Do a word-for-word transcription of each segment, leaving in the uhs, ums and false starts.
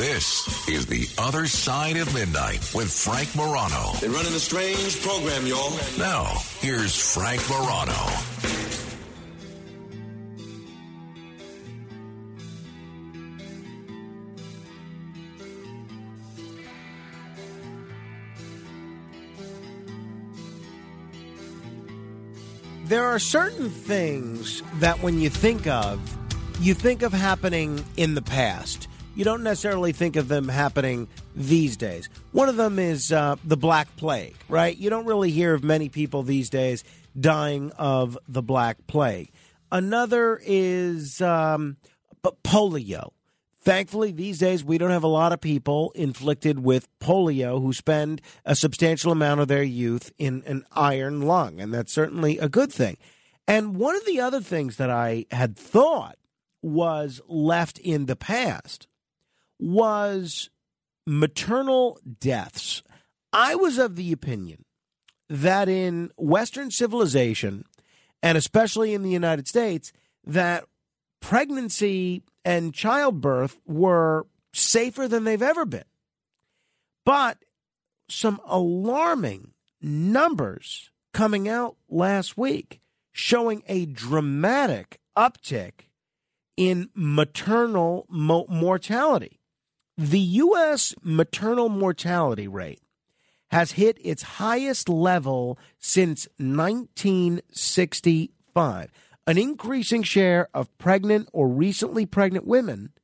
This is The Other Side of Midnight with Frank Morano. They're running a strange program, y'all. Now, here's Frank Morano. There are certain things that when you think of, you think of happening in the past. You don't necessarily think of them happening these days. One of them is uh, the Black Plague, right? You don't really hear of many people these days dying of the Black Plague. Another is um, polio. Thankfully, these days, we don't have a lot of people inflicted with polio who spend a substantial amount of their youth in an iron lung, and that's certainly a good thing. And one of the other things that I had thought was left in the past was maternal deaths. I was of the opinion that in Western civilization, and especially in the United States, that pregnancy and childbirth were safer than they've ever been. But some alarming numbers coming out last week showing a dramatic uptick in maternal mo- mortality. The U S maternal mortality rate has hit its highest level since nineteen sixty-five. An increasing share of pregnant or recently pregnant women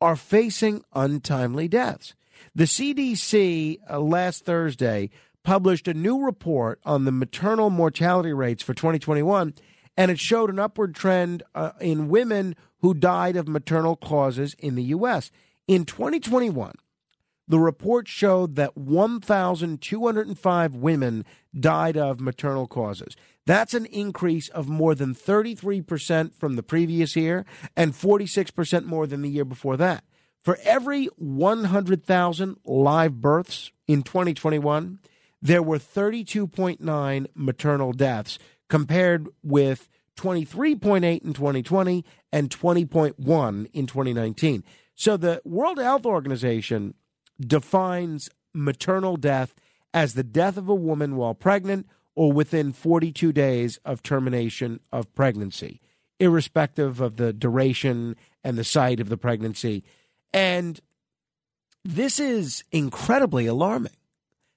are facing untimely deaths. The C D C uh, last Thursday published a new report on the maternal mortality rates for twenty twenty-one, and it showed an upward trend uh, in women who died of maternal causes in the U S. In twenty twenty-one, the report showed that one thousand two hundred five women died of maternal causes. That's an increase of more than thirty-three percent from the previous year and forty-six percent more than the year before that. For every one hundred thousand live births in twenty twenty-one, there were thirty-two point nine maternal deaths compared with twenty-three point eight in twenty twenty and twenty point one in twenty nineteen. So the World Health Organization defines maternal death as the death of a woman while pregnant or within forty-two days of termination of pregnancy, irrespective of the duration and the site of the pregnancy. And this is incredibly alarming.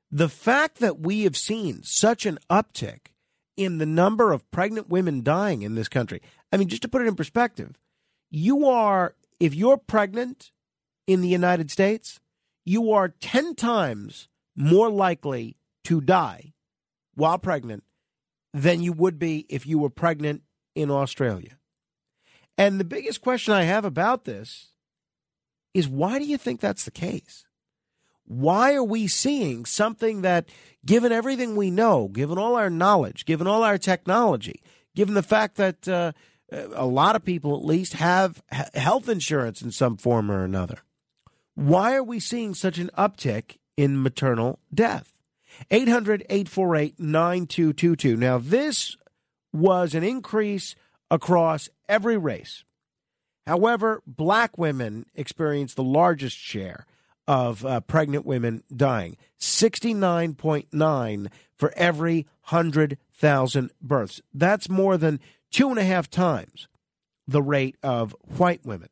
The fact that we have seen such an uptick in the number of pregnant women dying in this country. I mean, just to put it in perspective, you are, if you're pregnant in the United States, you are ten times more likely to die while pregnant than you would be if you were pregnant in Australia. And the biggest question I have about this is, why do you think that's the case? Why are we seeing something that, given everything we know, given all our knowledge, given all our technology, given the fact that uh, a lot of people at least have health insurance in some form or another, why are we seeing such an uptick in maternal death? eight hundred, eight four eight, nine two two two. Now, this was an increase across every race. However, black women experienced the largest share of uh, pregnant women dying, sixty-nine point nine for every one hundred thousand births. That's more than two and a half times the rate of white women.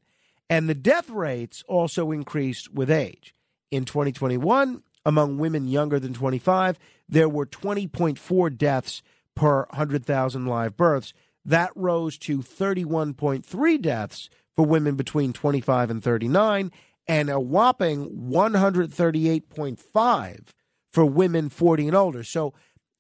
And the death rates also increased with age. In twenty twenty-one, among women younger than twenty-five, there were twenty point four deaths per one hundred thousand live births. That rose to thirty-one point three deaths for women between twenty-five and thirty-nine, and a whopping one hundred thirty-eight point five for women forty and older. So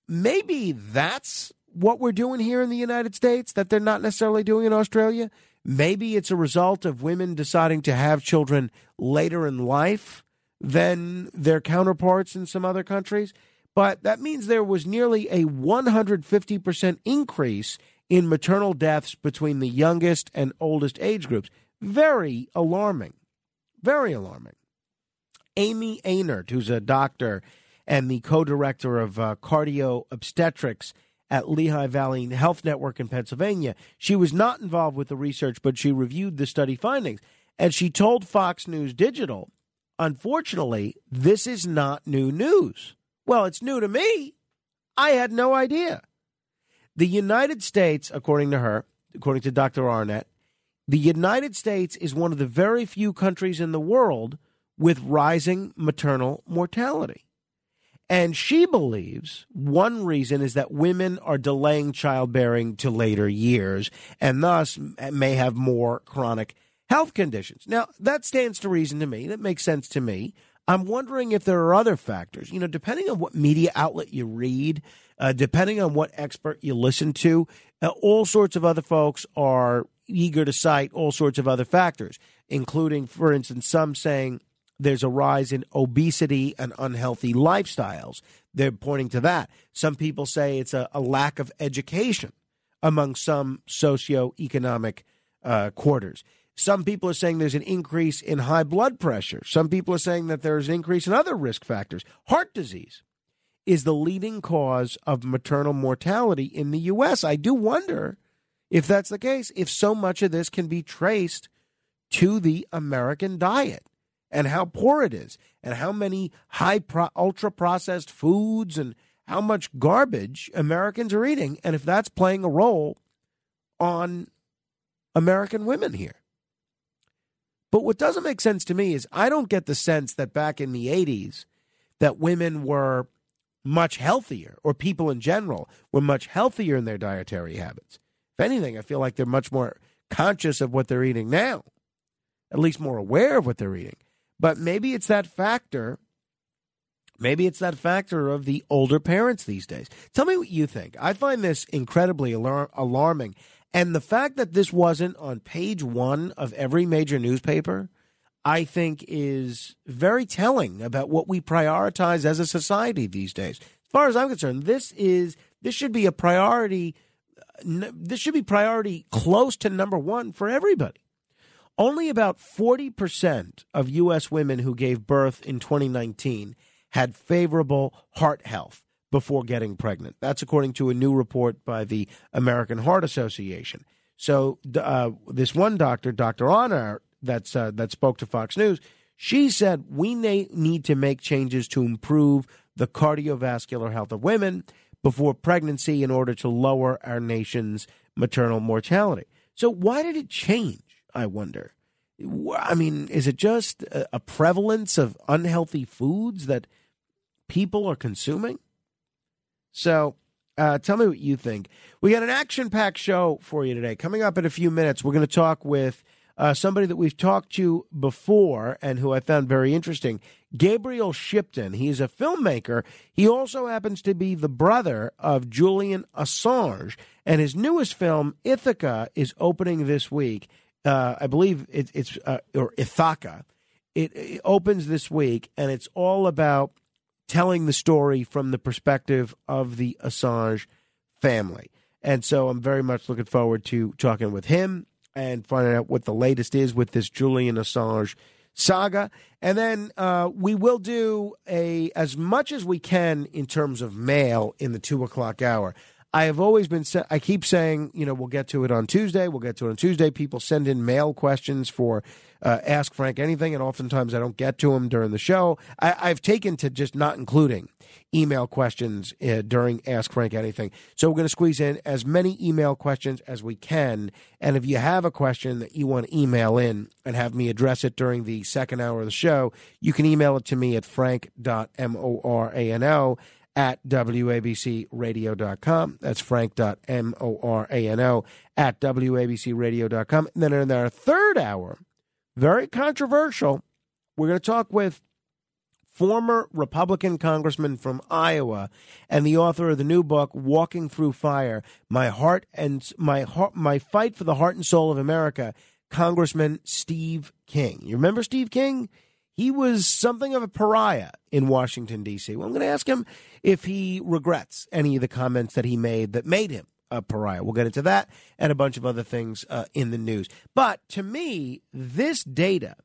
maybe that's what we're doing here in the United States that they're not necessarily doing in Australia. Maybe it's a result of women deciding to have children later in life than their counterparts in some other countries. But that means there was nearly a one hundred fifty percent increase in maternal deaths between the youngest and oldest age groups. Very alarming. Very alarming. Amy Aynert, who's a doctor and the co-director of uh, cardio obstetrics at Lehigh Valley Health Network in Pennsylvania, she was not involved with the research, but she reviewed the study findings. And she told Fox News Digital Unfortunately, this is not new news. Well, it's new to me. I had no idea. The United States, according to her, according to Doctor Arnett, the United States is one of the very few countries in the world with rising maternal mortality. And she believes one reason is that women are delaying childbearing to later years and thus may have more chronic health conditions. Now, that stands to reason to me. That makes sense to me. I'm wondering if there are other factors. You know, depending on what media outlet you read, uh, depending on what expert you listen to, uh, all sorts of other folks are eager to cite all sorts of other factors, including, for instance, some saying there's a rise in obesity and unhealthy lifestyles. They're pointing to that. Some people say it's a, a lack of education among some socioeconomic uh, quarters. Some people are saying there's an increase in high blood pressure. Some people are saying that there's an increase in other risk factors. Heart disease is the leading cause of maternal mortality in the U S. I do wonder if that's the case, if so much of this can be traced to the American diet and how poor it is and how many high pro- ultra-processed foods and how much garbage Americans are eating, and if that's playing a role on American women here. But what doesn't make sense to me is I don't get the sense that back in the eighties that women were much healthier, or people in general were much healthier in their dietary habits. If anything, I feel like they're much more conscious of what they're eating now, at least more aware of what they're eating. But maybe it's that factor. Maybe it's that factor of the older parents these days. Tell me what you think. I find this incredibly alar- alarming. And the fact that this wasn't on page one of every major newspaper, I think, is very telling about what we prioritize as a society these days. As far as I'm concerned, this is this should be a priority. This should be priority close to number one for everybody. Only about forty percent of U S women who gave birth in twenty nineteen had favorable heart health before getting pregnant. That's according to a new report by the American Heart Association. So uh, this one doctor, Doctor Honor, that's, uh, that spoke to Fox News, she said we may need to make changes to improve the cardiovascular health of women before pregnancy in order to lower our nation's maternal mortality. So why did it change, I wonder? I mean, is it just a prevalence of unhealthy foods that people are consuming? So uh, tell me what you think. We got an action-packed show for you today. Coming up in a few minutes, we're going to talk with uh, somebody that we've talked to before and who I found very interesting, Gabriel Shipton. He's a filmmaker. He also happens to be the brother of Julian Assange, and his newest film, Ithaka, is opening this week. Uh, I believe it, it's, uh, or Ithaka, it, it opens this week, and it's all about telling the story from the perspective of the Assange family. And so I'm very much looking forward to talking with him and finding out what the latest is with this Julian Assange saga. And then uh, we will do a as much as we can in terms of mail in the two o'clock hour. I have always been, I keep saying, you know, we'll get to it on Tuesday. We'll get to it on Tuesday. People send in mail questions for uh, Ask Frank Anything, and oftentimes I don't get to them during the show. I, I've taken to just not including email questions uh, during Ask Frank Anything. So we're going to squeeze in as many email questions as we can. And if you have a question that you want to email in and have me address it during the second hour of the show, you can email it to me at frank dot morano at w a b c radio dot com. That's frank dot morano at w a b c radio dot com. And then in our third hour, very controversial, we're going to talk with former Republican congressman from Iowa and the author of the new book, Walking Through Fire, My Heart and My Heart, My Fight for the Heart and Soul of America, Congressman Steve King. You remember Steve King? He was something of a pariah in Washington, D C. Well, I'm going to ask him if he regrets any of the comments that he made that made him a pariah. We'll get into that and a bunch of other things uh, in the news. But to me, this data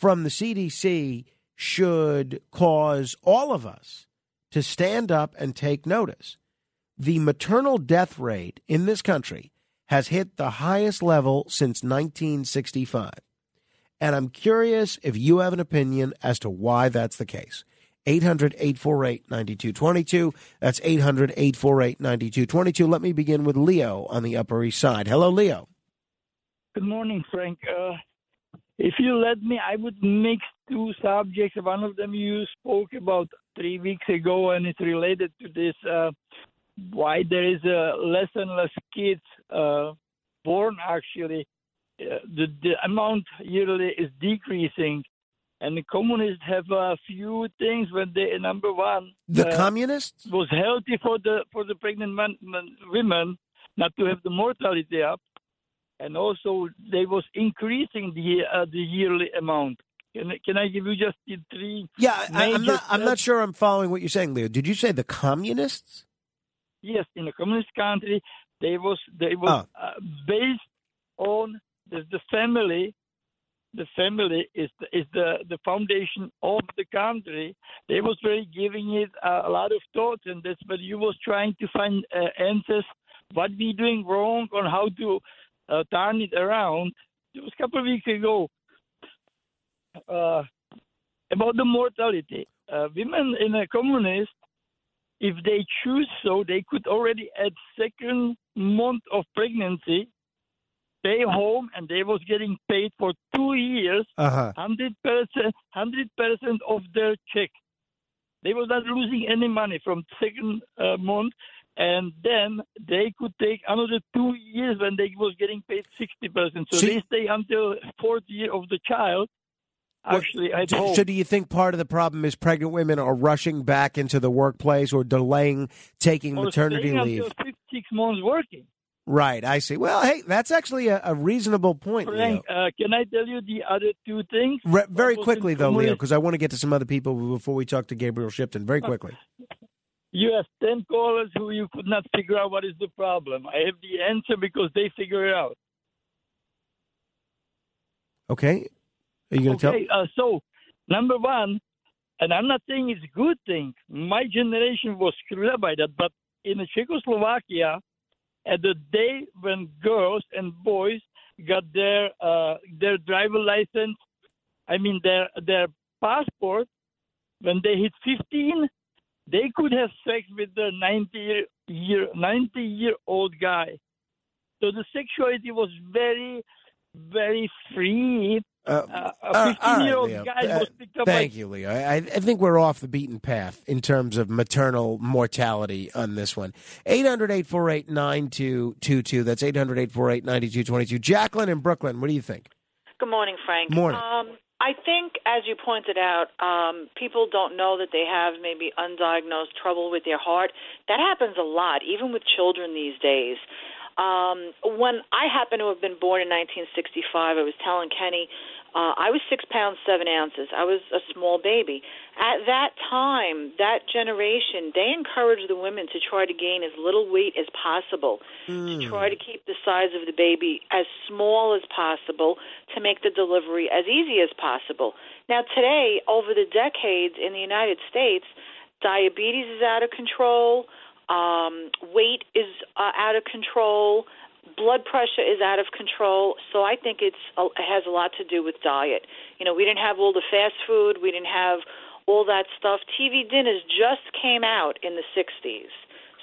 from the C D C should cause all of us to stand up and take notice. The maternal death rate in this country has hit the highest level since nineteen sixty-five. And I'm curious if you have an opinion as to why that's the case. eight hundred, eight four eight, nine two two two. That's eight hundred, eight four eight, nine two two two. Let me begin with Leo on the Upper East Side. Hello, Leo. Good morning, Frank. Uh, if you let me, I would mix two subjects. One of them you spoke about three weeks ago, and it's related to this, uh, why there is a less and less kids uh, born, actually. Uh, the, the amount yearly is decreasing, and the communists have a few things when they, number one, the uh, communists was healthy for the for the pregnant man, man, women, not to have the mortality up, and also they was increasing the uh, the yearly amount. Can can I give you just the three? Yeah, I, I'm not. I'm not sure I'm following what you're saying, Leo. Did you say the communists? Yes, in a communist country, they was they was oh. uh, based on. The family, the family is the, is the, the foundation of the country. They was really giving it a, a lot of thought, and that's what you was trying to find uh, answers. What we doing wrong on how to uh, turn it around. It was a couple of weeks ago uh, about the mortality. Uh, women in a communist, if they choose so, they could already at second month of pregnancy. Stay home, and they was getting paid for two years, uh-huh. one hundred percent of their check. They was not losing any money from second uh, month, and then they could take another two years when they was getting paid sixty percent. So, so they stay until fourth year of the child, actually, well, at do, home. So do you think part of the problem is pregnant women are rushing back into the workplace or delaying taking or maternity leave? Until six, six months working. Right, I see. Well, hey, that's actually a, a reasonable point, Frank, Leo. Uh, can I tell you the other two things? Re- very quickly, though, Leo, because I want to get to some other people before we talk to Gabriel Shipton. Very quickly. You have ten callers who you could not figure out what is the problem. I have the answer because they figure it out. Okay. Are you going to okay, tell? Uh, so, number one, and I'm not saying it's a good thing. My generation was screwed up by that, but in Czechoslovakia, at the day when girls and boys got their uh, their driver license, I mean their their passport, when they hit fifteen, they could have sex with the ninety year ninety year old guy. So the sexuality was very, very free. Uh, uh, a fifteen-year-old right, guy uh, was picked up. Thank by... you, Leo. I, I think we're off the beaten path in terms of maternal mortality on this one. eight hundred, eight four eight, nine two two two. That's eight hundred, eight four eight, nine two two two. Jacqueline in Brooklyn, what do you think? Good morning, Frank. Morning. Um, I think, as you pointed out, um, people don't know that they have maybe undiagnosed trouble with their heart. That happens a lot, even with children these days. Um, when I happen to have been born in nineteen sixty-five, I was telling Kenny, uh, I was six pounds, seven ounces. I was a small baby. At that time, that generation, they encouraged the women to try to gain as little weight as possible, mm. to try to keep the size of the baby as small as possible, to make the delivery as easy as possible. Now, today, over the decades in the United States, diabetes is out of control. Um, weight is uh, out of control. Blood pressure is out of control. So I think it's uh, it has a lot to do with diet. You know, we didn't have all the fast food. We didn't have all that stuff. T V dinners just came out in the sixties.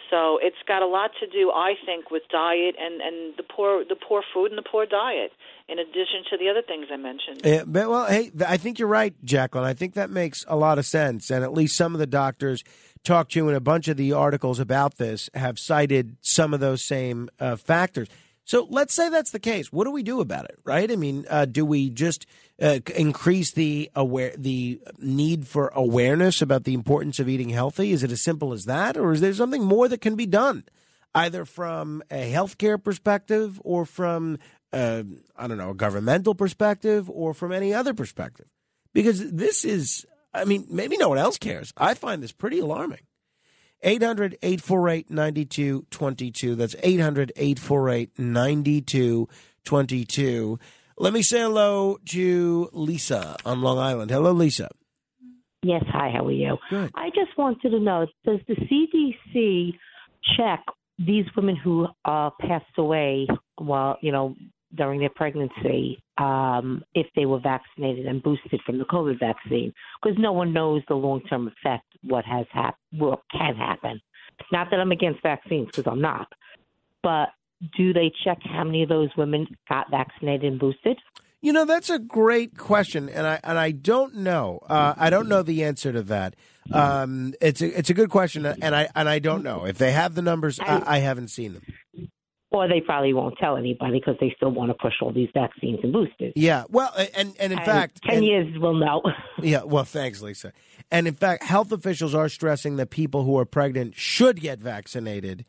So it's got a lot to do, I think, with diet and, and the poor the poor food and the poor diet, in addition to the other things I mentioned. Yeah, but, well, hey, I think you're right, Jacqueline. I think that makes a lot of sense, and at least some of the doctors talked to you in a bunch of the articles about this have cited some of those same uh, factors. So let's say that's the case. What do we do about it, right? I mean, uh, do we just uh, increase the aware the need for awareness about the importance of eating healthy? Is it as simple as that, or is there something more that can be done, either from a healthcare perspective or from, uh, I don't know, a governmental perspective or from any other perspective? Because this is, I mean, maybe no one else cares. I find this pretty alarming. eight hundred, eight four eight, nine two two two. That's eight hundred, eight four eight, nine two two two. Let me say hello to Lisa on Long Island. Hello, Lisa. Yes, hi, how are you? Good. I just wanted to know, does the C D C check these women who uh, passed away while, you know, during their pregnancy um, if they were vaccinated and boosted from the COVID vaccine, because no one knows the long-term effect, what has hap- what can happen. Not that I'm against vaccines, because I'm not, but do they check how many of those women got vaccinated and boosted? You know, that's a great question, and I and I don't know. Uh, I don't know the answer to that. Um, it's a it's a good question, and I and I don't know if they have the numbers. I, I haven't seen them, or they probably won't tell anybody because they still want to push all these vaccines and boosters. Yeah, well, and and in and fact, ten and, years we'll know. Yeah, well, thanks, Lisa. And in fact, health officials are stressing that people who are pregnant should get vaccinated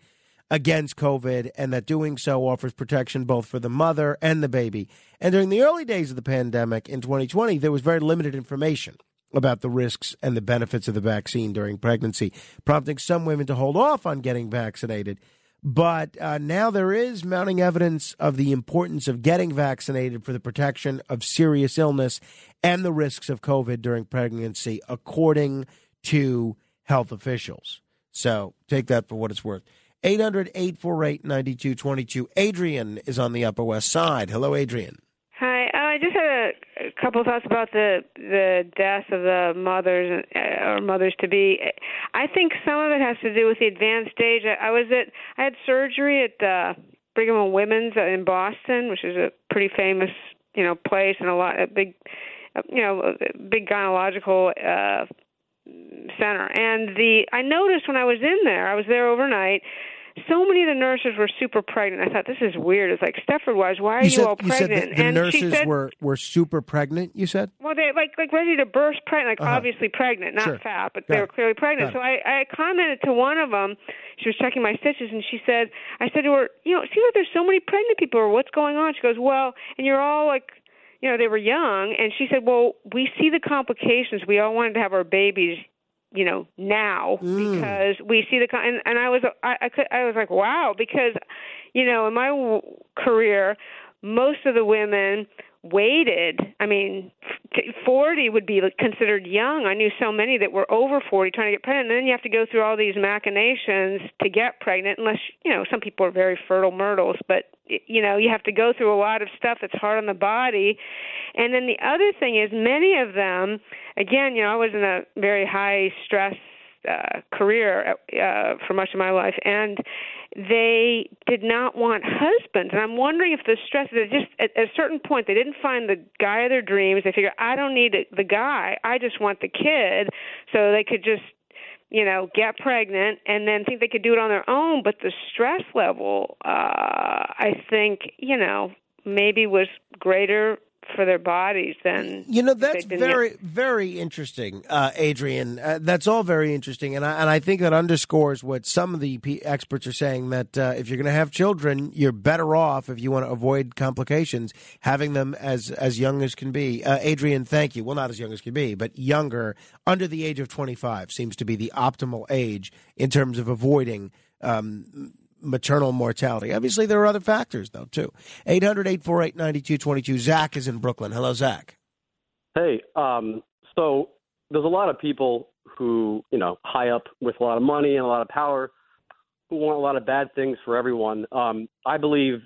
against COVID, and that doing so offers protection both for the mother and the baby. And during the early days of the pandemic in twenty twenty, there was very limited information about the risks and the benefits of the vaccine during pregnancy, prompting some women to hold off on getting vaccinated. But uh, now there is mounting evidence of the importance of getting vaccinated for the protection of serious illness and the risks of COVID during pregnancy, according to health officials. So take that for what it's worth. eight hundred, eight four eight, nine two two two. Adrian is on the Upper West Side. Hello, Adrian. Hi. Uh, I just had a, a couple thoughts about the the deaths of the mothers uh, or mothers-to-be. I think some of it has to do with the advanced age. I, I was at I had surgery at uh, Brigham and Women's in Boston, which is a pretty famous you know place and a lot a big you know a big gynecological uh, center. And the I noticed when I was in there, I was there overnight. So many of the nurses were super pregnant. I thought, this is weird. It's like, Stepford Wise, why are you, you said, all pregnant? You said the, the and nurses she said, were, were super pregnant, you said? Well, they like like ready to burst pregnant, like uh-huh. obviously pregnant, not sure. fat, but Got they it. were clearly pregnant. Got so I, I commented to one of them. She was checking my stitches, and she said, I said to her, you know, it seems like there's so many pregnant people, or what's going on? She goes, well, and you're all like, you know, they were young. And she said, well, we see the complications. We all wanted to have our babies you know, now mm. because we see the, and, and I was, I, I could, I was like, wow, because, you know, in my w- career, most of the women waited. I mean, forty would be considered young. I knew so many that were over forty trying to get pregnant. And then you have to go through all these machinations to get pregnant, unless, you know, some people are very fertile myrtles, but you know, you have to go through a lot of stuff that's hard on the body. And then the other thing is many of them, again, you know, I was in a very high stress uh, career uh, for much of my life, and they did not want husbands. And I'm wondering if the stress, they just at a certain point, they didn't find the guy of their dreams. They figured, I don't need the guy. I just want the kid. So they could just, you know, get pregnant and then think they could do it on their own. But the stress level, uh, I think, you know, maybe was greater for their bodies than you know. That's very, very interesting, uh, Adrian. Uh, that's all very interesting, and I and I think that underscores what some of the P- experts are saying, that uh, if you're going to have children, you're better off, if you want to avoid complications, having them as as young as can be. Uh, Adrian, thank you. Well, not as young as can be, but younger, under the age of twenty-five, seems to be the optimal age in terms of avoiding Um, maternal mortality. Obviously, there are other factors, though, too. eight hundred, eight four eight, nine two two two. Zach is in Brooklyn. Hello, Zach. Hey, um, so there's a lot of people who, you know, high up with a lot of money and a lot of power who want a lot of bad things for everyone. Um, I believe,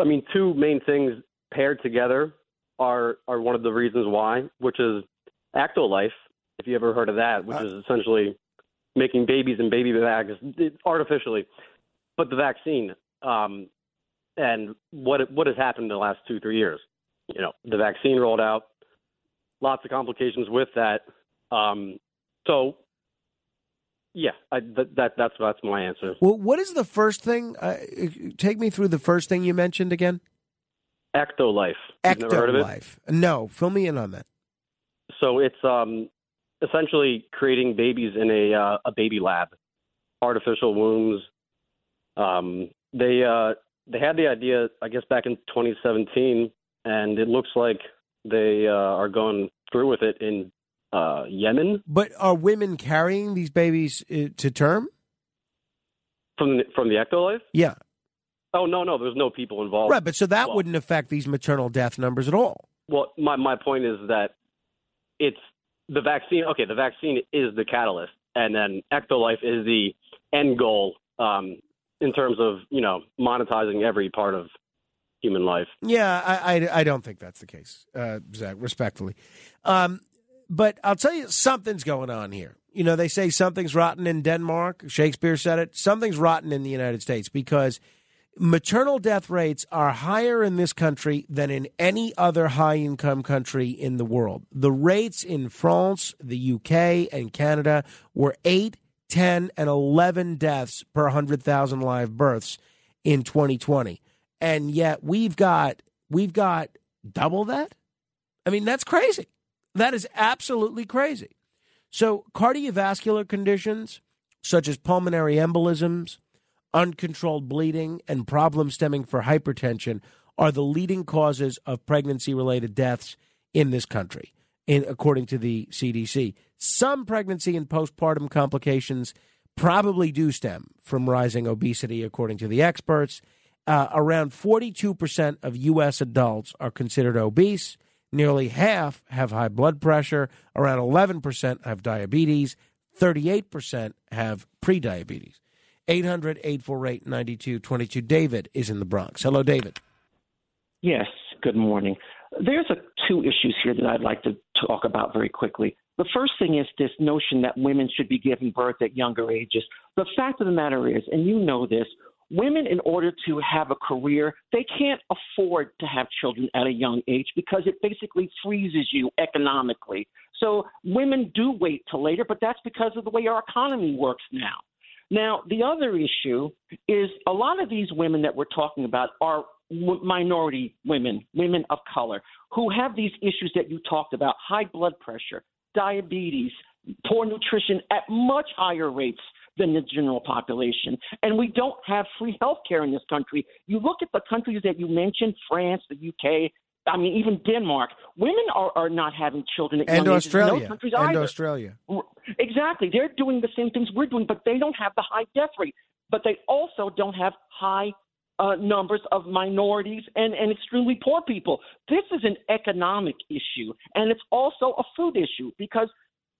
I mean, two main things paired together are, are one of the reasons why, which is Actolife, if you ever heard of that, which uh, is essentially making babies and baby bags artificially. But the vaccine um, and what what has happened in the last two, three years, you know, the vaccine rolled out, lots of complications with that. Um, so, yeah, I, th- that that's that's my answer. Well, what is the first thing? Uh, take me through the first thing you mentioned again. Ectolife. Ectolife. Never heard of it? No, fill me in on that. So it's um, essentially creating babies in a uh, a baby lab, artificial wombs. Um, they uh, they had the idea, I guess, back in twenty seventeen, and it looks like they uh, are going through with it in uh, Yemen. But are women carrying these babies uh, to term? From the, from the Ectolife? Yeah. Oh, no, no, there's no people involved. Right, but so that well, wouldn't affect these maternal death numbers at all. Well, my, my point is that it's the vaccine. Okay, the vaccine is the catalyst, and then Ectolife is the end goal, um, in terms of, you know, monetizing every part of human life. Yeah, I, I, I don't think that's the case, uh, Zach, respectfully. Um, but I'll tell you, something's going on here. You know, they say something's rotten in Denmark. Shakespeare said it. Something's rotten in the United States because maternal death rates are higher in this country than in any other high-income country in the world. The rates in France, the U K, and Canada were eight, ten, and eleven deaths per one hundred thousand live births in twenty twenty. And yet we've got we've got double that? I mean, that's crazy. That is absolutely crazy. So cardiovascular conditions such as pulmonary embolisms, uncontrolled bleeding, and problems stemming from hypertension are the leading causes of pregnancy-related deaths in this country, in, according to the C D C. Some pregnancy and postpartum complications probably do stem from rising obesity, according to the experts. Uh, around forty-two percent of U S adults are considered obese. Nearly half have high blood pressure. Around eleven percent have diabetes. thirty-eight percent have prediabetes. eight hundred, eight four eight, nine two two two. David is in the Bronx. Hello, David. Yes, good morning. There's a, two issues here that I'd like to talk about very quickly. The first thing is this notion that women should be giving birth at younger ages. The fact of the matter is, and you know this, women, in order to have a career, they can't afford to have children at a young age because it basically freezes you economically. So women do wait till later, but that's because of the way our economy works now. Now, the other issue is a lot of these women that we're talking about are w- minority women, women of color, who have these issues that you talked about, high blood pressure, diabetes, poor nutrition at much higher rates than the general population. And we don't have free health care in this country. You look at the countries that you mentioned, France, the U K, I mean, even Denmark, women are, are not having children at and young Australia. Ages in those countries and either. Australia. Exactly. They're doing the same things we're doing, but they don't have the high death rate. But they also don't have high uh, numbers of minorities and, and extremely poor people. This is an economic issue, and it's also a food issue because,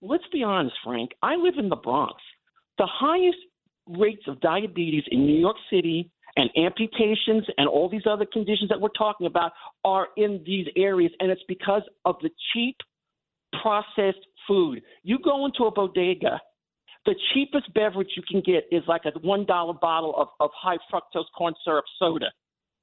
let's be honest, Frank, I live in the Bronx. The highest rates of diabetes in New York City and amputations and all these other conditions that we're talking about are in these areas, and it's because of the cheap processed food. You go into a bodega, the cheapest beverage you can get is like a one dollar bottle of, of high fructose corn syrup soda,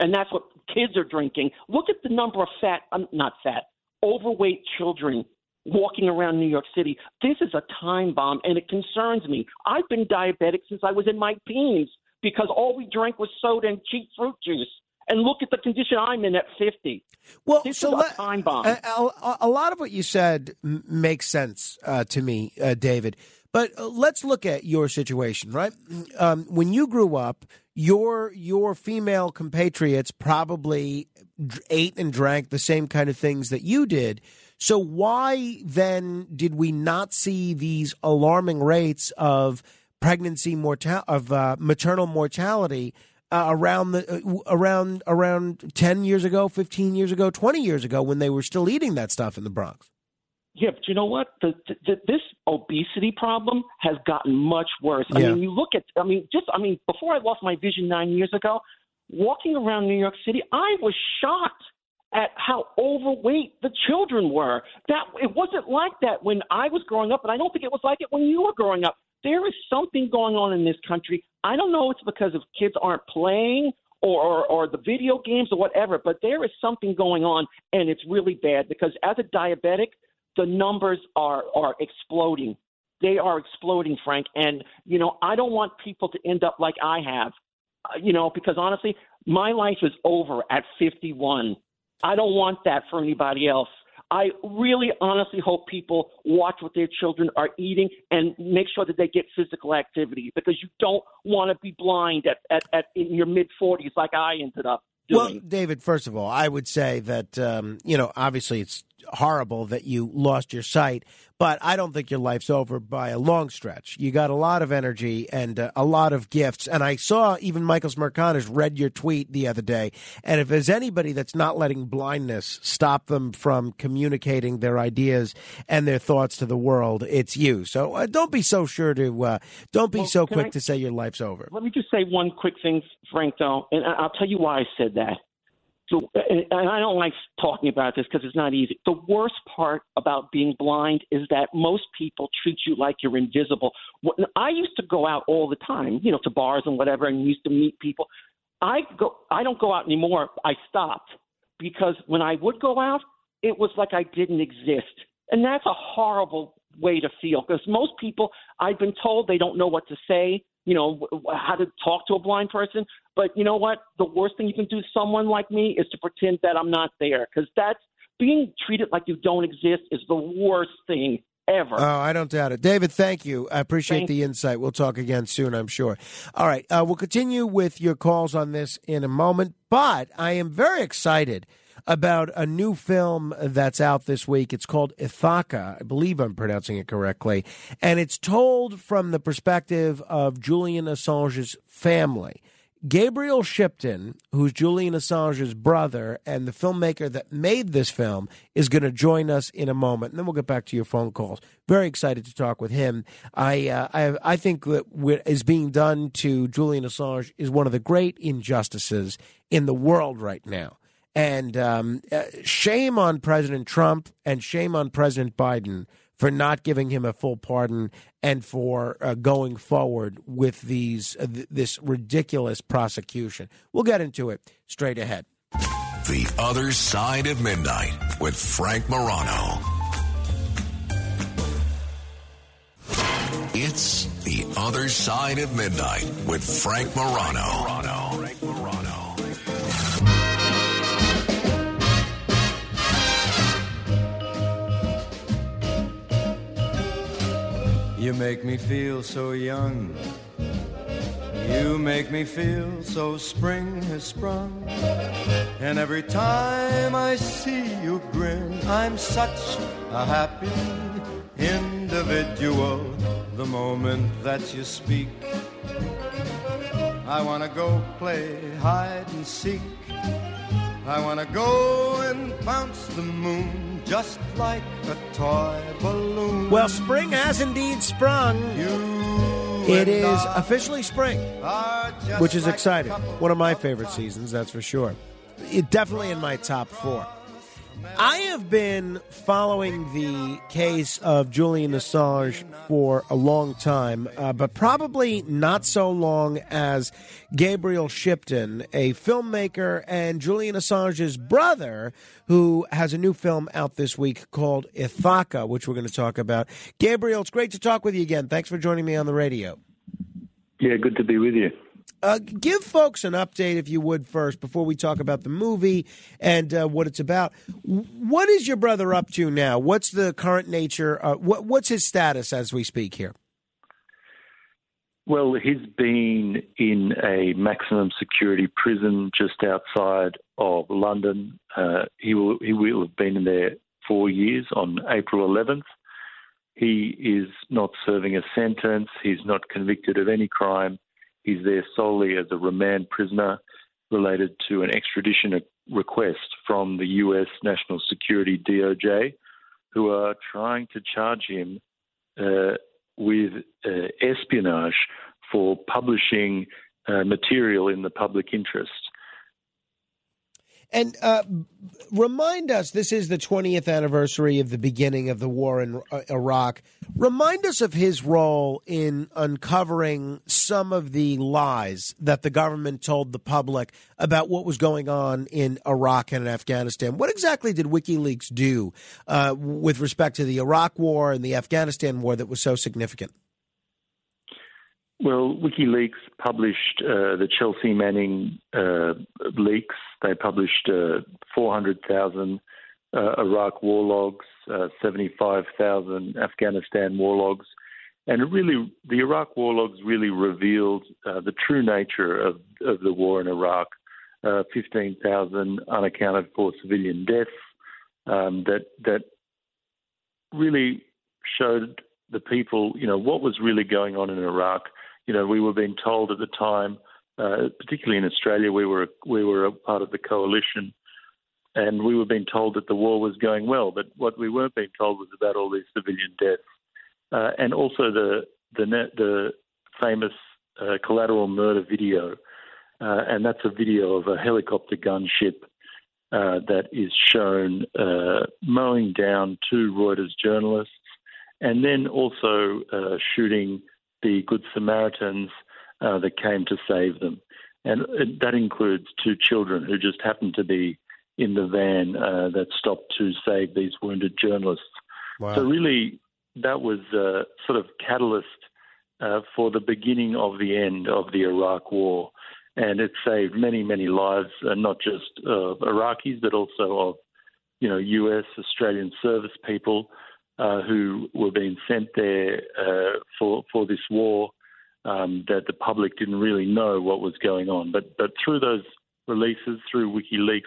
and that's what kids are drinking. Look at the number of fat, um, not fat, overweight children walking around New York City. This is a time bomb, and it concerns me. I've been diabetic since I was in my teens, because all we drank was soda and cheap fruit juice. And look at the condition I'm in at fifty. Well, this so is let, a time bomb. A, a, a lot of what you said m- makes sense uh, to me, uh, David. But uh, let's look at your situation, right? Um, when you grew up, your your female compatriots probably d- ate and drank the same kind of things that you did. So why then did we not see these alarming rates of pregnancy mortal of uh, maternal mortality uh, around the uh, around around ten years ago, fifteen years ago, twenty years ago, when they were still eating that stuff in the Bronx? Yeah, but you know what? The, the, this obesity problem has gotten much worse. I yeah. mean, you look at I mean, just I mean, before I lost my vision nine years ago, walking around New York City, I was shocked at how overweight the children were. That it wasn't like that when I was growing up, and I don't think it was like it when you were growing up. There is something going on in this country. I don't know if it's because of kids aren't playing or, or, or the video games or whatever, but there is something going on, and it's really bad because as a diabetic, the numbers are, are exploding. They are exploding, Frank. And, you know, I don't want people to end up like I have, uh, you know, because honestly, my life is over at fifty-one. I don't want that for anybody else. I really honestly hope people watch what their children are eating and make sure that they get physical activity because you don't want to be blind at, at, at in your mid-forties like I ended up doing. Well, David, first of all, I would say that, um, you know, obviously it's horrible that you lost your sight, but I don't think your life's over by a long stretch. You got a lot of energy and uh, a lot of gifts. And I saw even Michael Smirkanish read your tweet the other day. And if there's anybody that's not letting blindness stop them from communicating their ideas and their thoughts to the world, it's you. So uh, don't be so sure to uh, don't be well, so quick I, to say your life's over. Let me just say one quick thing, Frank, though, and I'll tell you why I said that. So, and I don't like talking about this because it's not easy. The worst part about being blind is that most people treat you like you're invisible. I used to go out all the time, you know, to bars and whatever, and used to meet people. I go, I don't go out anymore. I stopped because when I would go out, it was like I didn't exist. And that's a horrible way to feel because most people, I've been told they don't know what to say, you know, how to talk to a blind person. But you know what? The worst thing you can do to someone like me is to pretend that I'm not there, because that's being treated like you don't exist is the worst thing ever. Oh, I don't doubt it. David, thank you. I appreciate thank the insight. We'll talk again soon, I'm sure. All right. Uh, we'll continue with your calls on this in a moment, but I am very excited about a new film that's out this week. It's called Ithaka. I believe I'm pronouncing it correctly. And it's told from the perspective of Julian Assange's family. Gabriel Shipton, who's Julian Assange's brother and the filmmaker that made this film, is going to join us in a moment. And then we'll get back to your phone calls. Very excited to talk with him. I uh, I, I think that what is being done to Julian Assange is one of the great injustices in the world right now. And um, shame on President Trump and shame on President Biden for not giving him a full pardon and for uh, going forward with these uh, th- this ridiculous prosecution. We'll get into it straight ahead. The Other Side of Midnight with Frank Morano. It's The Other Side of Midnight with Frank Morano. Frank Morano. You make me feel so young. You make me feel so spring has sprung. And every time I see you grin, I'm such a happy individual. The moment that you speak, I wanna go play hide and seek. I wanna go and bounce the moon just like a toy balloon. Well, spring has indeed sprung. It is officially spring, which is exciting. One of my favorite seasons, that's for sure. It definitely in my top four. I have been following the case of Julian Assange for a long time, uh, but probably not so long as Gabriel Shipton, a filmmaker, and Julian Assange's brother, who has a new film out this week called Ithaka, which we're going to talk about. Gabriel, it's great to talk with you again. Thanks for joining me on the radio. Yeah, good to be with you. Uh, give folks an update, if you would, first, before we talk about the movie and uh, what it's about. What is your brother up to now? What's the current nature? Uh, what, what's his status as we speak here? Well, he's been in a maximum security prison just outside of London. Uh, he will, he will have been in there four years on April eleventh. He is not serving a sentence. He's not convicted of any crime. He's there solely as a remand prisoner related to an extradition request from the U S National Security D O J, who are trying to charge him uh, with uh, espionage for publishing uh, material in the public interest. And uh, remind us, this is the twentieth anniversary of the beginning of the war in uh, Iraq. Remind us of his role in uncovering some of the lies that the government told the public about what was going on in Iraq and Afghanistan. What exactly did WikiLeaks do uh, with respect to the Iraq war and the Afghanistan war that was so significant? Well, WikiLeaks published uh, the Chelsea Manning uh, leaks. They published uh, four hundred thousand uh, Iraq war logs, uh, seventy-five thousand Afghanistan war logs. And really, the Iraq war logs really revealed uh, the true nature of, of the war in Iraq. Uh, fifteen thousand unaccounted for civilian deaths um, that that really showed the people, you know, what was really going on in Iraq. You know, we were being told at the time, uh, particularly in Australia, we were we were a part of the coalition, and we were being told that the war was going well. But what we weren't being told was about all these civilian deaths, uh, and also the the net, the famous uh, collateral murder video, uh, and that's a video of a helicopter gunship uh, that is shown uh, mowing down two Reuters journalists and then also uh, shooting the Good Samaritans uh, that came to save them. And that includes two children who just happened to be in the van uh, that stopped to save these wounded journalists. Wow. So really, that was a sort of catalyst uh, for the beginning of the end of the Iraq War. And it saved many, many lives, uh, not just of Iraqis, but also of, you know, U S, Australian service people uh, who were being sent there uh, for for this war, um, that the public didn't really know what was going on. But but through those releases, through WikiLeaks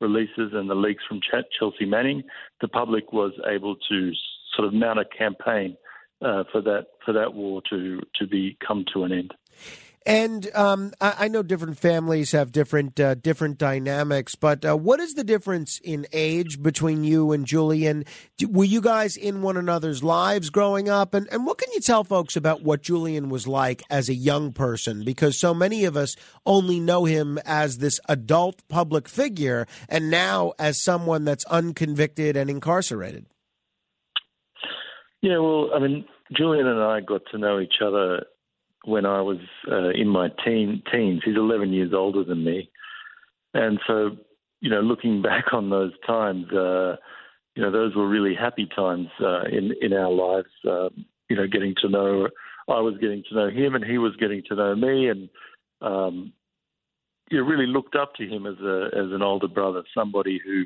releases and the leaks from Ch- Chelsea Manning, the public was able to sort of mount a campaign uh, for that for that war to to be come to an end. And um, I know different families have different uh, different dynamics, but uh, what is the difference in age between you and Julian? Were you guys in one another's lives growing up? And, and what can you tell folks about what Julian was like as a young person? Because so many of us only know him as this adult public figure and now as someone that's unconvicted and incarcerated. Yeah, well, I mean, Julian and I got to know each other when I was uh, in my teen, teens. He's eleven years older than me. And so, you know, looking back on those times, uh, you know, those were really happy times uh, in, in our lives, uh, you know, getting to know, I was getting to know him and he was getting to know me, and um, you really looked up to him as a as an older brother, somebody who,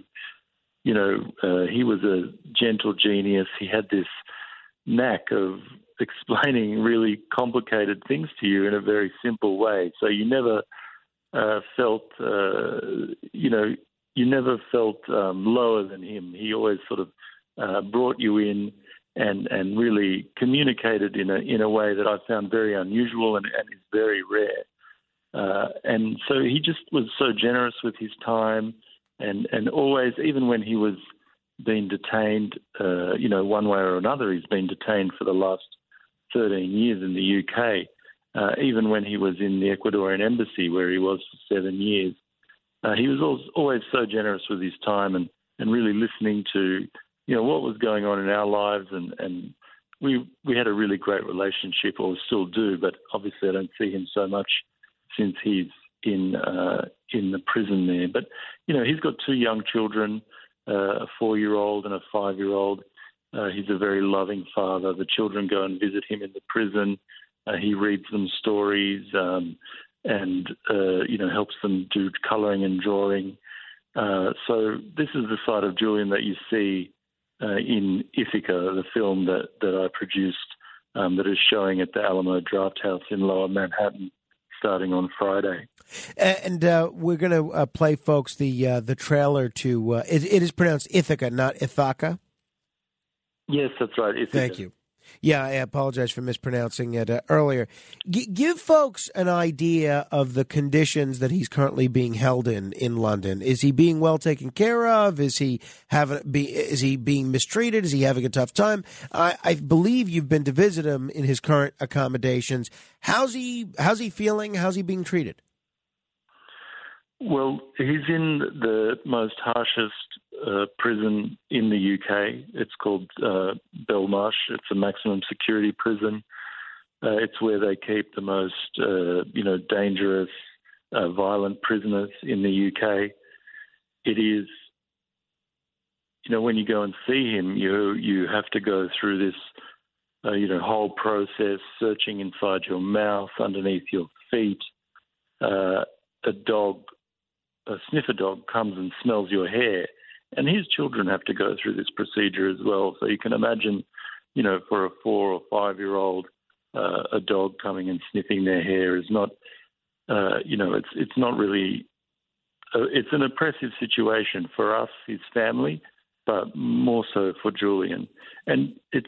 you know, uh, he was a gentle genius. He had this knack of explaining really complicated things to you in a very simple way. So you never uh, felt, uh, you know, you never felt um, lower than him. He always sort of uh, brought you in and and really communicated in a in a way that I found very unusual and, and is very rare. Uh, and so he just was so generous with his time, and and always, even when he was being detained, uh, you know, one way or another, he's been detained for the last thirteen years in the U K, uh, even when he was in the Ecuadorian embassy where he was for seven years. Uh, he was always, always so generous with his time and, and really listening to, you know, what was going on in our lives. And, and we we had a really great relationship, or still do, but obviously I don't see him so much since he's in uh, in the prison there. But, you know, he's got two young children, uh, a four-year-old and a five-year-old. Uh, he's a very loving father. The children go and visit him in the prison. Uh, he reads them stories um, and, uh, you know, helps them do colouring and drawing. Uh, so this is the side of Julian that you see uh, in Ithaka, the film that, that I produced um, that is showing at the Alamo Drafthouse in Lower Manhattan starting on Friday. And uh, we're going to uh, play, folks, the uh, the trailer to uh, – it, it is pronounced Ithaka, not Ithaka. Yes, that's right. It's Thank you. Yeah, I apologize for mispronouncing it uh, earlier. G- give folks an idea of the conditions that he's currently being held in in London. Is he being well taken care of? Is he having be? Is he being mistreated? Is he having a tough time? I, I believe you've been to visit him in his current accommodations. How's he? How's he feeling? How's he being treated? Well, he's in the most harshest uh, prison in the U K. It's called uh, Belmarsh. It's a maximum security prison. Uh, it's where they keep the most, uh, you know, dangerous, uh, violent prisoners in the U K. It is, you know, when you go and see him, you you have to go through this, uh, you know, whole process, searching inside your mouth, underneath your feet. Uh, a dog. A sniffer dog comes and smells your hair, and his children have to go through this procedure as well. So you can imagine, you know, for a four or five-year-old, uh, a dog coming and sniffing their hair is not, uh, you know, it's it's not really. Uh, it's an oppressive situation for us, his family, but more so for Julian. And it's,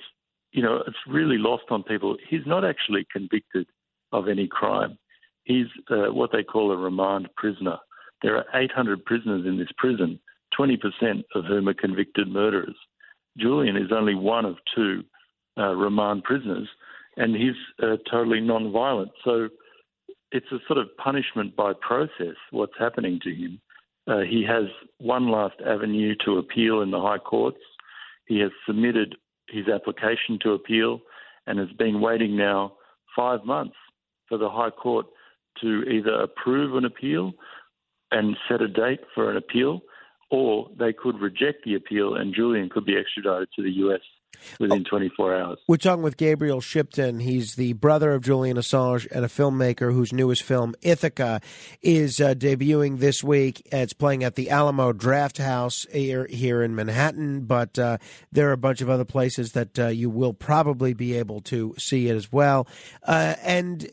you know, it's really lost on people. He's not actually convicted of any crime. He's uh, what they call a remand prisoner. There are eight hundred prisoners in this prison, twenty percent of whom are convicted murderers. Julian is only one of two uh, remand prisoners, and he's uh, totally non-violent. So it's a sort of punishment by process, what's happening to him. Uh, he has one last avenue to appeal in the high courts. He has submitted his application to appeal and has been waiting now five months for the high court to either approve an appeal and set a date for an appeal, or they could reject the appeal and Julian could be extradited to the U S within twenty-four hours. We're talking with Gabriel Shipton. He's the brother of Julian Assange and a filmmaker whose newest film, Ithaka, is uh, debuting this week. It's playing at the Alamo Draft House here, here in Manhattan, but uh, there are a bunch of other places that uh, you will probably be able to see it as well. Uh, and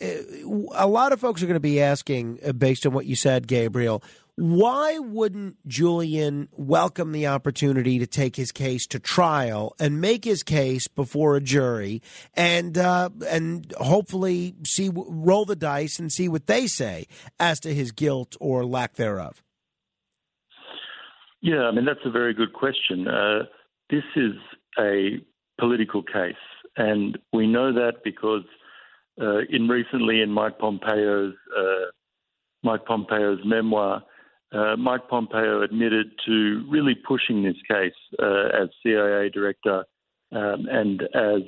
a lot of folks are going to be asking, uh, based on what you said, Gabriel, why wouldn't Julian welcome the opportunity to take his case to trial and make his case before a jury and uh, and hopefully see roll the dice and see what they say as to his guilt or lack thereof? Yeah, I mean, that's a very good question. Uh, this is a political case, and we know that because uh, in recently in Mike Pompeo's uh, Mike Pompeo's memoir, Uh, Mike Pompeo admitted to really pushing this case uh, as C I A director um, and as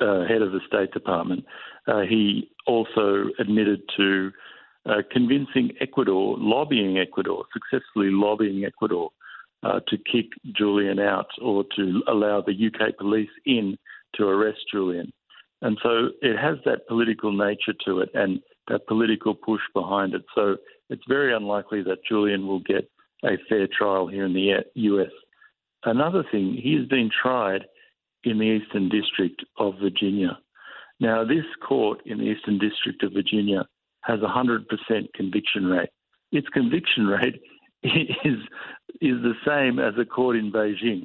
uh, head of the State Department. Uh, he also admitted to uh, convincing Ecuador, lobbying Ecuador, successfully lobbying Ecuador uh, to kick Julian out or to allow the U K police in to arrest Julian. And so it has that political nature to it and that political push behind it. So it's very unlikely that Julian will get a fair trial here in the U S. Another thing, he has been tried in the Eastern District of Virginia. Now, this court in the Eastern District of Virginia has a one hundred percent conviction rate. Its conviction rate is, is the same as a court in Beijing.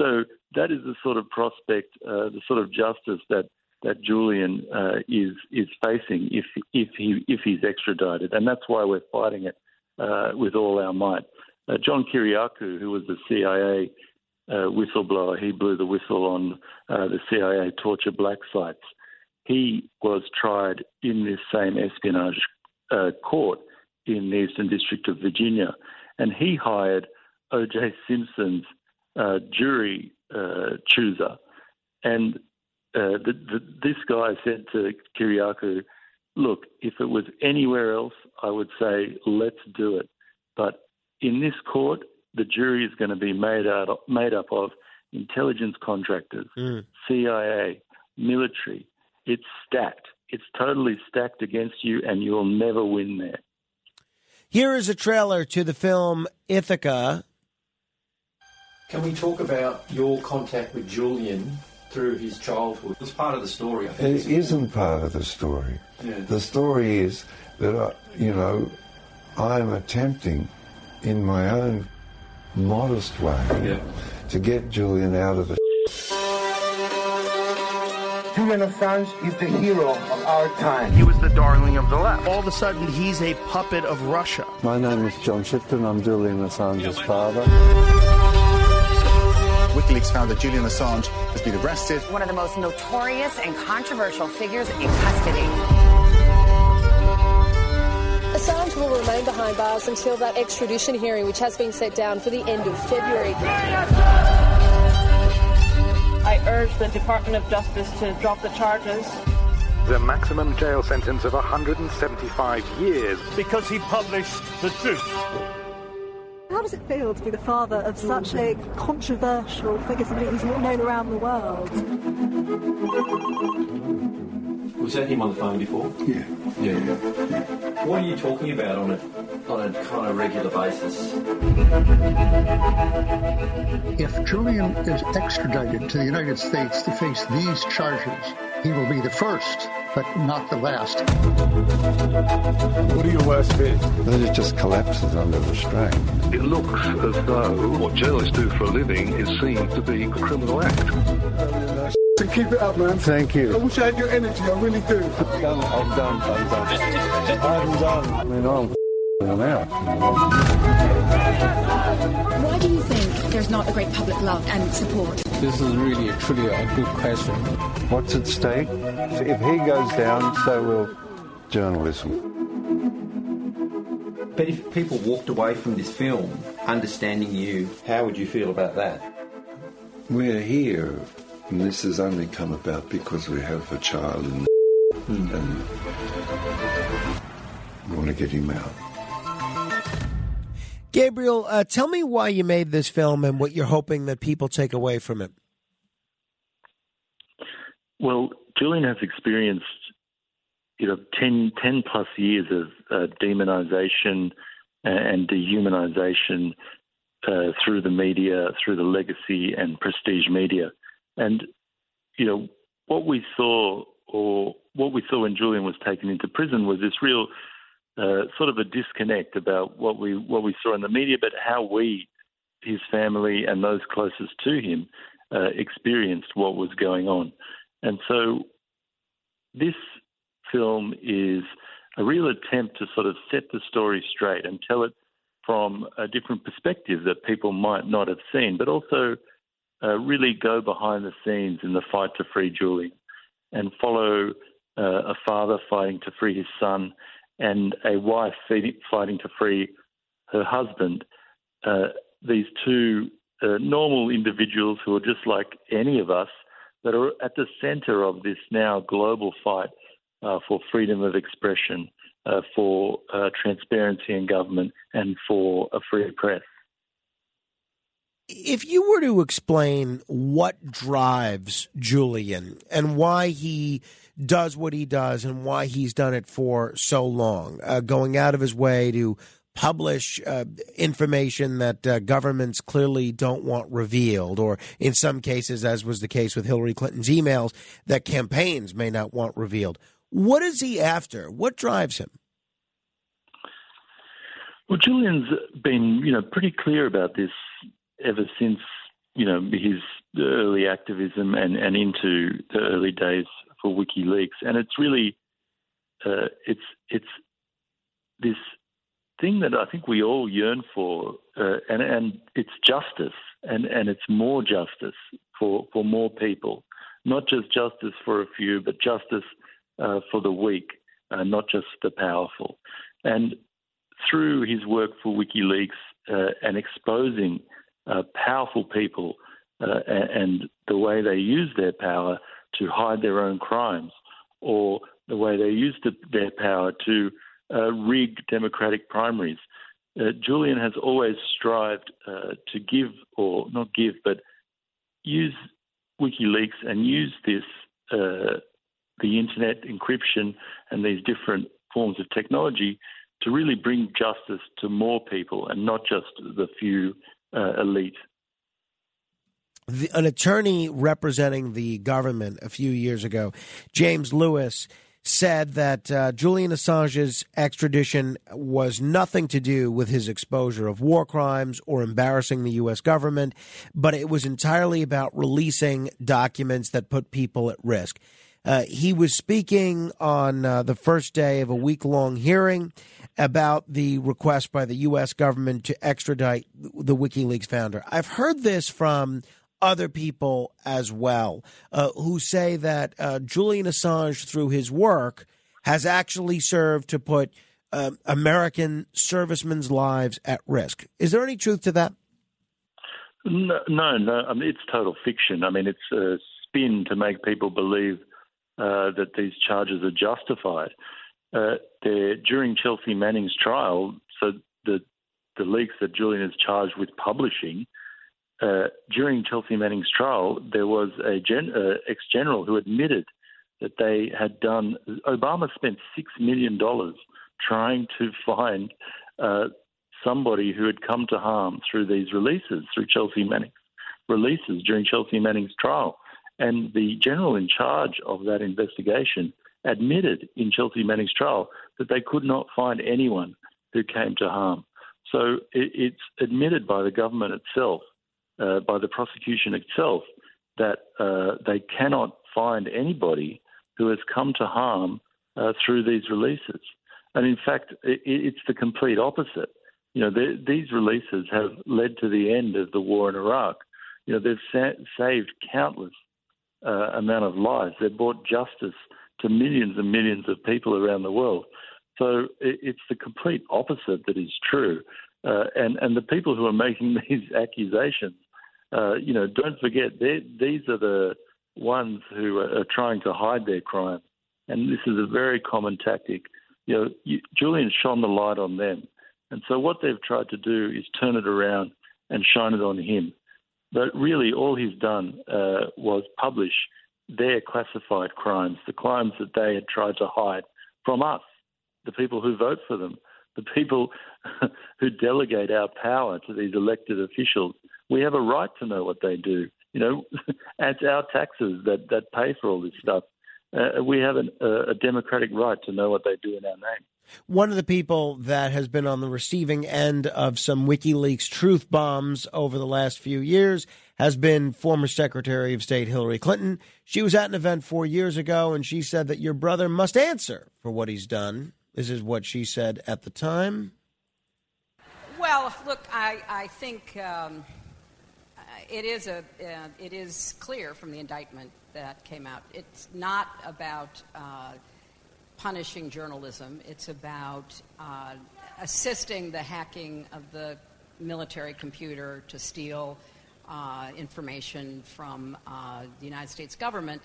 So that is the sort of prospect, uh, the sort of justice that that Julian uh, is is facing if if he if he's extradited, and that's why we're fighting it uh, with all our might. Uh, John Kiriakou, who was the C I A uh, whistleblower, he blew the whistle on uh, the C I A torture black sites. He was tried in this same espionage uh, court in the Eastern District of Virginia, and he hired O J Simpson's uh, jury uh, chooser, and. Uh, the, the, this guy said to Kiriakou, look, if it was anywhere else, I would say, let's do it. But in this court, the jury is going to be made, out of, made up of intelligence contractors, mm. C I A, military. It's stacked. It's totally stacked against you, and you will never win there. Here is a trailer to the film Ithaka. Can we talk about your contact with Julian through his childhood? It's part of the story, I think. It isn't part of the story. Yeah. The story is that, I, you know, I'm attempting in my own modest way yeah. to get Julian out of the Julian Assange is the hero of our time. He was the darling of the left. All of a sudden, he's a puppet of Russia. My name is John Shipton. I'm Julian Assange's father. WikiLeaks found that Julian Assange has been arrested. One of the most notorious and controversial figures in custody. Assange will remain behind bars until that extradition hearing, which has been set down for the end of February. I urge the Department of Justice to drop the charges. The maximum jail sentence of one hundred seventy-five years. Because he published the truth. How does it feel to be the father of such a controversial figure, somebody who's not known around the world? Was that him on the phone before? Yeah. Yeah, yeah. What are you talking about on a, on a kind of regular basis? If Julian is extradited to the United States to face these charges, he will be the first, but not the last. What are your worst fears? That it just collapses under the strain. It looks as though what journalists do for a living is seen to be a criminal act. So keep it up, man. Thank you. I wish I had your energy, I really do. I'm done, I'm done, I'm done. I'm done. I mean, I'm f***ing out. Why do you think there's not a great public love and support? This is really a truly a good question. What's at stake? If he goes down, so will journalism. But if people walked away from this film understanding you, how would you feel about that? We're here, and this has only come about because we have a child in the mm. and we want to get him out. Gabriel, uh, tell me why you made this film and what you're hoping that people take away from it. Well, Julian has experienced, you know, ten, ten plus years of uh, demonization and dehumanization uh, through the media, through the legacy and prestige media. And, you know, what we saw or what we saw when Julian was taken into prison was this real uh, sort of a disconnect about what we what we saw in the media, but how we, his family and those closest to him, uh, experienced what was going on. And so this film is a real attempt to sort of set the story straight and tell it from a different perspective that people might not have seen, but also uh, really go behind the scenes in the fight to free Julian and follow uh, a father fighting to free his son and a wife fighting to free her husband. Uh, these two uh, normal individuals who are just like any of us that are at the centre of this now global fight Uh, for freedom of expression, uh, for uh, transparency in government, and for a free press. If you were to explain what drives Julian and why he does what he does and why he's done it for so long, uh, going out of his way to publish uh, information that uh, governments clearly don't want revealed, or in some cases, as was the case with Hillary Clinton's emails, that campaigns may not want revealed. What is he after? What drives him? Well, Julian's been, you know, pretty clear about this ever since, you know, his early activism and, and into the early days for WikiLeaks. And it's really, uh, it's it's this thing that I think we all yearn for, uh, and and it's justice, and, and it's more justice for, for more people, not just justice for a few, but justice Uh, for the weak, uh, not just the powerful. And through his work for WikiLeaks uh, and exposing uh, powerful people uh, and the way they use their power to hide their own crimes, or the way they use the, their power to uh, rig democratic primaries, uh, Julian has always strived uh, to give, or not give, but use WikiLeaks and use this uh the internet encryption and these different forms of technology to really bring justice to more people and not just the few uh, elite. The, an attorney representing the government a few years ago, James Lewis, said that uh, Julian Assange's extradition was nothing to do with his exposure of war crimes or embarrassing the U S government, but it was entirely about releasing documents that put people at risk. Uh, he was speaking on uh, the first day of a week-long hearing about the request by the U S government to extradite the WikiLeaks founder. I've heard this from other people as well, uh, who say that uh, Julian Assange, through his work, has actually served to put uh, American servicemen's lives at risk. Is there any truth to that? No, no. no. I mean, it's total fiction. I mean, it's a spin to make people believe Uh, that these charges are justified. Uh, during Chelsea Manning's trial, so the the leaks that Julian is charged with publishing, uh, during Chelsea Manning's trial, there was a gen, uh, ex-general who admitted that they had done. Obama spent six million dollars trying to find uh, somebody who had come to harm through these releases, through Chelsea Manning's releases during Chelsea Manning's trial. And the general in charge of that investigation admitted in Chelsea Manning's trial that they could not find anyone who came to harm. So it's admitted by the government itself, uh, by the prosecution itself, that uh, they cannot find anybody who has come to harm uh, through these releases. And in fact, it's the complete opposite. You know, these releases have led to the end of the war in Iraq. You know, they've sa- saved countless Uh, amount of lives. They've brought justice to millions and millions of people around the world. So it's the complete opposite that is true. Uh, and, and the people who are making these accusations, uh, you know, don't forget, these are the ones who are, are trying to hide their crime. And this is a very common tactic. You know, you, Julian shone the light on them. And so what they've tried to do is turn it around and shine it on him. But really all he's done uh, was publish their classified crimes, the crimes that they had tried to hide from us, the people who vote for them, the people who delegate our power to these elected officials. We have a right to know what they do. You know, it's our taxes that, that pay for all this stuff. Uh, we have an, uh, a democratic right to know what they do in our name. One of the people that has been on the receiving end of some WikiLeaks truth bombs over the last few years has been former Secretary of State Hillary Clinton. She was at an event four years ago, and she said that your brother must answer for what he's done. This is what she said at the time. Well, look, I, I think um, it is a uh, it is clear from the indictment that came out. It's not about Uh, punishing journalism. It's about uh, assisting the hacking of the military computer to steal uh, information from uh, the United States government.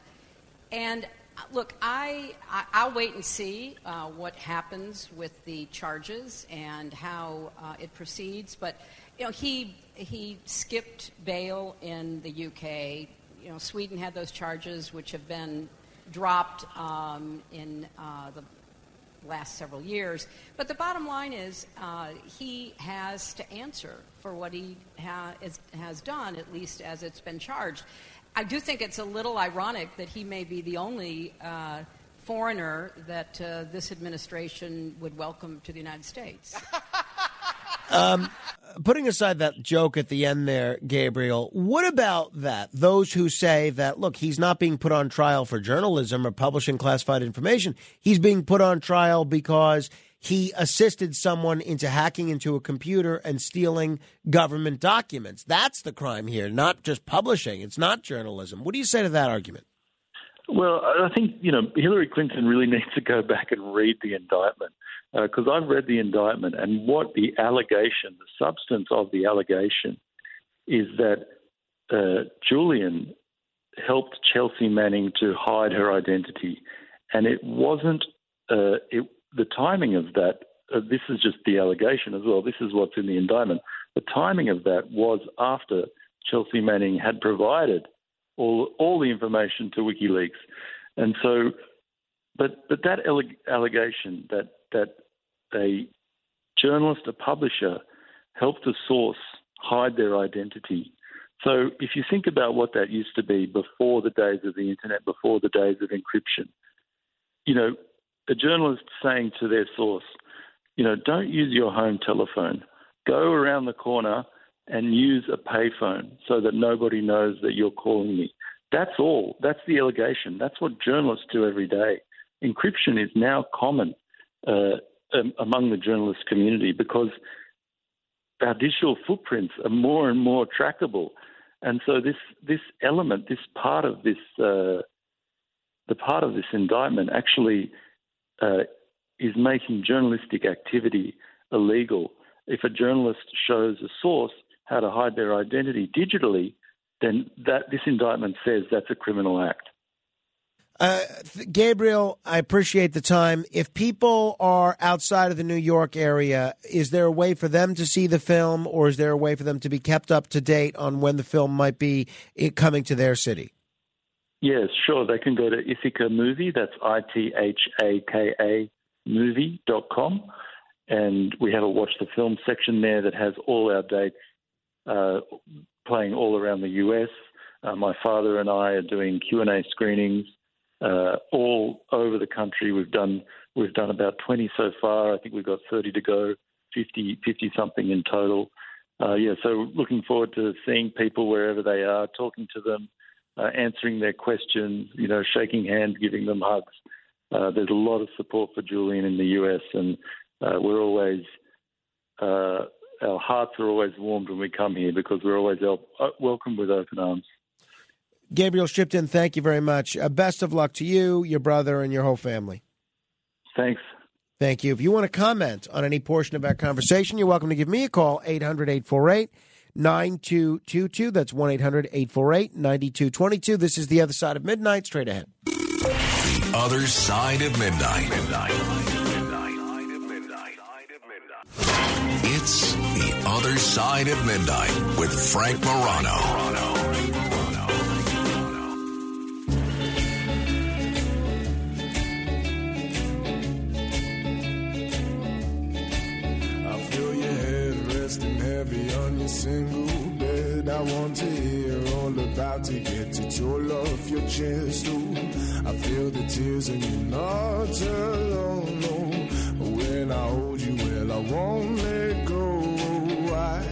And look, I, I, I'll wait and see uh, what happens with the charges and how uh, it proceeds. But, you know, he, he skipped bail in the U K. You know, Sweden had those charges, which have been dropped um, in uh, the last several years. But the bottom line is uh, he has to answer for what he ha- is, has done, at least as it's been charged. I do think it's a little ironic that he may be the only uh, foreigner that uh, this administration would welcome to the United States. Um, putting aside that joke at the end there, Gabriel, what about that? Those who say that, look, he's not being put on trial for journalism or publishing classified information. He's being put on trial because he assisted someone into hacking into a computer and stealing government documents. That's the crime here, not just publishing. It's not journalism. What do you say to that argument? Well, I think, you know, Hillary Clinton really needs to go back and read the indictment. Because uh, I've read the indictment, and what the allegation, the substance of the allegation, is that uh, Julian helped Chelsea Manning to hide her identity, and it wasn't uh, it, the timing of that. Uh, this is just the allegation as well. This is what's in the indictment. The timing of that was after Chelsea Manning had provided all all the information to WikiLeaks, and so, but but that alleg- allegation that. that a journalist, a publisher, helped a source hide their identity. So if you think about what that used to be before the days of the internet, before the days of encryption, you know, a journalist saying to their source, you know, don't use your home telephone. Go around the corner and use a payphone so that nobody knows that you're calling me. That's all. That's the allegation. That's what journalists do every day. Encryption is now common Uh, um, among the journalist community because our digital footprints are more and more trackable. And so this this element, this part of this, uh, the part of this indictment actually uh, is making journalistic activity illegal. If a journalist shows a source how to hide their identity digitally, then that this indictment says that's a criminal act. Uh, Gabriel, I appreciate the time. If people are outside of the New York area, is there a way for them to see the film, or is there a way for them to be kept up to date on when the film might be coming to their city? Yes, sure. They can go to Ithaka Movie. That's I T H A K A movie dot com. And we have a Watch the Film section there that has all our dates uh, playing all around the U S. Uh, my father and I are doing Q and A screenings Uh, all over the country. We've done we've done about twenty so far. I think we've got thirty to go, fifty, fifty something in total. Uh, yeah, so looking forward to seeing people wherever they are, talking to them, uh, answering their questions, you know, shaking hands, giving them hugs. Uh, there's a lot of support for Julian in the U S, and uh, we're always uh, our hearts are always warmed when we come here because we're always el- welcomed with open arms. Gabriel Shipton, thank you very much. Uh, best of luck to you, your brother, and your whole family. Thanks. Thank you. If you want to comment on any portion of our conversation, you're welcome to give me a call, eight hundred, eight four eight, nine two two two. That's one eight hundred, eight four eight, nine two two two. This is The Other Side of Midnight. Straight ahead. The Other Side of Midnight. Midnight. It's The Other Side of Midnight with Frank Morano. I feel your head resting heavy on your single bed. I want to hear all about it. Get it all off your chest. Ooh, I feel the tears and you're not alone. No. When I hold you, well, I won't let go. Why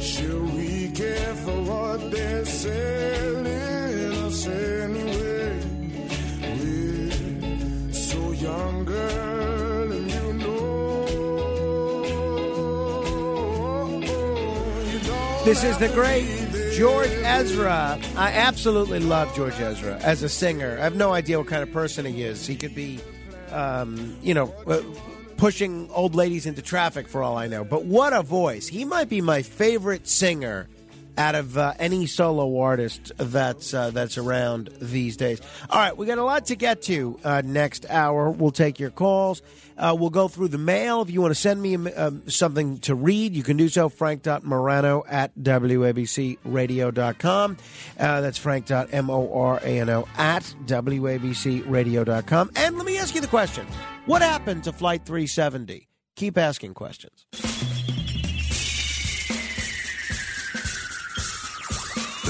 should we care for what they're selling us anyway? We're so young, girl, and you know you don't. This is the great George Ezra. I absolutely love George Ezra as a singer. I have no idea what kind of person he is. He could be, um, you know... Uh, pushing old ladies into traffic for all I know. But what a voice. He might be my favorite singer out of uh, any solo artist that's uh, that's around these days. All right, we got a lot to get to uh, next hour. We'll take your calls. Uh, we'll go through the mail. If you want to send me uh, something to read, you can do so, frank dot morano at w a b c radio dot com. Uh, that's frank dot morano at w a b c radio dot com. And let me ask you the question. What happened to Flight three seventy? Keep asking questions.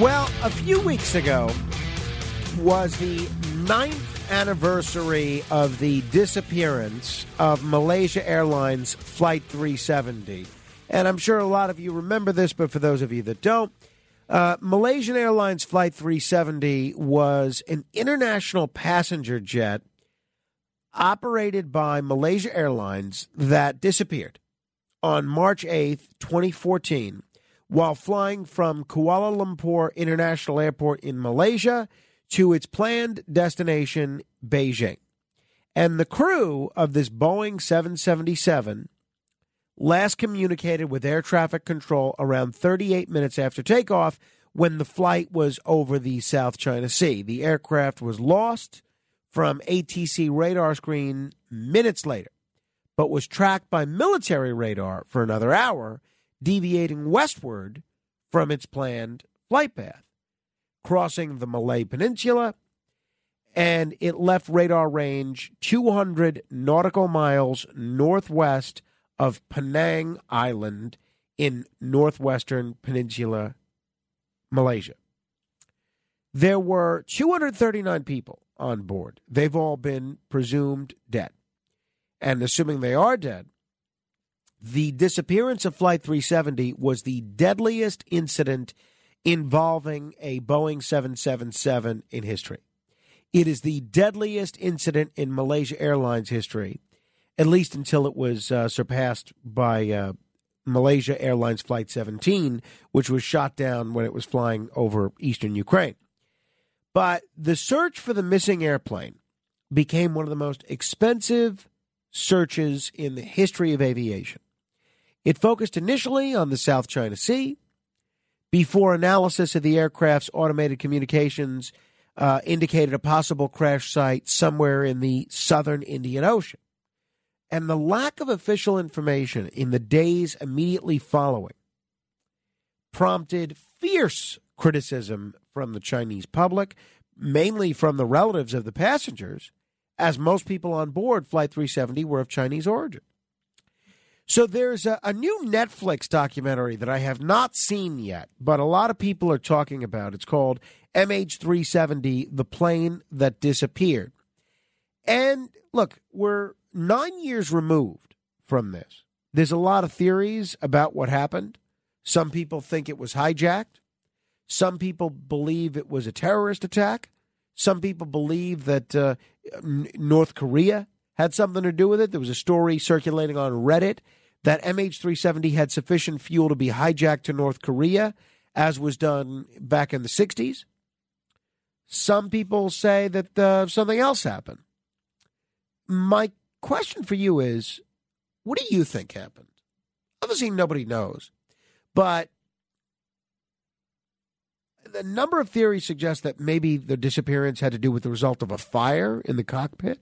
Well, a few weeks ago was the ninth anniversary of the disappearance of Malaysia Airlines Flight three seventy. And I'm sure a lot of you remember this, but for those of you that don't, uh, Malaysian Airlines Flight three seventy was an international passenger jet operated by Malaysia Airlines that disappeared on March eighth, twenty fourteen. While flying from Kuala Lumpur International Airport in Malaysia to its planned destination, Beijing. And the crew of this Boeing seven seventy-seven last communicated with air traffic control around thirty-eight minutes after takeoff when the flight was over the South China Sea. The aircraft was lost from A T C radar screen minutes later, but was tracked by military radar for another hour, deviating westward from its planned flight path, crossing the Malay Peninsula, and it left radar range two hundred nautical miles northwest of Penang Island in northwestern Peninsula, Malaysia. There were two hundred thirty-nine people on board. They've all been presumed dead. And assuming they are dead, the disappearance of Flight three seventy was the deadliest incident involving a Boeing seven seventy-seven in history. It is the deadliest incident in Malaysia Airlines history, at least until it was uh, surpassed by uh, Malaysia Airlines Flight seventeen, which was shot down when it was flying over eastern Ukraine. But the search for the missing airplane became one of the most expensive searches in the history of aviation. It focused initially on the South China Sea before analysis of the aircraft's automated communications uh, indicated a possible crash site somewhere in the southern Indian Ocean. and the lack of official information in the days immediately following prompted fierce criticism from the Chinese public, mainly from the relatives of the passengers, as most people on board Flight three seventy were of Chinese origin. So there's a, a new Netflix documentary that I have not seen yet, but a lot of people are talking about. It's called M H three seventy, The Plane That Disappeared. And look, we're nine years removed from this. There's a lot of theories about what happened. Some people think it was hijacked. Some people believe it was a terrorist attack. Some people believe that uh, North Korea had something to do with it. There was a story circulating on Reddit that M H three seventy had sufficient fuel to be hijacked to North Korea, as was done back in the sixties. Some people say that uh, something else happened. My question for you is, what do you think happened? Obviously, nobody knows, but the number of theories suggest that maybe the disappearance had to do with the result of a fire in the cockpit.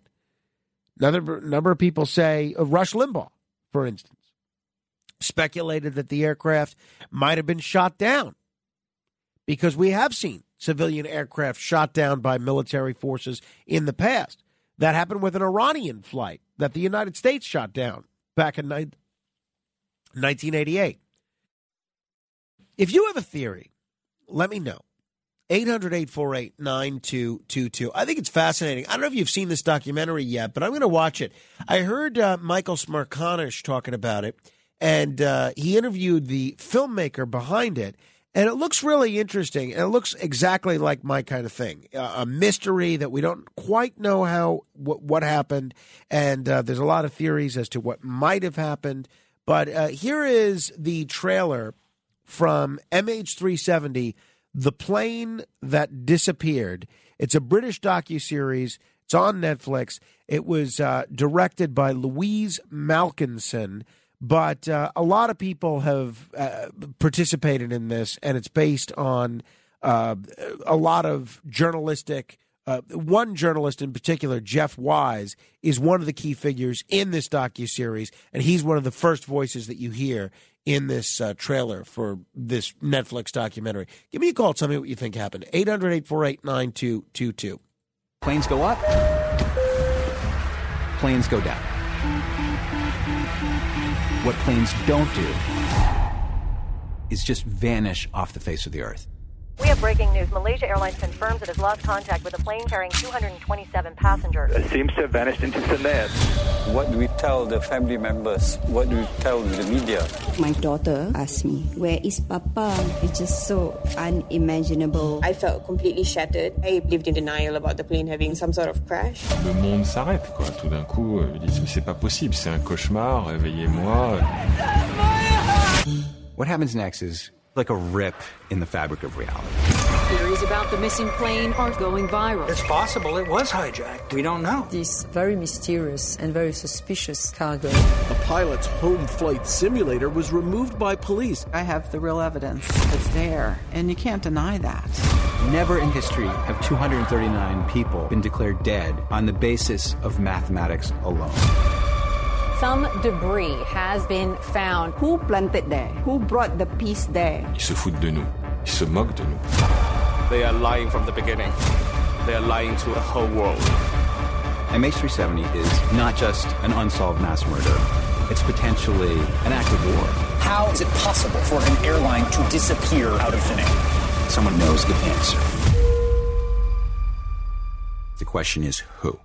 Another number of people say, uh, Rush Limbaugh, for instance, speculated that the aircraft might have been shot down, because we have seen civilian aircraft shot down by military forces in the past. That happened with an Iranian flight that the United States shot down back in nineteen eighty-eight. If you have a theory, let me know. eight hundred, eight four eight, nine two two two. I think it's fascinating. I don't know if you've seen this documentary yet, but I'm going to watch it. I heard uh, Michael Smirkanish talking about it, and uh, he interviewed the filmmaker behind it, and it looks really interesting, and it looks exactly like my kind of thing, uh, a mystery that we don't quite know how wh- what happened, and uh, there's a lot of theories as to what might have happened, but uh, here is the trailer from M H three seventy, The Plane That Disappeared. It's a British docuseries. It's on Netflix. It was uh, directed by Louise Malkinson, but uh, a lot of people have uh, participated in this, and it's based on uh, a lot of journalistic. Uh, one journalist in particular, Jeff Wise, is one of the key figures in this docuseries, and he's one of the first voices that you hear in this uh, trailer for this Netflix documentary. Give me a call. Tell me what you think happened. eight hundred, eight four eight, nine two two two. Planes go up. Planes go down. What planes don't do is just vanish off the face of the earth. We have breaking news. Malaysia Airlines confirms it has lost contact with a plane carrying two hundred twenty-seven passengers. It seems to have vanished into thin air. What do we tell the family members? What do we tell the media? My daughter asked me, where is Papa? It's just so unimaginable. I felt completely shattered. I lived in denial about the plane having some sort of crash. Le monde s'arrête, quoi. Tout d'un coup, ils disent, mais c'est pas possible, c'est un cauchemar, réveillez-moi. What happens next is like a rip in the fabric of reality. Theories about the missing plane are going viral. It's possible it was hijacked. We don't know. This very mysterious and very suspicious cargo. A pilot's home flight simulator was removed by police. I have the real evidence. It's there, and you can't deny that. Never in history have two hundred thirty-nine people been declared dead on the basis of mathematics alone. Some debris has been found. Who planted there? Who brought the peace there? Ils se foutent de nous. Ils se moquent de nous. They are lying from the beginning. They are lying to the whole world. M H three seventy is not just an unsolved mass murder. It's potentially an act of war. How is it possible for an airline to disappear out of thin air? Someone knows the answer. The question is who?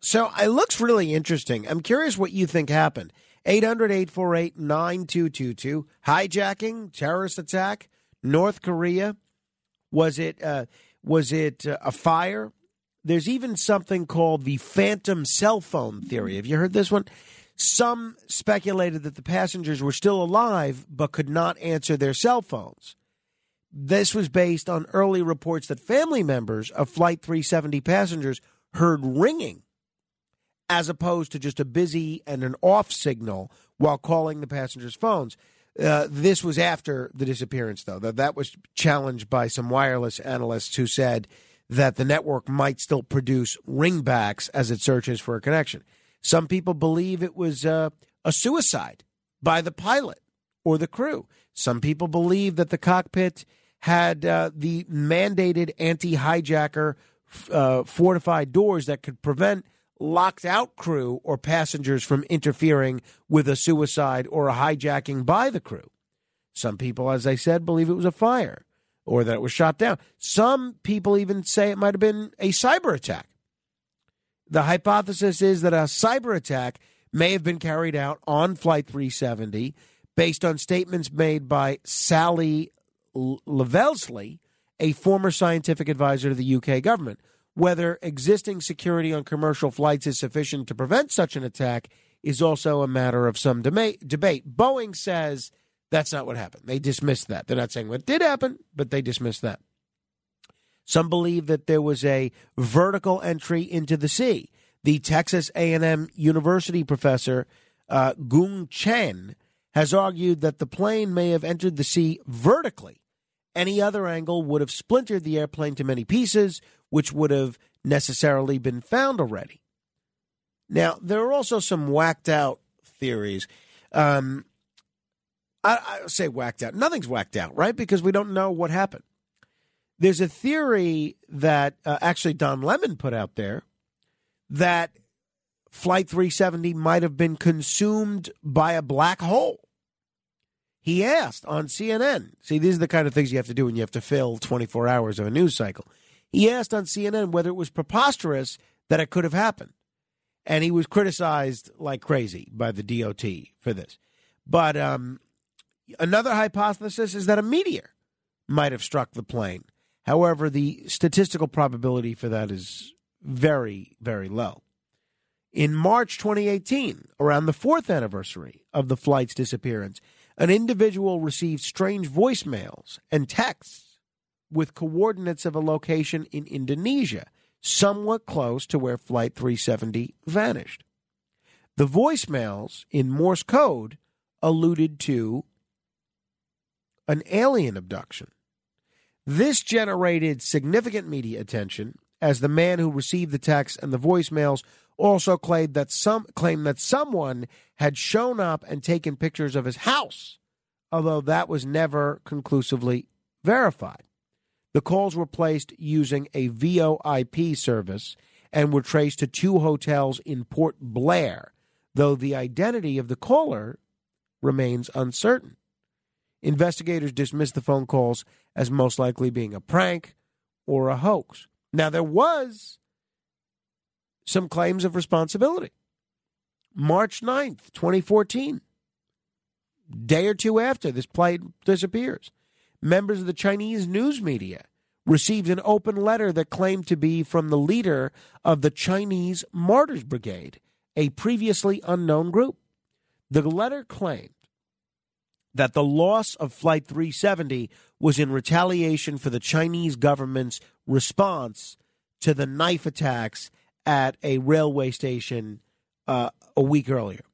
So it looks really interesting. I'm curious what you think happened. eight hundred, eight four eight, nine two two two. Hijacking, terrorist attack, North Korea. Was it uh, was it uh, a fire? There's even something called the phantom cell phone theory. Have you heard this one? Some speculated that the passengers were still alive but could not answer their cell phones. This was based on early reports that family members of Flight three seventy passengers heard ringing, as opposed to just a busy and an off signal while calling the passengers' phones. Uh, this was after the disappearance, though. That, that was challenged by some wireless analysts who said that the network might still produce ringbacks as it searches for a connection. Some people believe it was uh, a suicide by the pilot or the crew. Some people believe that the cockpit had uh, the mandated anti-hijacker uh, fortified doors that could prevent locked-out crew or passengers from interfering with a suicide or a hijacking by the crew. Some people, as I said, believe it was a fire or that it was shot down. Some people even say it might have been a cyber attack. The hypothesis is that a cyber attack may have been carried out on Flight three seventy based on statements made by Sally Levesley, a former scientific advisor to the U K government. Whether existing security on commercial flights is sufficient to prevent such an attack is also a matter of some deba- debate. Boeing says that's not what happened. They dismissed that. They're not saying what did happen, but they dismissed that. Some believe that there was a vertical entry into the sea. The Texas A and M University professor, uh, Gung Chen, has argued that the plane may have entered the sea vertically. Any other angle would have splintered the airplane to many pieces, which would have necessarily been found already. Now, there are also some whacked-out theories. Um, I, I say whacked-out. Nothing's whacked out, right? Because we don't know what happened. There's a theory that uh, actually Don Lemon put out there that Flight three seventy might have been consumed by a black hole. He asked on C N N. See, these are the kind of things you have to do when you have to fill twenty-four hours of a news cycle. He asked on C N N whether it was preposterous that it could have happened. And he was criticized like crazy by the D O T for this. But um, another hypothesis is that a meteor might have struck the plane. However, the statistical probability for that is very, very low. In March twenty eighteen, around the fourth anniversary of the flight's disappearance, an individual received strange voicemails and texts with coordinates of a location in Indonesia, somewhat close to where Flight three seventy vanished. The voicemails in Morse code alluded to an alien abduction. This generated significant media attention, as the man who received the texts and the voicemails also claimed that some claimed that someone had shown up and taken pictures of his house, although that was never conclusively verified. The calls were placed using a V O I P service and were traced to two hotels in Port Blair, though the identity of the caller remains uncertain. Investigators dismissed the phone calls as most likely being a prank or a hoax. Now, there was some claims of responsibility. March ninth, twenty fourteen, day or two after this plane disappears, members of the Chinese news media received an open letter that claimed to be from the leader of the Chinese Martyrs Brigade, a previously unknown group. The letter claimed that the loss of Flight three seventy was in retaliation for the Chinese government's response to the knife attacks at a railway station uh, a week earlier,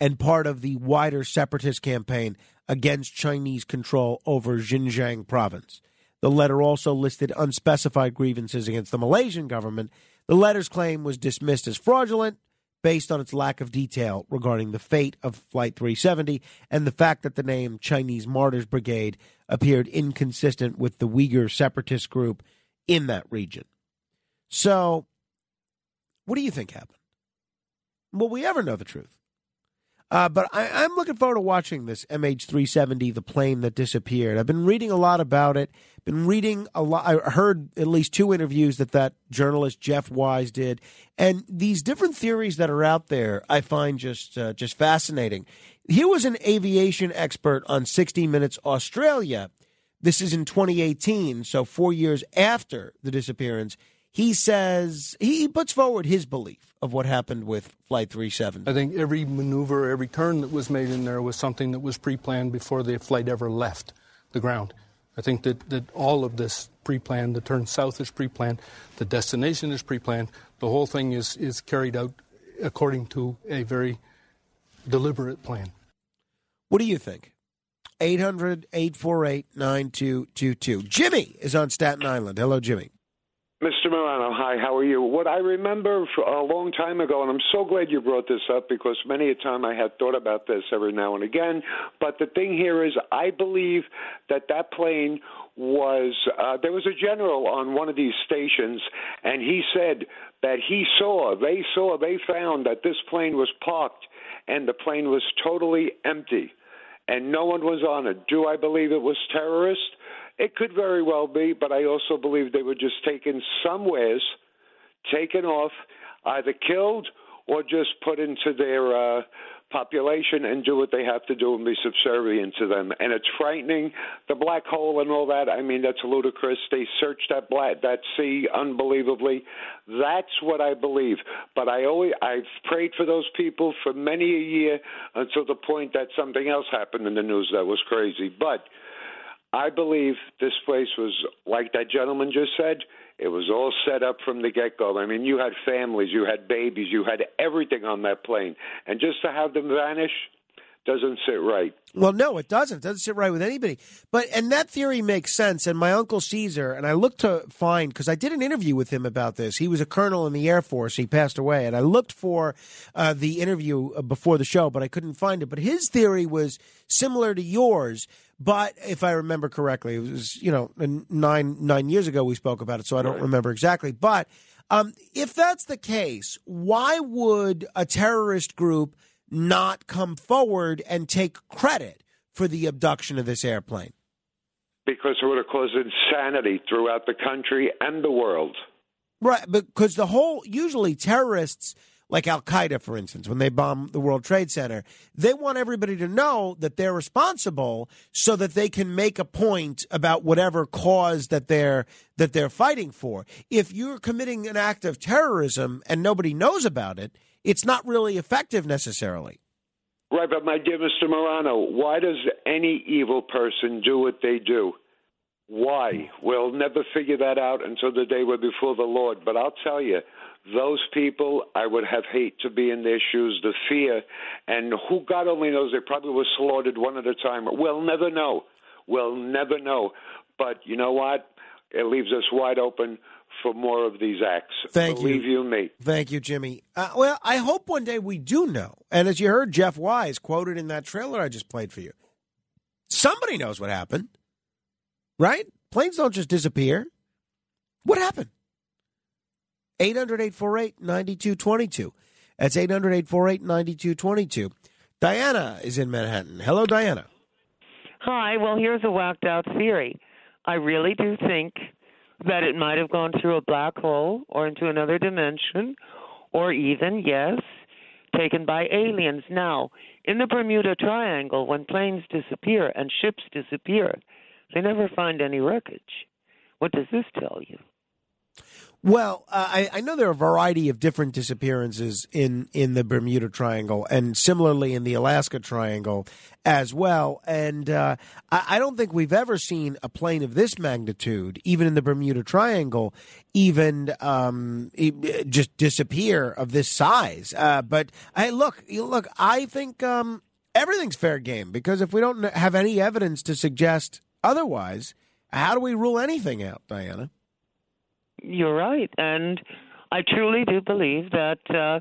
and part of the wider separatist campaign against Chinese control over Xinjiang province. The letter also listed unspecified grievances against the Malaysian government. The letter's claim was dismissed as fraudulent, based on its lack of detail regarding the fate of Flight three seventy and the fact that the name Chinese Martyrs Brigade appeared inconsistent with the Uyghur separatist group in that region. So, what do you think happened? Will we ever know the truth? Uh, but I, I'm looking forward to watching this M H three seventy, the plane that disappeared. I've been reading a lot about it. Been reading a lot. I heard at least two interviews that that journalist Jeff Wise did, and these different theories that are out there, I find just uh, just fascinating. Here was an aviation expert on sixty Minutes Australia. This is in twenty eighteen, so four years after the disappearance. He says he puts forward his belief of what happened with Flight three seventy. I think every maneuver, every turn that was made in there was something that was pre-planned before the flight ever left the ground. I think that, that all of this pre-planned, the turn south is pre-planned, the destination is pre-planned, the whole thing is, is carried out according to a very deliberate plan. What do you think? eight hundred, eight four eight, nine two two two. Jimmy is on Staten Island. Hello, Jimmy. Mister Morano, hi, how are you? What I remember a long time ago, and I'm so glad you brought this up because many a time I had thought about this every now and again, but the thing here is I believe that that plane was uh, – there was a general on one of these stations, and he said that he saw, they saw, they found that this plane was parked and the plane was totally empty and no one was on it. Do I believe it was terrorists? It could very well be, but I also believe they were just taken somewheres, taken off, either killed or just put into their uh, population and do what they have to do and be subservient to them. And it's frightening. The black hole and all that, I mean, that's ludicrous. They searched that black, that sea unbelievably. That's what I believe. But I always, I've prayed for those people for many a year until the point that something else happened in the news that was crazy. But I believe this place was, like that gentleman just said, it was all set up from the get-go. I mean, you had families, you had babies, you had everything on that plane. And just to have them vanish doesn't sit right. Well, no, it doesn't. It doesn't sit right with anybody. But and that theory makes sense. And my Uncle Caesar, and I looked to find, because I did an interview with him about this. He was a colonel in the Air Force. He passed away. And I looked for uh, the interview before the show, but I couldn't find it. But his theory was similar to yours. But if I remember correctly, it was, you know, nine nine years ago we spoke about it, so I don't remember exactly. But um, if that's the case, why would a terrorist group not come forward and take credit for the abduction of this airplane? Because it would have caused insanity throughout the country and the world. Right, because the whole, usually terrorists, like Al-Qaeda, for instance, when they bomb the World Trade Center, they want everybody to know that they're responsible so that they can make a point about whatever cause that they're that they're fighting for. If you're committing an act of terrorism and nobody knows about it, it's not really effective necessarily. Right, but my dear Mister Morano, why does any evil person do what they do? Why? We'll never figure that out until the day we're before the Lord. But I'll tell you, those people, I would have hate to be in their shoes, the fear. And who God only knows, they probably were slaughtered one at a time. We'll never know. We'll never know. But you know what? It leaves us wide open for more of these acts. Thank you. Believe you me. Thank you, Jimmy. Uh, well, I hope one day we do know. And as you heard Jeff Wise quoted in that trailer I just played for you, somebody knows what happened. Right? Planes don't just disappear. What happened? eight hundred, eight four eight, nine two two two. That's eight hundred, eight four eight, nine two two two. Diana is in Manhattan. Hello, Diana. Hi. Well, here's a whacked-out theory. I really do think that it might have gone through a black hole or into another dimension or even, yes, taken by aliens. Now, in the Bermuda Triangle, when planes disappear and ships disappear, they never find any wreckage. What does this tell you? Well, uh, I, I know there are a variety of different disappearances in, in the Bermuda Triangle and similarly in the Alaska Triangle as well. And uh, I, I don't think we've ever seen a plane of this magnitude, even in the Bermuda Triangle, even um, just disappear of this size. Uh, but hey, look, look, I think um, everything's fair game because if we don't have any evidence to suggest otherwise, how do we rule anything out, Diana? You're right, and I truly do believe that uh,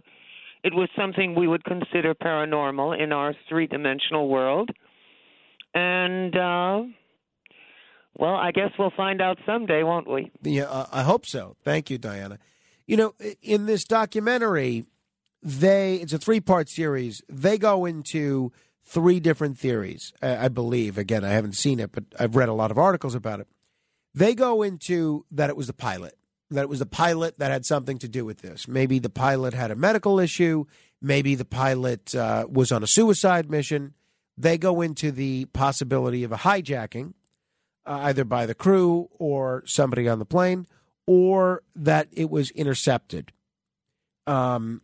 it was something we would consider paranormal in our three-dimensional world. And, uh, well, I guess we'll find out someday, won't we? Yeah, uh, I hope so. Thank you, Diana. You know, in this documentary, they it's a three-part series. They go into three different theories, I, I believe. Again, I haven't seen it, but I've read a lot of articles about it. They go into that it was the pilot. That it was the pilot that had something to do with this. Maybe the pilot had a medical issue. Maybe the pilot uh, was on a suicide mission. They go into the possibility of a hijacking, uh, either by the crew or somebody on the plane, or that it was intercepted, um,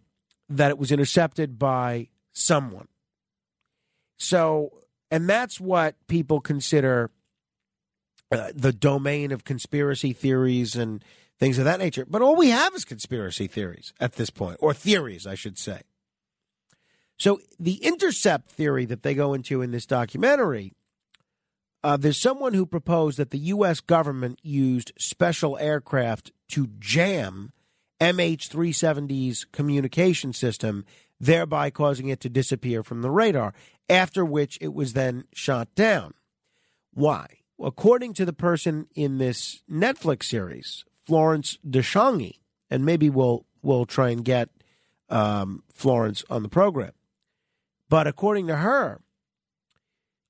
that it was intercepted by someone. So, and that's what people consider uh, the domain of conspiracy theories and things of that nature. But all we have is conspiracy theories at this point, or theories, I should say. So the intercept theory that they go into in this documentary, uh, there's someone who proposed that the U S government used special aircraft to jam M H three seventy's communication system, thereby causing it to disappear from the radar, after which it was then shot down. Why? According to the person in this Netflix series, Florence Deschangi, and maybe we'll we'll try and get um, Florence on the program, but according to her,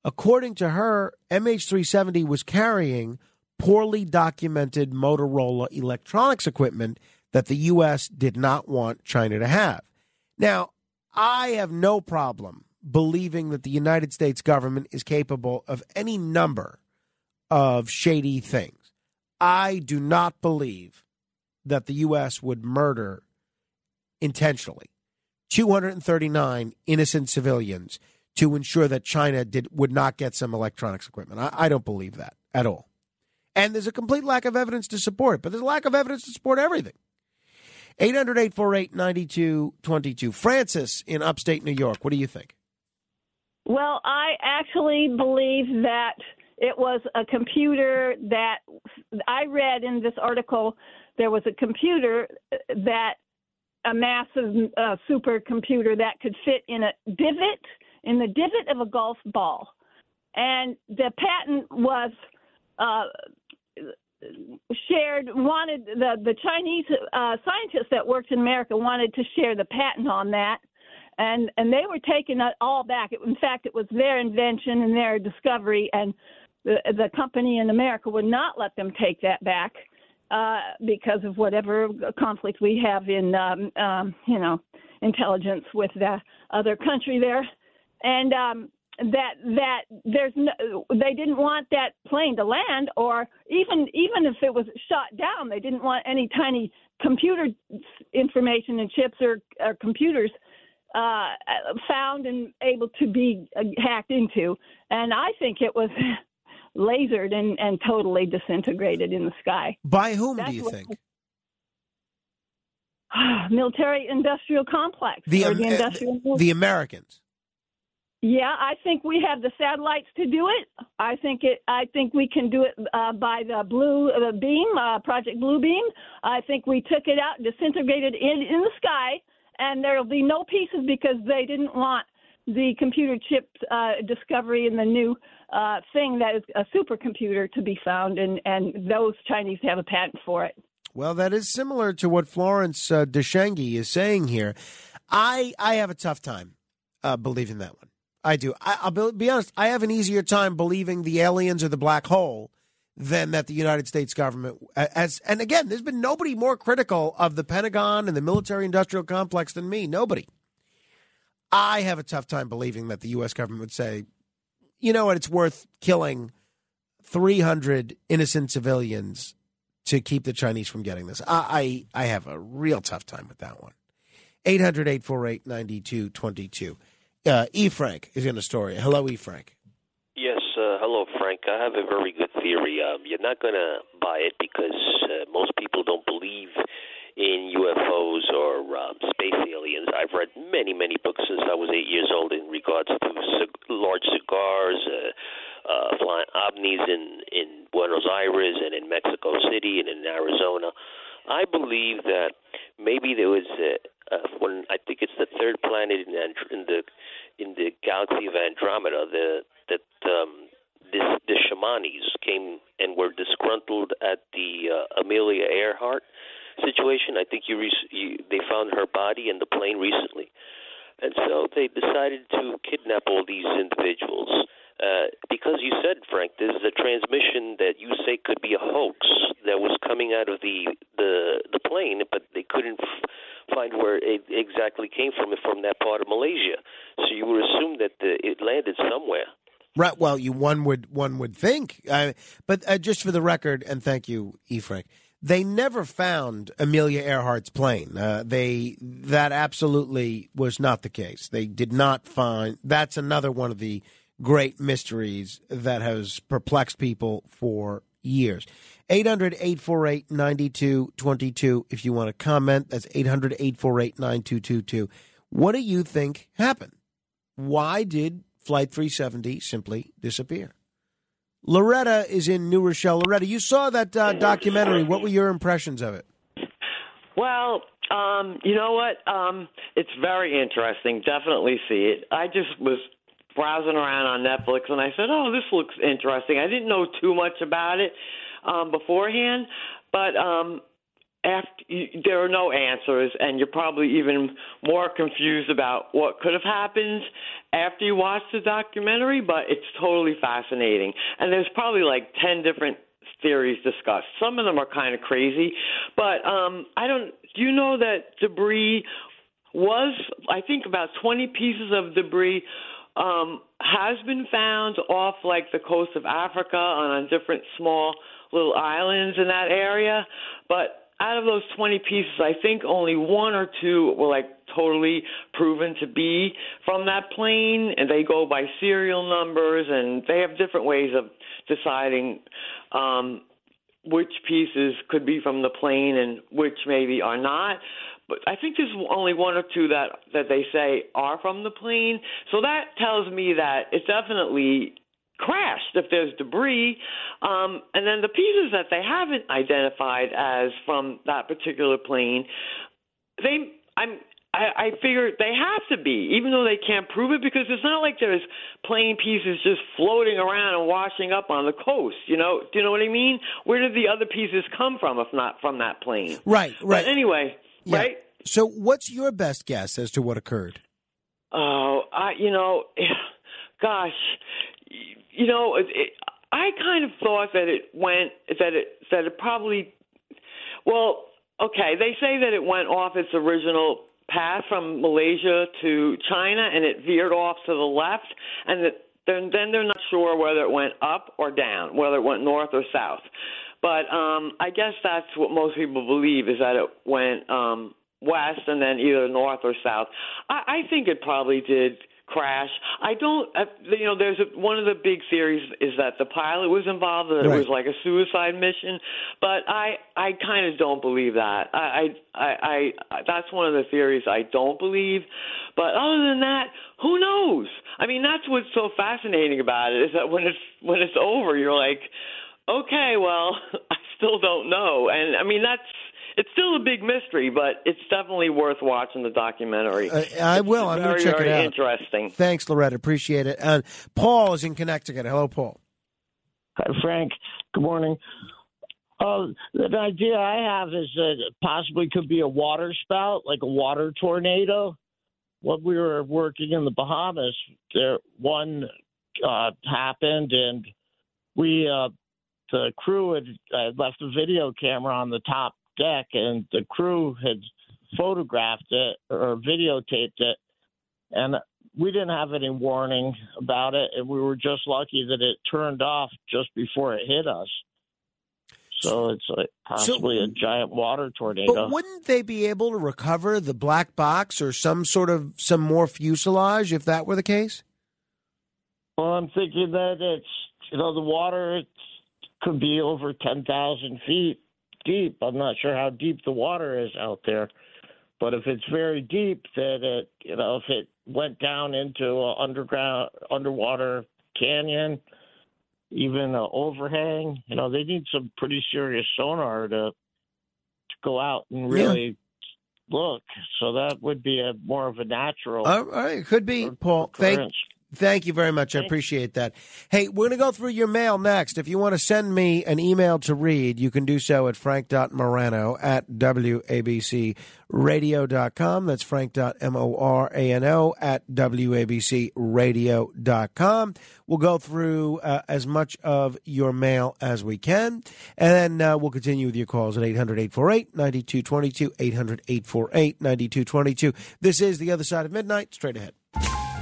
according to her, M H three seventy was carrying poorly documented Motorola electronics equipment that the U S did not want China to have. Now, I have no problem believing that the United States government is capable of any number of shady things. I do not believe that the U S would murder intentionally two hundred thirty-nine innocent civilians to ensure that China did would not get some electronics equipment. I, I don't believe that at all. And there's a complete lack of evidence to support it, but there's a lack of evidence to support everything. eight hundred, eight four eight, nine two two two. Francis in upstate New York, what do you think? Well, I actually believe that it was a computer that I read in this article. There was a computer that a massive uh, supercomputer that could fit in a divot, in the divot of a golf ball. And the patent was uh, shared, wanted the, the Chinese uh, scientists that worked in America wanted to share the patent on that. And, and they were taking it all back. It, in fact, it was their invention and their discovery, and the, the company in America would not let them take that back uh, because of whatever conflict we have in, um, um, you know, intelligence with the other country there. And um, that that there's no, they didn't want that plane to land, or even even if it was shot down, they didn't want any tiny computer information and chips or, or computers uh, found and able to be hacked into. And I think it was lasered and, and totally disintegrated in the sky. By whom That's do you think? Military-industrial complex. The, um, the, industrial uh, the Americans. Yeah, I think we have the satellites to do it. I think it. I think we can do it uh, by the blue uh, beam, uh, Project Blue Beam. I think we took it out, disintegrated it in, in the sky, and there will be no pieces because they didn't want the computer chip uh, discovery and the new uh, thing that is a supercomputer to be found, and, and those Chinese have a patent for it. Well, that is similar to what Florence uh, Deschangi is saying here. I I have a tough time uh, believing that one. I do. I, I'll be honest. I have an easier time believing the aliens or the black hole than that the United States government as. And again, there's been nobody more critical of the Pentagon and the military industrial complex than me. Nobody. I have a tough time believing that the U S government would say, you know what, it's worth killing three hundred innocent civilians to keep the Chinese from getting this. I, I, I have a real tough time with that one. eight hundred, eight four eight, nine two two two. Uh, E. Frank is in Astoria. Hello, E. Frank. Yes, uh, hello, Frank. I have a very good theory. Um, you're not going to buy it because uh, most people don't believe in U F Os or um, space aliens. I've read many, many books since I was eight years old in regards to cig- large cigars, uh, uh, flying ovnis in, in Buenos Aires and in Mexico City and in Arizona. I believe that maybe there was a Uh, when I think it's the third planet in, Andr- in the in the galaxy of Andromeda, the, that um, this, the Shamanis came and were disgruntled at the uh, Amelia Earhart situation. I think you, re- you they found her body in the plane recently, and so they decided to kidnap all these individuals uh, because you said, Frank, this is a transmission that you say could be a hoax that was coming out of the the, the plane, but they couldn't. F- find where it exactly came from, from that part of Malaysia. So you would assume that the, it landed somewhere. Right. Well, you one would one would think. Uh, but uh, just for the record, and thank you, E. Frank, they never found Amelia Earhart's plane. Uh, they that absolutely was not the case. They did not find. That's another one of the great mysteries that has perplexed people for years. eight hundred, eight four eight, nine two two two. If you want to comment, that's eight hundred, eight four eight, nine two two two. What do you think happened? Why did Flight three seventy simply disappear? Loretta is in New Rochelle. Loretta, you saw that uh, documentary. What were your impressions of it? Well, um, you know what? Um, it's very interesting. Definitely see it. I just was browsing around on Netflix, and I said, oh, this looks interesting. I didn't know too much about it um, beforehand, but um, after, you, there are no answers, and you're probably even more confused about what could have happened after you watch the documentary, but it's totally fascinating. And there's probably like ten different theories discussed. Some of them are kind of crazy, but um, I don't – do you know that debris was – I think about twenty pieces of debris – Um, has been found off, like, the coast of Africa on, on different small little islands in that area. But out of those twenty pieces, I think only one or two were, like, totally proven to be from that plane, and they go by serial numbers, and they have different ways of deciding um, which pieces could be from the plane and which maybe are not. But I think there's only one or two that, that they say are from the plane. So that tells me that it definitely crashed if there's debris. Um, and then the pieces that they haven't identified as from that particular plane, they I'm I, I figure they have to be, even though they can't prove it, because it's not like there's plane pieces just floating around and washing up on the coast. You know, do you know what I mean? Where did the other pieces come from if not from that plane? Right, right. But anyway... Yeah. Right. So what's your best guess as to what occurred? Oh, I, you know, gosh, you know, it, it, I kind of thought that it went, that it, that it probably, well, okay, they say that it went off its original path from Malaysia to China and it veered off to the left, and that then, then they're not sure whether it went up or down, whether it went north or south. But um, I guess that's what most people believe, is that it went um, west and then either north or south. I, I think it probably did crash. I don't, uh, you know, there's a, one of the big theories is that the pilot was involved, that right. It was like a suicide mission. But I, I kind of don't believe that. I, I, I, I, that's one of the theories I don't believe. But other than that, who knows? I mean, that's what's so fascinating about it, is that when it's when it's over, you're like, okay, well, I still don't know. And, I mean, that's it's still a big mystery, but it's definitely worth watching the documentary. Uh, I will. I'm going to check it out. Very interesting. Thanks, Loretta. Appreciate it. Uh, Paul is in Connecticut. Hello, Paul. Hi, Frank. Good morning. Uh, the idea I have is that it possibly could be a water spout, like a water tornado. When we were working in the Bahamas, there one uh, happened, and we uh, – the crew had uh, left a video camera on the top deck, and the crew had photographed it or videotaped it, and we didn't have any warning about it, and we were just lucky that it turned off just before it hit us. So it's like possibly so, a giant water tornado. But wouldn't they be able to recover the black box or some sort of some more fuselage if that were the case? Well, I'm thinking that it's, you know, the water, it's, could be over ten thousand feet deep. I'm not sure how deep the water is out there, but if it's very deep, then it, you know, if it went down into an underground, underwater canyon, even an overhang, you know, they need some pretty serious sonar to, to go out and really yeah. look. So that would be a more of a natural. All right, it could be, Paul. Thank. Thank you very much. I appreciate that. Hey, we're going to go through your mail next. If you want to send me an email to read, you can do so at frank dot morano at w a b c radio dot com. That's frank dot morano at w a b c radio dot com. We'll go through uh, as much of your mail as we can, and then uh, we'll continue with your calls at eight hundred, eight four eight, nine two two two, eight hundred, eight four eight, nine two two two. This is The Other Side of Midnight. Straight ahead.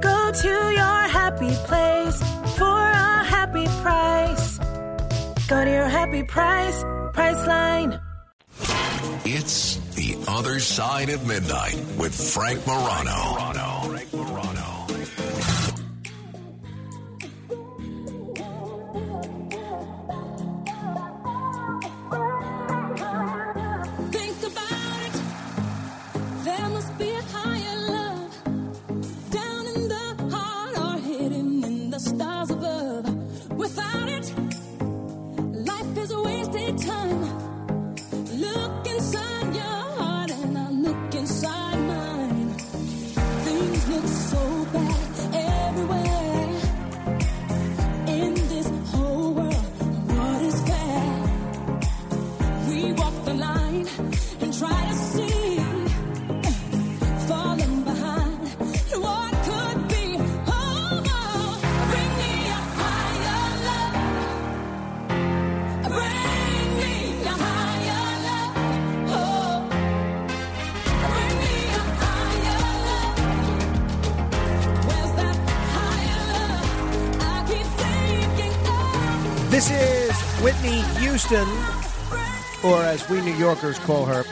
Go to your happy place for a happy price. Go to your happy price, Priceline. It's The Other Side of Midnight with Frank Morano. Frank Morano. Or as we New Yorkers call her,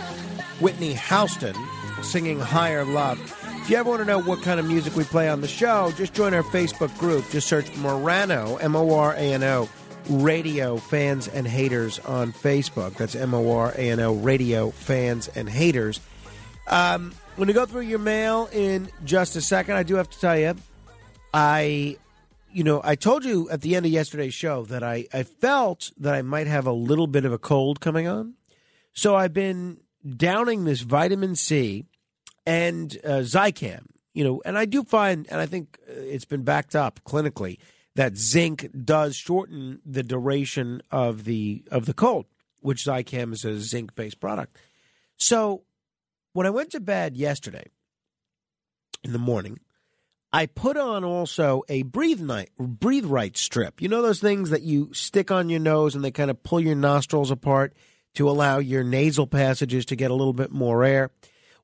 Whitney Houston, singing Higher Love. If you ever want to know what kind of music we play on the show, just join our Facebook group. Just search Morano, M O R A N O, Radio Fans and Haters on Facebook. That's M O R A N O, Radio Fans and Haters. Um, I'm going to go through your mail in just a second. I do have to tell you, I... You know, I told you at the end of yesterday's show that I, I felt that I might have a little bit of a cold coming on. So I've been downing this vitamin C and uh, Zicam, you know, and I do find, and I think it's been backed up clinically, that zinc does shorten the duration of the of the cold, which Zicam is a zinc-based product. So when I went to bed yesterday in the morning, I put on also a breathe night, breathe right strip. You know those things that you stick on your nose and they kind of pull your nostrils apart to allow your nasal passages to get a little bit more air?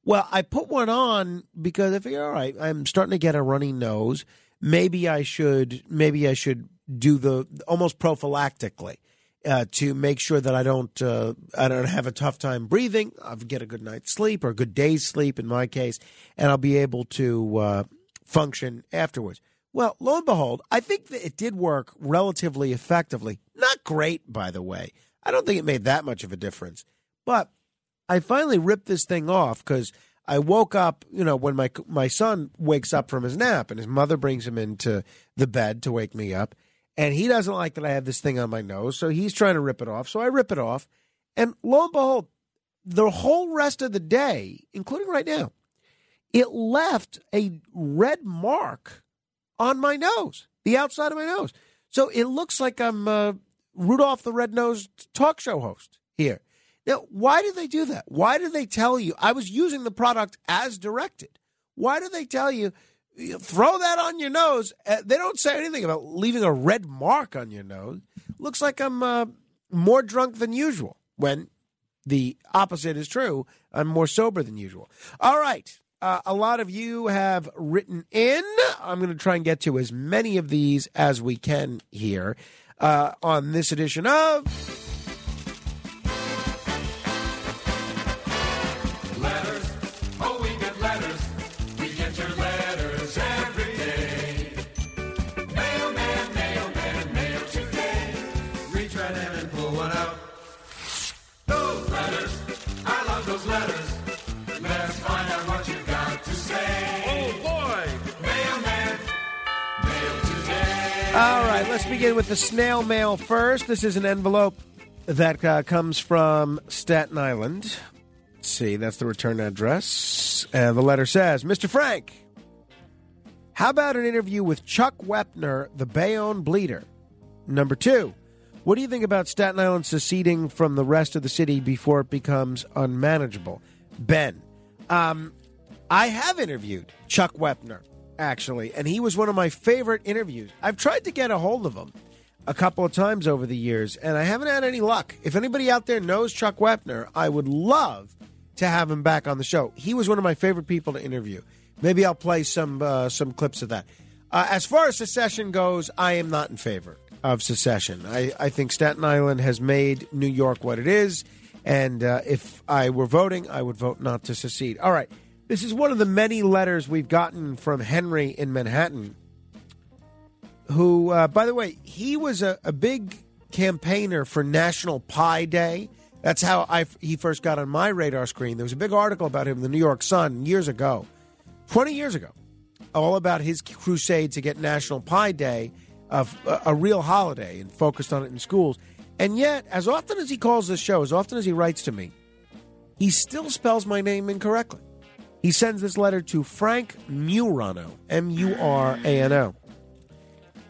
Well, I put one on because I figure, all right, I'm starting to get a runny nose. Maybe I should, maybe I should do the almost prophylactically uh, to make sure that I don't, uh, I don't have a tough time breathing. I'll get a good night's sleep or a good day's sleep in my case, and I'll be able to. Uh, function afterwards. Well, lo and behold, I think that it did work relatively effectively. Not great, by the way. I don't think it made that much of a difference. But I finally ripped this thing off because I woke up, you know, when my my son wakes up from his nap and his mother brings him into the bed to wake me up. And he doesn't like that I have this thing on my nose, so he's trying to rip it off. So I rip it off. And lo and behold, the whole rest of the day, including right now, it left a red mark on my nose, the outside of my nose. So it looks like I'm uh, Rudolph the Red-Nosed talk show host here. Now, why do they do that? Why do they tell you? I was using the product as directed. Why do they tell you, throw that on your nose? They don't say anything about leaving a red mark on your nose. Looks like I'm uh, more drunk than usual, when the opposite is true. I'm more sober than usual. All right. Uh, a lot of you have written in. I'm going to try and get to as many of these as we can here uh, on this edition of Letters. Oh, we get letters. We get your letters every day. Mailman, mailman, mail today. Reach right in and pull one out. Those letters. I love those letters. Let's find out what you got to say. Oh, boy. Mailman. Mail today. All right, let's begin with the snail mail first. This is an envelope that uh, comes from Staten Island. Let's see, that's the return address. And the letter says, Mister Frank, how about an interview with Chuck Wepner, the Bayonne Bleeder? Number two, what do you think about Staten Island seceding from the rest of the city before it becomes unmanageable? Ben. Um, I have interviewed Chuck Wepner, actually, and he was one of my favorite interviews. I've tried to get a hold of him a couple of times over the years, and I haven't had any luck. If anybody out there knows Chuck Wepner, I would love to have him back on the show. He was one of my favorite people to interview. Maybe I'll play some uh, some clips of that. Uh, as far as secession goes, I am not in favor of secession. I, I think Staten Island has made New York what it is. And uh, if I were voting, I would vote not to secede. All right. This is one of the many letters we've gotten from Henry in Manhattan, who, uh, by the way, he was a, a big campaigner for National Pie Day. That's how I, he first got on my radar screen. There was a big article about him in the New York Sun years ago, twenty years ago, all about his crusade to get National Pie Day, of a, a real holiday, and focused on it in schools. And yet, as often as he calls this show, as often as he writes to me, he still spells my name incorrectly. He sends this letter to Frank Murano, M U R A N O.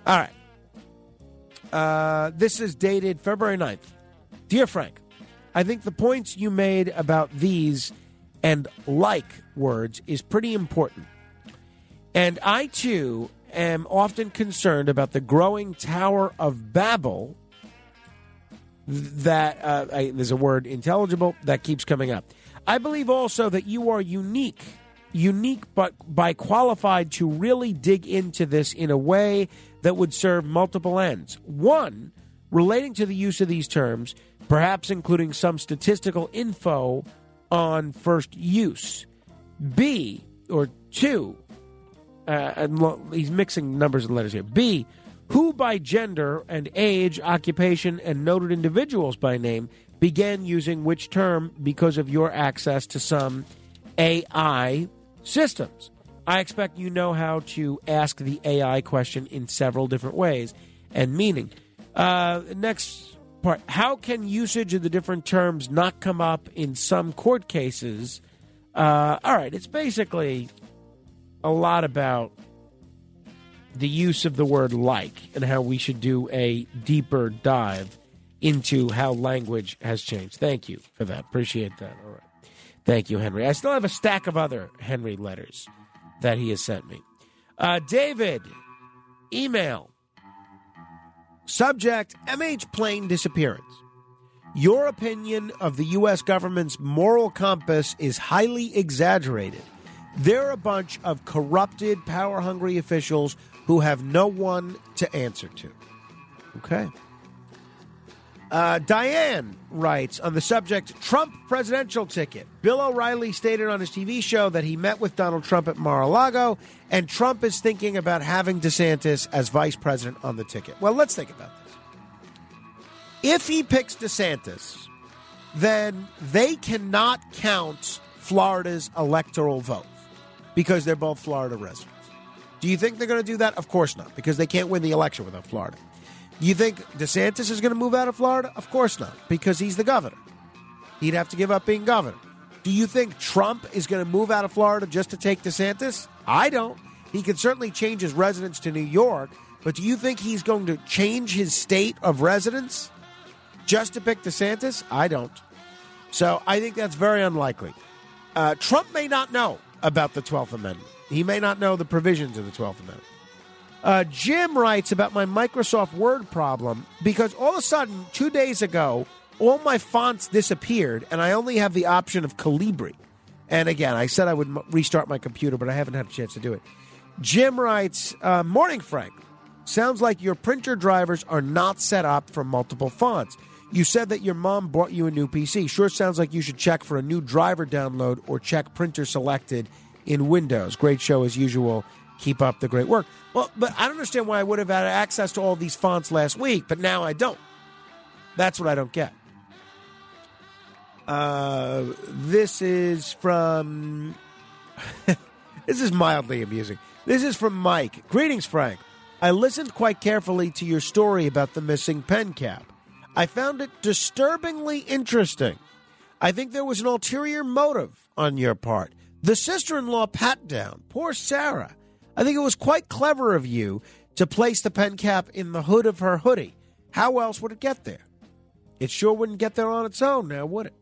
All right. Uh, this is dated February ninth. Dear Frank, I think the points you made about these and like words is pretty important. And I, too, am often concerned about the growing Tower of Babel that, uh, I, there's a word, intelligible, that keeps coming up. I believe also that you are unique, unique but by qualified to really dig into this in a way that would serve multiple ends. One, relating to the use of these terms, perhaps including some statistical info on first use. B, or two, uh, and lo- he's mixing numbers and letters here. B, who by gender and age, occupation, and noted individuals by name began using which term because of your access to some A I systems. I expect you know how to ask the A I question in several different ways and meaning. Uh, next part, how can usage of the different terms not come up in some court cases? Uh, all right, it's basically a lot about the use of the word like and how we should do a deeper dive into how language has changed. Thank you for that. Appreciate that. All right. Thank you, Henry. I still have a stack of other Henry letters that he has sent me. Uh, David, email. Subject, M H plane disappearance. Your opinion of the U S government's moral compass is highly exaggerated. They're a bunch of corrupted, power-hungry officials who have no one to answer to. Okay. Uh, Diane writes on the subject, Trump presidential ticket. Bill O'Reilly stated on his T V show that he met with Donald Trump at Mar-a-Lago, and Trump is thinking about having DeSantis as vice president on the ticket. Well, let's think about this. If he picks DeSantis, then they cannot count Florida's electoral vote because they're both Florida residents. Do you think they're going to do that? Of course not, because they can't win the election without Florida. You think DeSantis is going to move out of Florida? Of course not, because he's the governor. He'd have to give up being governor. Do you think Trump is going to move out of Florida just to take DeSantis? I don't. He could certainly change his residence to New York, but do you think he's going to change his state of residence just to pick DeSantis? I don't. So I think that's very unlikely. Uh, Trump may not know about the twelfth Amendment. He may not know the provisions of the twelfth Amendment. Uh, Jim writes about my Microsoft Word problem because all of a sudden, two days ago, all my fonts disappeared and I only have the option of Calibri. And again, I said I would m- restart my computer, but I haven't had a chance to do it. Jim writes, uh, Morning, Frank. Sounds like your printer drivers are not set up for multiple fonts. You said that your mom bought you a new P C. Sure sounds like you should check for a new driver download or check printer selected in Windows. Great show as usual. Keep up the great work. Well, but I don't understand why I would have had access to all these fonts last week, but now I don't. That's what I don't get. Uh, this is from... This is mildly amusing. This is from Mike. Greetings, Frank. I listened quite carefully to your story about the missing pen cap. I found it disturbingly interesting. I think there was an ulterior motive on your part. The sister-in-law pat-down. Poor Sarah. I think it was quite clever of you to place the pen cap in the hood of her hoodie. How else would it get there? It sure wouldn't get there on its own now, would it?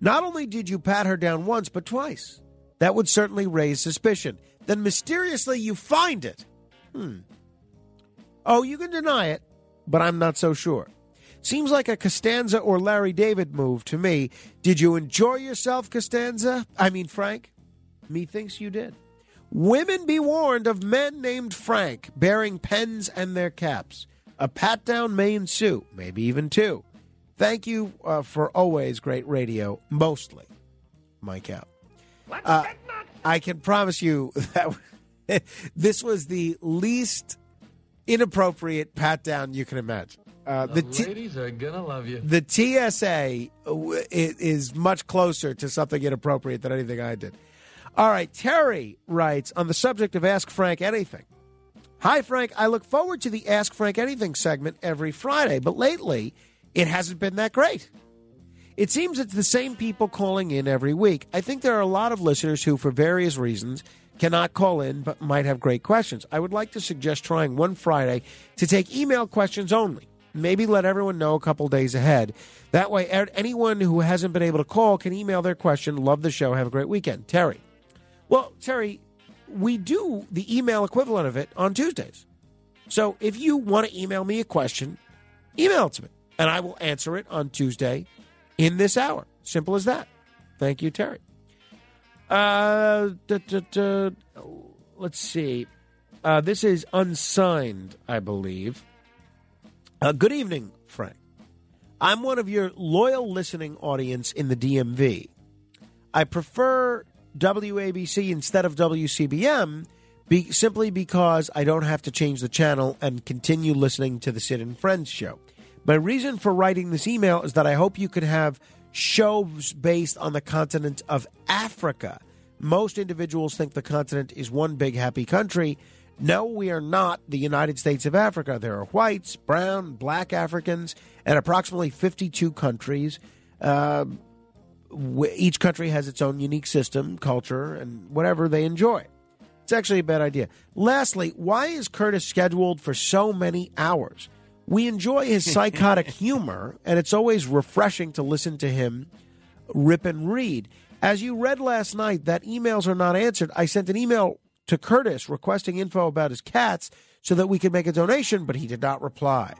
Not only did you pat her down once, but twice. That would certainly raise suspicion. Then mysteriously you find it. Hmm. Oh, you can deny it, but I'm not so sure. Seems like a Costanza or Larry David move to me. Did you enjoy yourself, Costanza? I mean, Frank? Methinks you did. Women be warned of men named Frank bearing pens and their caps. A pat-down may ensue, maybe even two. Thank you uh, for always great radio, mostly. Mike out. Uh, I can promise you that this was the least inappropriate pat-down you can imagine. Uh, the the ladies t- are going to love you. The T S A is much closer to something inappropriate than anything I did. All right, Terry writes on the subject of Ask Frank Anything. Hi, Frank. I look forward to the Ask Frank Anything segment every Friday, but lately it hasn't been that great. It seems it's the same people calling in every week. I think there are a lot of listeners who, for various reasons, cannot call in but might have great questions. I would like to suggest trying one Friday to take email questions only. Maybe let everyone know a couple days ahead. That way, anyone who hasn't been able to call can email their question. Love the show. Have a great weekend. Terry. Well, Terry, we do the email equivalent of it on Tuesdays. So if you want to email me a question, email it to me, and I will answer it on Tuesday in this hour. Simple as that. Thank you, Terry. Uh, da, da, da, let's see. Uh, this is unsigned, I believe. Uh, good evening, Frank. I'm one of your loyal listening audience in the D M V. I prefer W A B C instead of W C B M be, simply because I don't have to change the channel and continue listening to the Sid and Friends show. My reason for writing this email is that I hope you could have shows based on the continent of Africa. Most individuals think the continent is one big happy country. No, we are not the United States of Africa. There are whites, brown, black Africans, and approximately fifty-two countries. Uh, each country has its own unique system, culture, and whatever they enjoy. It's actually a bad idea. Lastly, why is Curtis scheduled for so many hours? We enjoy his psychotic humor, and it's always refreshing to listen to him rip and read. As you read last night, that emails are not answered. I sent an email to Curtis requesting info about his cats so that we could make a donation, but he did not reply.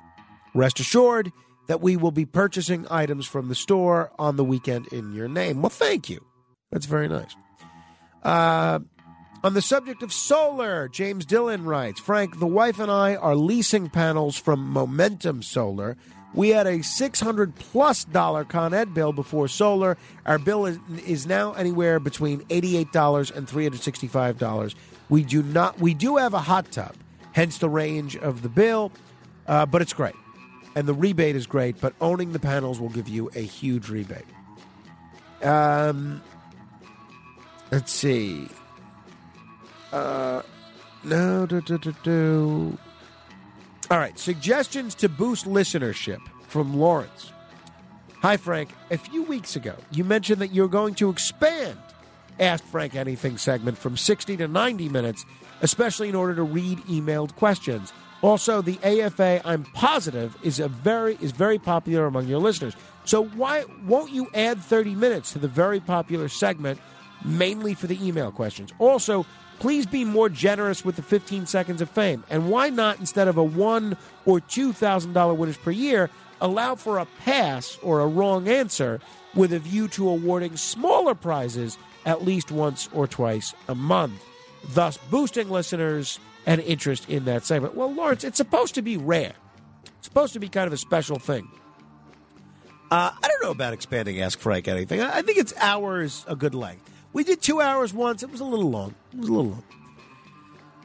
Rest assured that we will be purchasing items from the store on the weekend in your name. Well, thank you. That's very nice. Uh, on the subject of solar, James Dillon writes, Frank, the wife and I are leasing panels from Momentum Solar. We had a six hundred plus dollar Con Ed bill before solar. Our bill is, is now anywhere between eighty-eight dollars and three hundred sixty-five dollars. We do not. We do have a hot tub, hence the range of the bill, uh, but it's great. And the rebate is great, but owning the panels will give you a huge rebate. Um, let's see. Uh, no, do, do, do, do. All right, suggestions to boost listenership from Lawrence. Hi, Frank. A few weeks ago, you mentioned that you're going to expand Ask Frank Anything segment from sixty to ninety minutes, especially in order to read emailed questions. Also, the A F A, I'm positive, is a very is very popular among your listeners. So why won't you add thirty minutes to the very popular segment, mainly for the email questions? Also, please be more generous with the fifteen seconds of fame. And why not, instead of a one thousand dollars or two thousand dollars winners per year, allow for a pass or a wrong answer with a view to awarding smaller prizes at least once or twice a month, thus boosting listeners and interest in that segment. Well, Lawrence, it's supposed to be rare. It's supposed to be kind of a special thing. Uh, I don't know about expanding Ask Frank Anything. I think it's hours a good length. We did two hours once. It was a little long. It was a little long.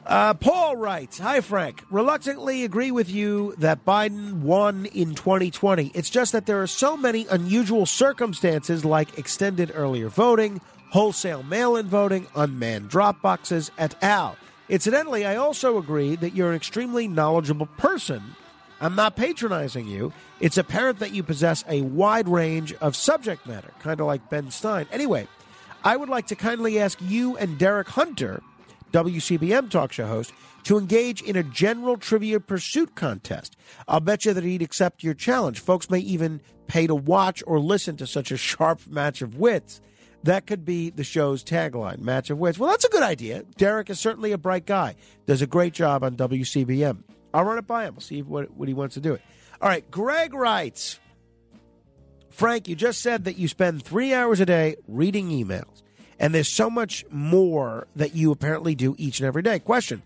Uh, Paul writes, Hi, Frank. Reluctantly agree with you that Biden won in twenty twenty. It's just that there are so many unusual circumstances like extended earlier voting, wholesale mail-in voting, unmanned drop boxes, et al. Incidentally, I also agree that you're an extremely knowledgeable person. I'm not patronizing you. It's apparent that you possess a wide range of subject matter, kind of like Ben Stein. Anyway, I would like to kindly ask you and Derek Hunter, W C B M talk show host, to engage in a general trivia pursuit contest. I'll bet you that he'd accept your challenge. Folks may even pay to watch or listen to such a sharp match of wits. That could be the show's tagline, Match of Wits. Well, that's a good idea. Derek is certainly a bright guy. Does a great job on W C B M. I'll run it by him. We'll see what, what he wants to do it. All right, Greg writes, Frank, you just said that you spend three hours a day reading emails, and there's so much more that you apparently do each and every day. Question,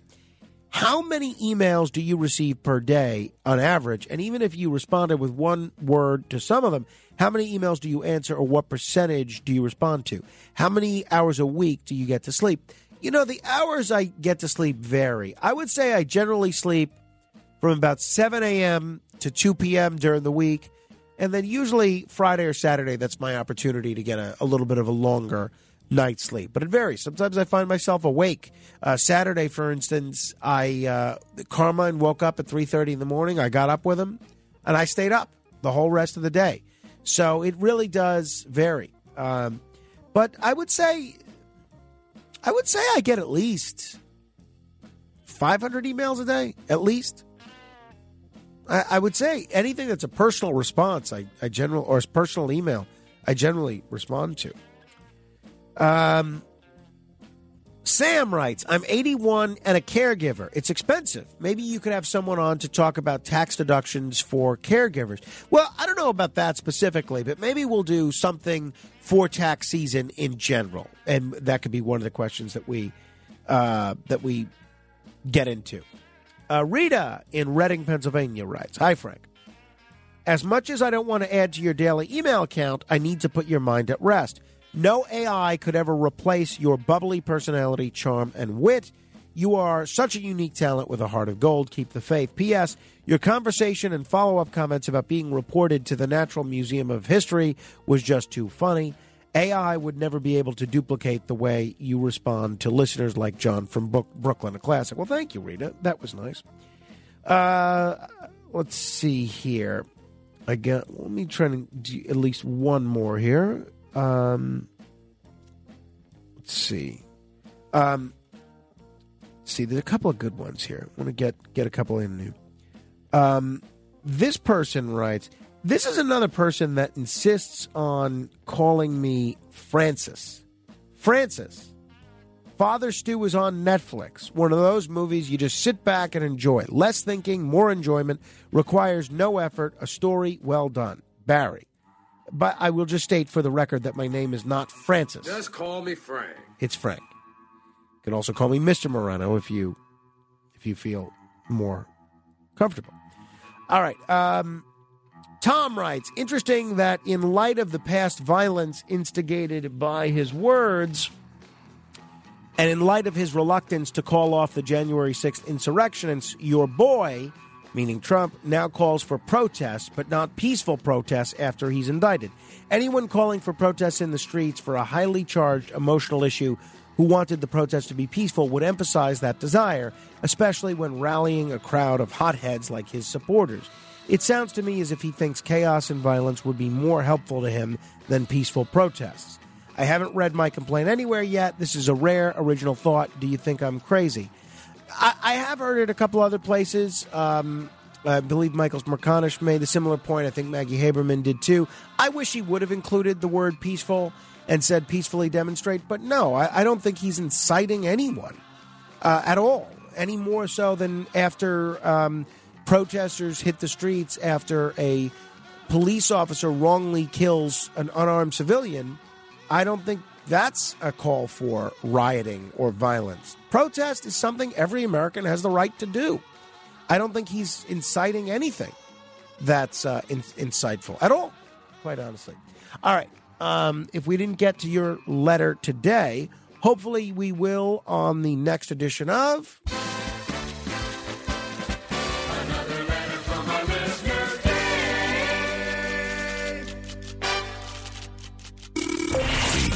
How many emails do you receive per day on average? And even if you responded with one word to some of them, how many emails do you answer, or what percentage do you respond to? How many hours a week do you get to sleep? You know, the hours I get to sleep vary. I would say I generally sleep from about seven a.m. to two p.m. during the week. And then usually Friday or Saturday, that's my opportunity to get a, a little bit of a longer night's sleep. But it varies. Sometimes I find myself awake. Uh, Saturday, for instance, I uh, Carmine woke up at three thirty in the morning. I got up with him, and I stayed up the whole rest of the day. So it really does vary. Um, but I would say, I would say I get at least five hundred emails a day, at least. I, I would say anything that's a personal response, I, I general or a personal email, I generally respond to. Um, Sam writes, I'm eighty-one and a caregiver. It's expensive. Maybe you could have someone on to talk about tax deductions for caregivers. Well, I don't know about that specifically, but maybe we'll do something for tax season in general. And that could be one of the questions that we, uh, that we get into. Uh, Rita in Reading, Pennsylvania writes, hi, Frank. As much as I don't want to add to your daily email account, I need to put your mind at rest. No A I could ever replace your bubbly personality, charm, and wit. You are such a unique talent with a heart of gold. Keep the faith. P S. Your conversation and follow-up comments about being reported to the Natural Museum of History was just too funny. A I would never be able to duplicate the way you respond to listeners like John from Brooklyn, a classic. Well, thank you, Rita. That was nice. Uh, let's see here. I got, let me try to do at least one more here. Um, let's see. Um, let's see, there's a couple of good ones here. I want to get, get a couple in new. Um, this person writes, this is another person that insists on calling me Francis. Francis. Father Stew is on Netflix. One of those movies you just sit back and enjoy. Less thinking, more enjoyment. Requires no effort. A story well done. Barry. But I will just state for the record that my name is not Francis. Just call me Frank. It's Frank. You can also call me Mister Moreno if you if you feel more comfortable. All right. Um, Tom writes, interesting that in light of the past violence instigated by his words and in light of his reluctance to call off the January sixth insurrection, your boy... meaning Trump, now calls for protests, but not peaceful protests after he's indicted. Anyone calling for protests in the streets for a highly charged emotional issue who wanted the protests to be peaceful would emphasize that desire, especially when rallying a crowd of hotheads like his supporters. It sounds to me as if he thinks chaos and violence would be more helpful to him than peaceful protests. I haven't read my complaint anywhere yet. This is a rare original thought. Do you think I'm crazy? I have heard it a couple other places. Um, I believe Michael Smirkanish made a similar point. I think Maggie Haberman did too. I wish he would have included the word peaceful and said peacefully demonstrate, but no, I, I don't think he's inciting anyone uh, at all, any more so than after um, protesters hit the streets after a police officer wrongly kills an unarmed civilian. I don't think that's a call for rioting or violence. Protest is something every American has the right to do. I don't think he's inciting anything that's uh, in- insightful at all, quite honestly. All right. Um, if we didn't get to your letter today, hopefully we will on the next edition of...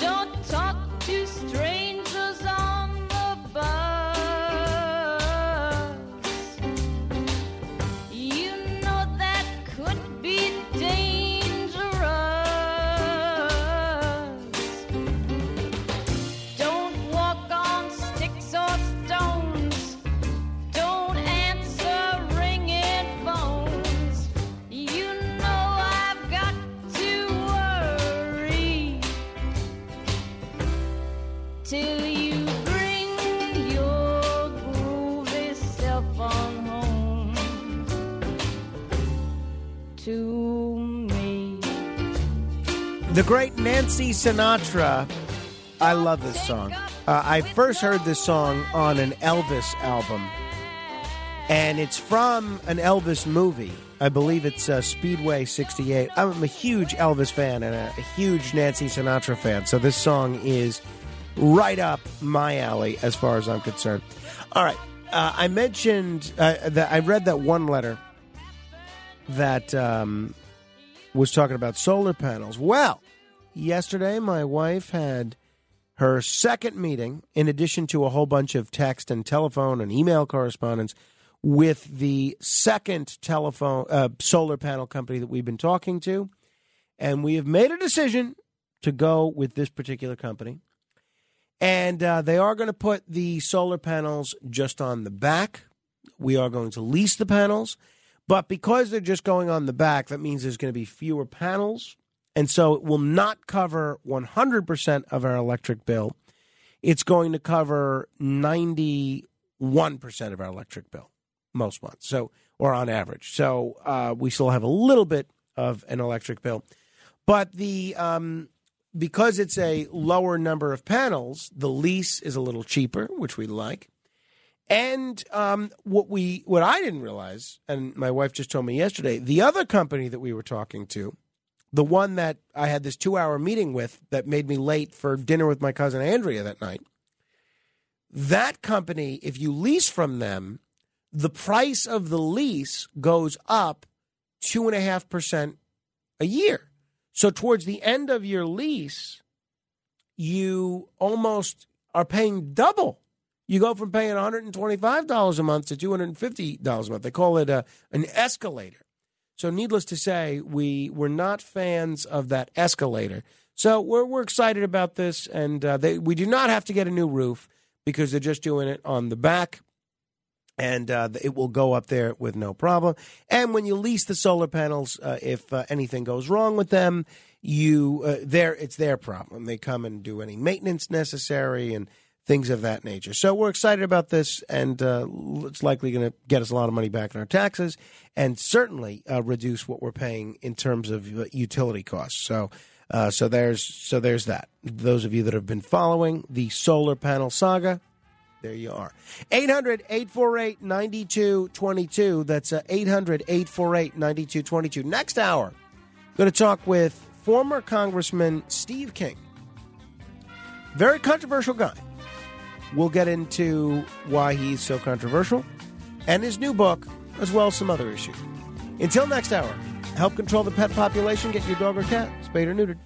Don't talk to strangers on the bus. Dangerous. Don't walk on to me. The great Nancy Sinatra. I love this song. Uh, I first heard this song on an Elvis album, and it's from an Elvis movie. I believe it's uh, Speedway sixty-eight. I'm a huge Elvis fan and a, a huge Nancy Sinatra fan, so this song is right up my alley as far as I'm concerned. All right. Uh, I mentioned uh, that I read that one letter that um, was talking about solar panels. Well, yesterday my wife had her second meeting, in addition to a whole bunch of text and telephone and email correspondence, with the second telephone uh, solar panel company that we've been talking to. And we have made a decision to go with this particular company. And uh, they are going to put the solar panels just on the back. We are going to lease the panels. But because they're just going on the back, that means there's going to be fewer panels. And so it will not cover one hundred percent of our electric bill. It's going to cover ninety-one percent of our electric bill. Most months, so or on average. So uh, we still have a little bit of an electric bill. But the um, because it's a lower number of panels, the lease is a little cheaper, which we like. And um, what we what I didn't realize, and my wife just told me yesterday, the other company that we were talking to, the one that I had this two-hour meeting with that made me late for dinner with my cousin Andrea that night, that company, if you lease from them, the price of the lease goes up two and a half percent a year. So towards the end of your lease, you almost are paying double. You go from paying one hundred twenty-five dollars a month to two hundred fifty dollars a month. They call it a, an escalator. So needless to say, we were not fans of that escalator. So we're we're excited about this, and uh, they, we do not have to get a new roof because they're just doing it on the back. And uh, it will go up there with no problem. And when you lease the solar panels, uh, if uh, anything goes wrong with them, you uh, there it's their problem. They come and do any maintenance necessary and things of that nature. So we're excited about this, and uh, it's likely going to get us a lot of money back in our taxes and certainly uh, reduce what we're paying in terms of utility costs. So, uh, so there's so there's that. Those of you that have been following the solar panel saga, there you are. eight hundred, eight four eight, nine two two two. That's uh, eight hundred, eight four eight, nine two two two. Next hour, I'm going to talk with former Congressman Steve King. Very controversial guy. We'll get into why he's so controversial and his new book, as well as some other issues. Until next hour, help control the pet population. Get your dog or cat spayed or neutered.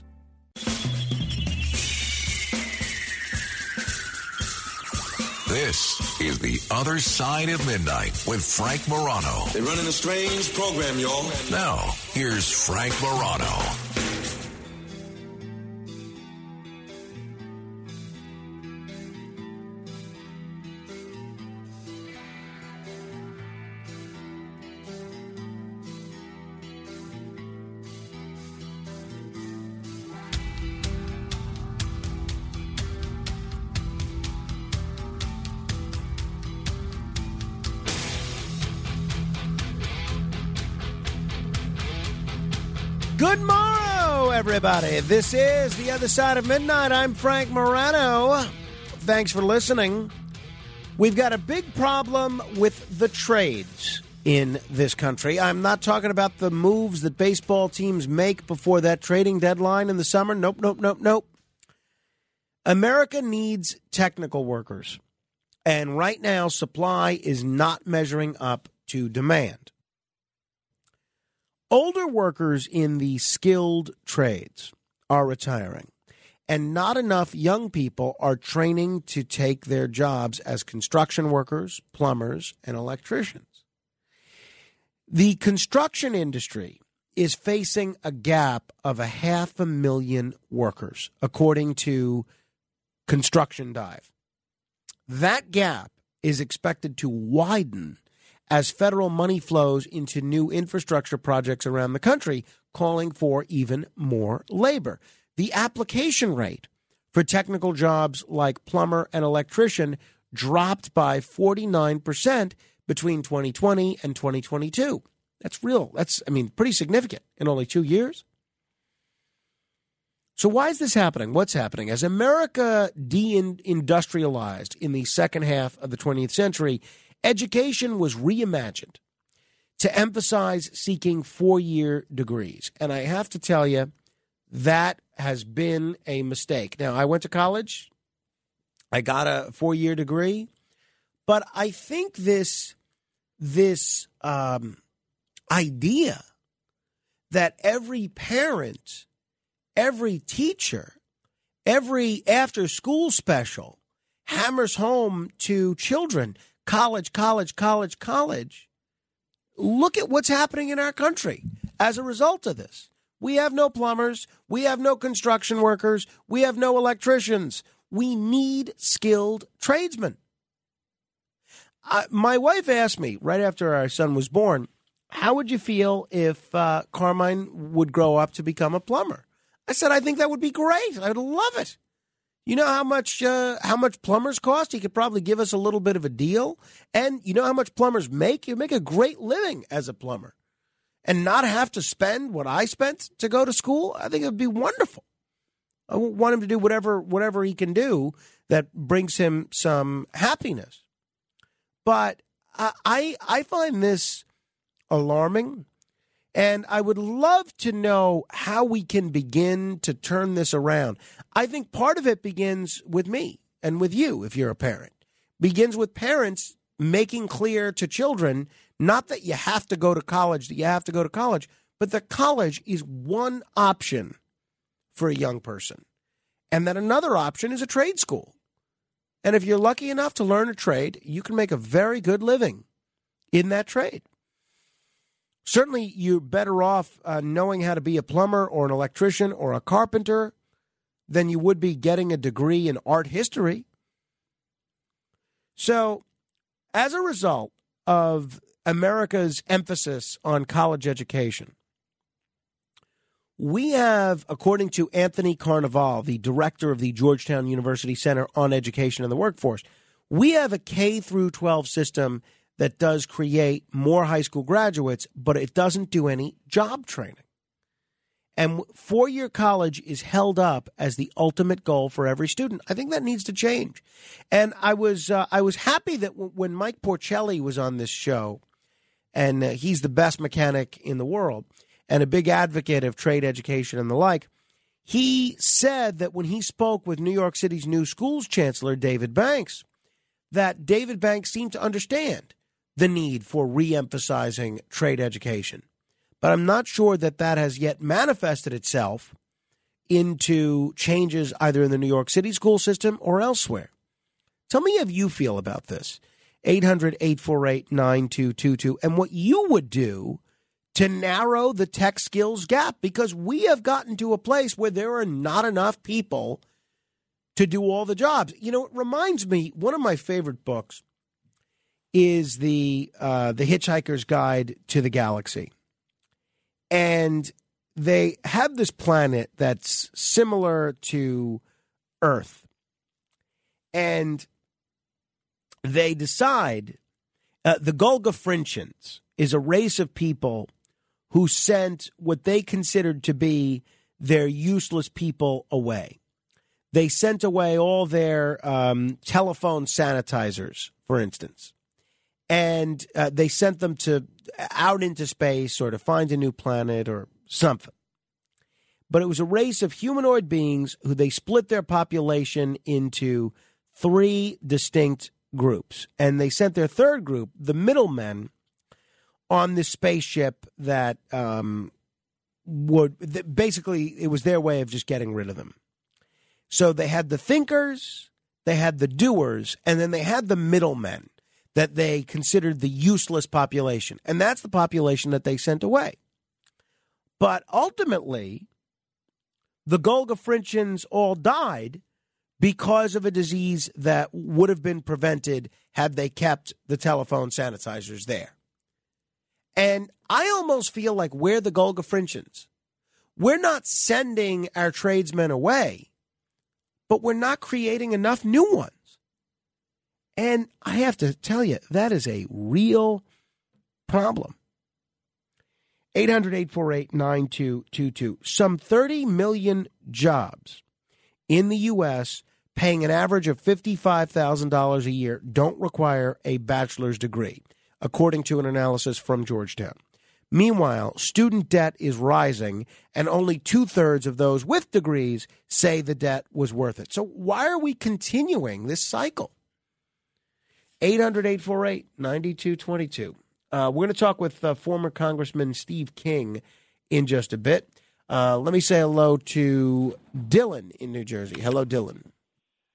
This is The Other Side of Midnight with Frank Morano. They're running a strange program, y'all. Now, here's Frank Morano. Everybody, this is The Other Side of Midnight. I'm Frank Morano. Thanks for listening. We've got a big problem with the trades in this country. I'm not talking about the moves that baseball teams make before that trading deadline in the summer. Nope, nope, nope, nope. America needs technical workers. And right now, supply is not measuring up to demand. Older workers in the skilled trades are retiring, and not enough young people are training to take their jobs as construction workers, plumbers, and electricians. The construction industry is facing a gap of a half a million workers, according to Construction Dive. That gap is expected to widen as federal money flows into new infrastructure projects around the country, calling for even more labor. The application rate for technical jobs like plumber and electrician dropped by forty-nine percent between twenty twenty and twenty twenty-two. That's real. That's, I mean, pretty significant in only two years. So why is this happening? What's happening? As America de-industrialized in the second half of the twentieth century, education was reimagined to emphasize seeking four-year degrees. And I have to tell you, that has been a mistake. Now, I went to college. I got a four-year degree. But I think this, this um, idea that every parent, every teacher, every after-school special hammers home to children, college, college, college, college. Look at what's happening in our country as a result of this. We have no plumbers. We have no construction workers. We have no electricians. We need skilled tradesmen. Uh, my wife asked me right after our son was born, how would you feel if uh, Carmine would grow up to become a plumber? I said, I think that would be great. I'd love it. You know how much uh, how much plumbers cost? He could probably give us a little bit of a deal. And you know how much plumbers make? You make a great living as a plumber and not have to spend what I spent to go to school. I think it would be wonderful. I want him to do whatever whatever he can do that brings him some happiness. But I I, I find this alarming. And I would love to know how we can begin to turn this around. I think part of it begins with me and with you, if you're a parent. Begins with parents making clear to children, not that you have to go to college, that you have to go to college, but that college is one option for a young person. And that another option is a trade school. And if you're lucky enough to learn a trade, you can make a very good living in that trade. Certainly, you're better off uh, knowing how to be a plumber or an electrician or a carpenter than you would be getting a degree in art history. So, as a result of America's emphasis on college education, we have, according to Anthony Carnival, the director of the Georgetown University Center on Education and the Workforce, we have a K through twelve system that does create more high school graduates, but it doesn't do any job training. And four-year college is held up as the ultimate goal for every student. I think that needs to change. And I was uh, I was happy that w- when Mike Porcelli was on this show, and uh, he's the best mechanic in the world and a big advocate of trade education and the like, he said that when he spoke with New York City's new schools chancellor, David Banks, that David Banks seemed to understand the need for re-emphasizing trade education. But I'm not sure that that has yet manifested itself into changes either in the New York City school system or elsewhere. Tell me how you feel about this. eight hundred, eight four eight, nine two two two. And what you would do to narrow the tech skills gap, because we have gotten to a place where there are not enough people to do all the jobs. You know, it reminds me, one of my favorite books is the uh, The Hitchhiker's Guide to the Galaxy. And they have this planet that's similar to Earth. And they decide, uh, the Golgafrinchians is a race of people who sent what they considered to be their useless people away. They sent away all their um, telephone sanitizers, for instance, and uh, they sent them to out into space or to find a new planet or something. But it was a race of humanoid beings who they split their population into three distinct groups. And they sent their third group, the middlemen, on this spaceship that um, would that basically it was their way of just getting rid of them. So they had the thinkers, they had the doers, and then they had the middlemen that they considered the useless population. And that's the population that they sent away. But ultimately, the Golgafrinchians all died because of a disease that would have been prevented had they kept the telephone sanitizers there. And I almost feel like we're the Golgafrinchians. We're not sending our tradesmen away, but we're not creating enough new ones. And I have to tell you, that is a real problem. eight hundred, eight four eight, nine two two two. Some thirty million jobs in the U S paying an average of fifty-five thousand dollars a year don't require a bachelor's degree, according to an analysis from Georgetown. Meanwhile, student debt is rising, and only two-thirds of those with degrees say the debt was worth it. So why are we continuing this cycle? eight hundred, eight four eight, nine two two two. Uh, we're going to talk with uh, former Congressman Steve King in just a bit. Uh, let me say hello to Dylan in New Jersey. Hello, Dylan.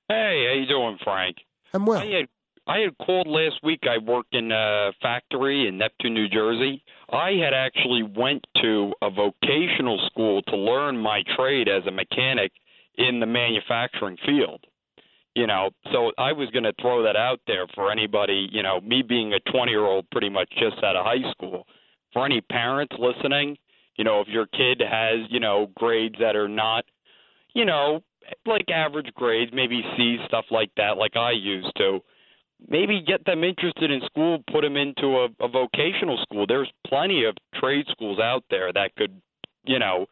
Hey, how you doing, Frank? I'm well. I had, I had called last week. I worked in a factory in Neptune, New Jersey. I had actually went to a vocational school to learn my trade as a mechanic in the manufacturing field. You know, so I was going to throw that out there for anybody, you know, me being a twenty-year-old pretty much just out of high school. For any parents listening, you know, if your kid has, you know, grades that are not, you know, like average grades, maybe C's, stuff like that, like I used to, maybe get them interested in school, put them into a, a vocational school. There's plenty of trade schools out there that could, you know,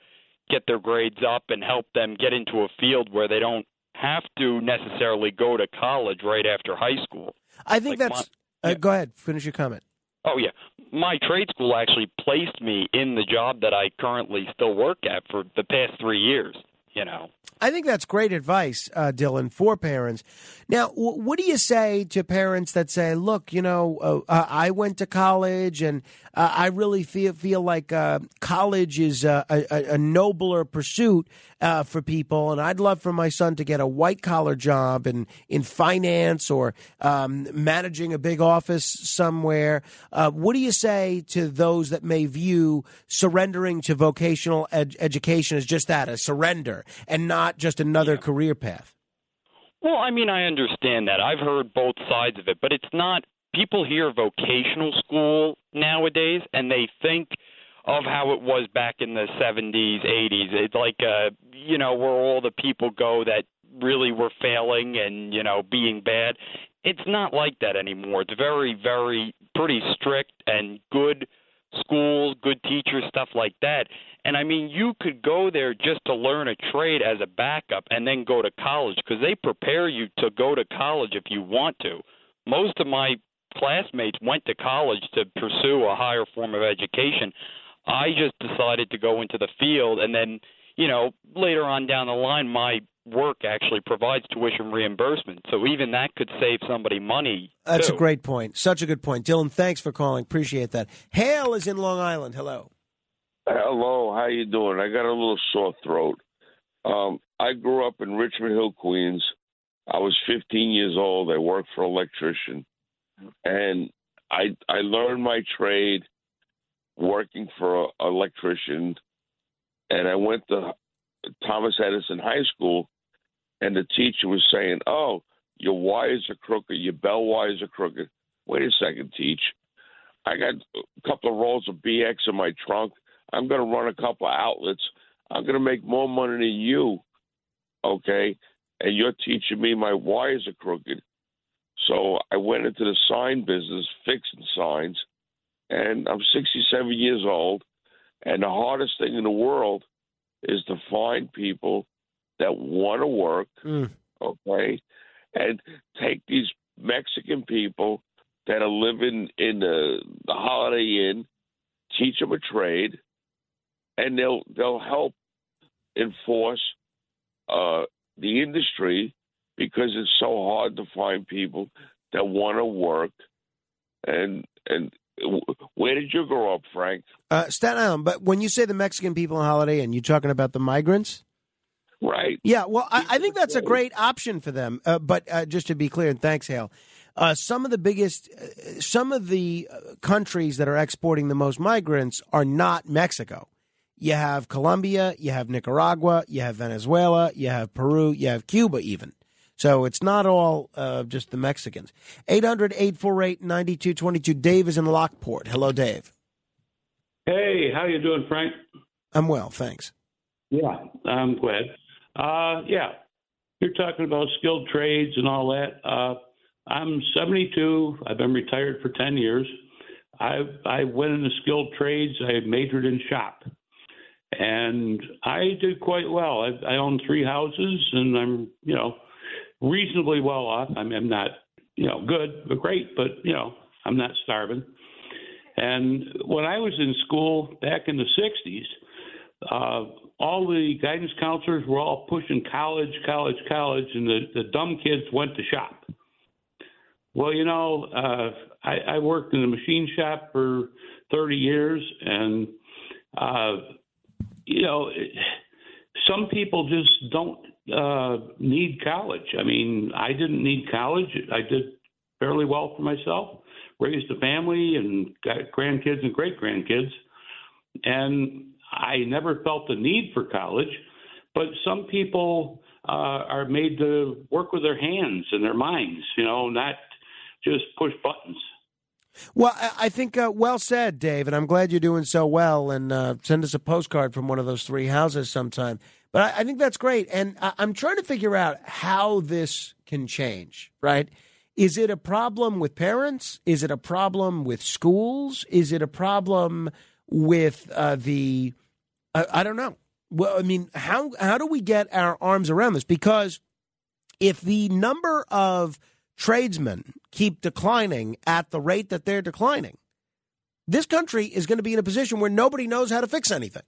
get their grades up and help them get into a field where they don't have to necessarily go to college right after high school. I think like that's my, uh, yeah. Go ahead, finish your comment. Oh, yeah. My trade school actually placed me in the job that I currently still work at for the past three years, you know. I think that's great advice, uh, Dylan, for parents. Now, w- what do you say to parents that say, look, you know, uh, I went to college and uh, I really feel feel like uh, college is uh, a, a nobler pursuit uh, for people, and I'd love for my son to get a white-collar job in, in finance or um, managing a big office somewhere. Uh, what do you say to those that may view surrendering to vocational ed- education as just that, a surrender, and not just another yeah. career path? Well, I mean, I understand that. I've heard both sides of it, but it's not – people hear vocational school nowadays, and they think of how it was back in the seventies, eighties. It's like, uh, you know, where all the people go that really were failing and, you know, being bad. It's not like that anymore. It's very, very pretty strict and good schools, good teachers, stuff like that. And, I mean, you could go there just to learn a trade as a backup and then go to college because they prepare you to go to college if you want to. Most of my classmates went to college to pursue a higher form of education. I just decided to go into the field, and then, you know, later on down the line, my work actually provides tuition reimbursement. So even that could save somebody money, too. That's a great point. Such a good point. Dylan, thanks for calling. Appreciate that. Hale is in Long Island. Hello. Hello, how you doing? I got a little sore throat. Um, I grew up in Richmond Hill, Queens. I was fifteen years old. I worked for an electrician, and I I learned my trade working for an electrician. And I went to Thomas Edison High School, and the teacher was saying, "Oh, your wires are crooked. Your bell wires are crooked." Wait a second, teach. I got a couple of rolls of B X in my trunk. I'm going to run a couple of outlets. I'm going to make more money than you, okay? And you're teaching me my wires are crooked. So I went into the sign business, fixing signs, and I'm sixty-seven years old, and the hardest thing in the world is to find people that want to work, mm. okay, and take these Mexican people that are living in the, the Holiday Inn, teach them a trade, and they'll they'll help enforce uh, the industry because it's so hard to find people that want to work. And and where did you grow up, Frank? Uh, Staten Island. But when you say the Mexican people on Holiday Inn, you're talking about the migrants? Right. Yeah, well, I, I think that's a great option for them. Uh, but uh, just to be clear, and thanks, Hale, Uh, some of the biggest, uh, some of the countries that are exporting the most migrants are not Mexico. You have Colombia, you have Nicaragua, you have Venezuela, you have Peru, you have Cuba even. So it's not all uh, just the Mexicans. eight hundred, eight four eight, nine two two two. Dave is in Lockport. Hello, Dave. Hey, how you doing, Frank? I'm well, thanks. Yeah, I'm glad. Uh, yeah, you're talking about skilled trades and all that. Uh, I'm seventy-two. I've been retired for ten years. I I went into skilled trades. I majored in shop, and I did quite well. I, I own three houses, and I'm you know reasonably well off. I mean, I'm not you know good, but great, but you know I'm not starving. And when I was in school back in the sixties, uh, all the guidance counselors were all pushing college, college, college, and the, the dumb kids went to shop. Well, you know, uh, I, I worked in a machine shop for thirty years, and, uh, you know, it, some people just don't uh, need college. I mean, I didn't need college. I did fairly well for myself, raised a family and got grandkids and great-grandkids, and I never felt the need for college, but some people uh, are made to work with their hands and their minds, you know, not just push buttons. Well, I think uh, well said, Dave, and I'm glad you're doing so well, and uh, send us a postcard from one of those three houses sometime. But I, I think that's great, and I- I'm trying to figure out how this can change, right? Is it a problem with parents? Is it a problem with schools? Is it a problem with uh, the, uh, I don't know. Well, I mean, how how do we get our arms around this? Because if the number of tradesmen keep declining at the rate that they're declining, this country is going to be in a position where nobody knows how to fix anything.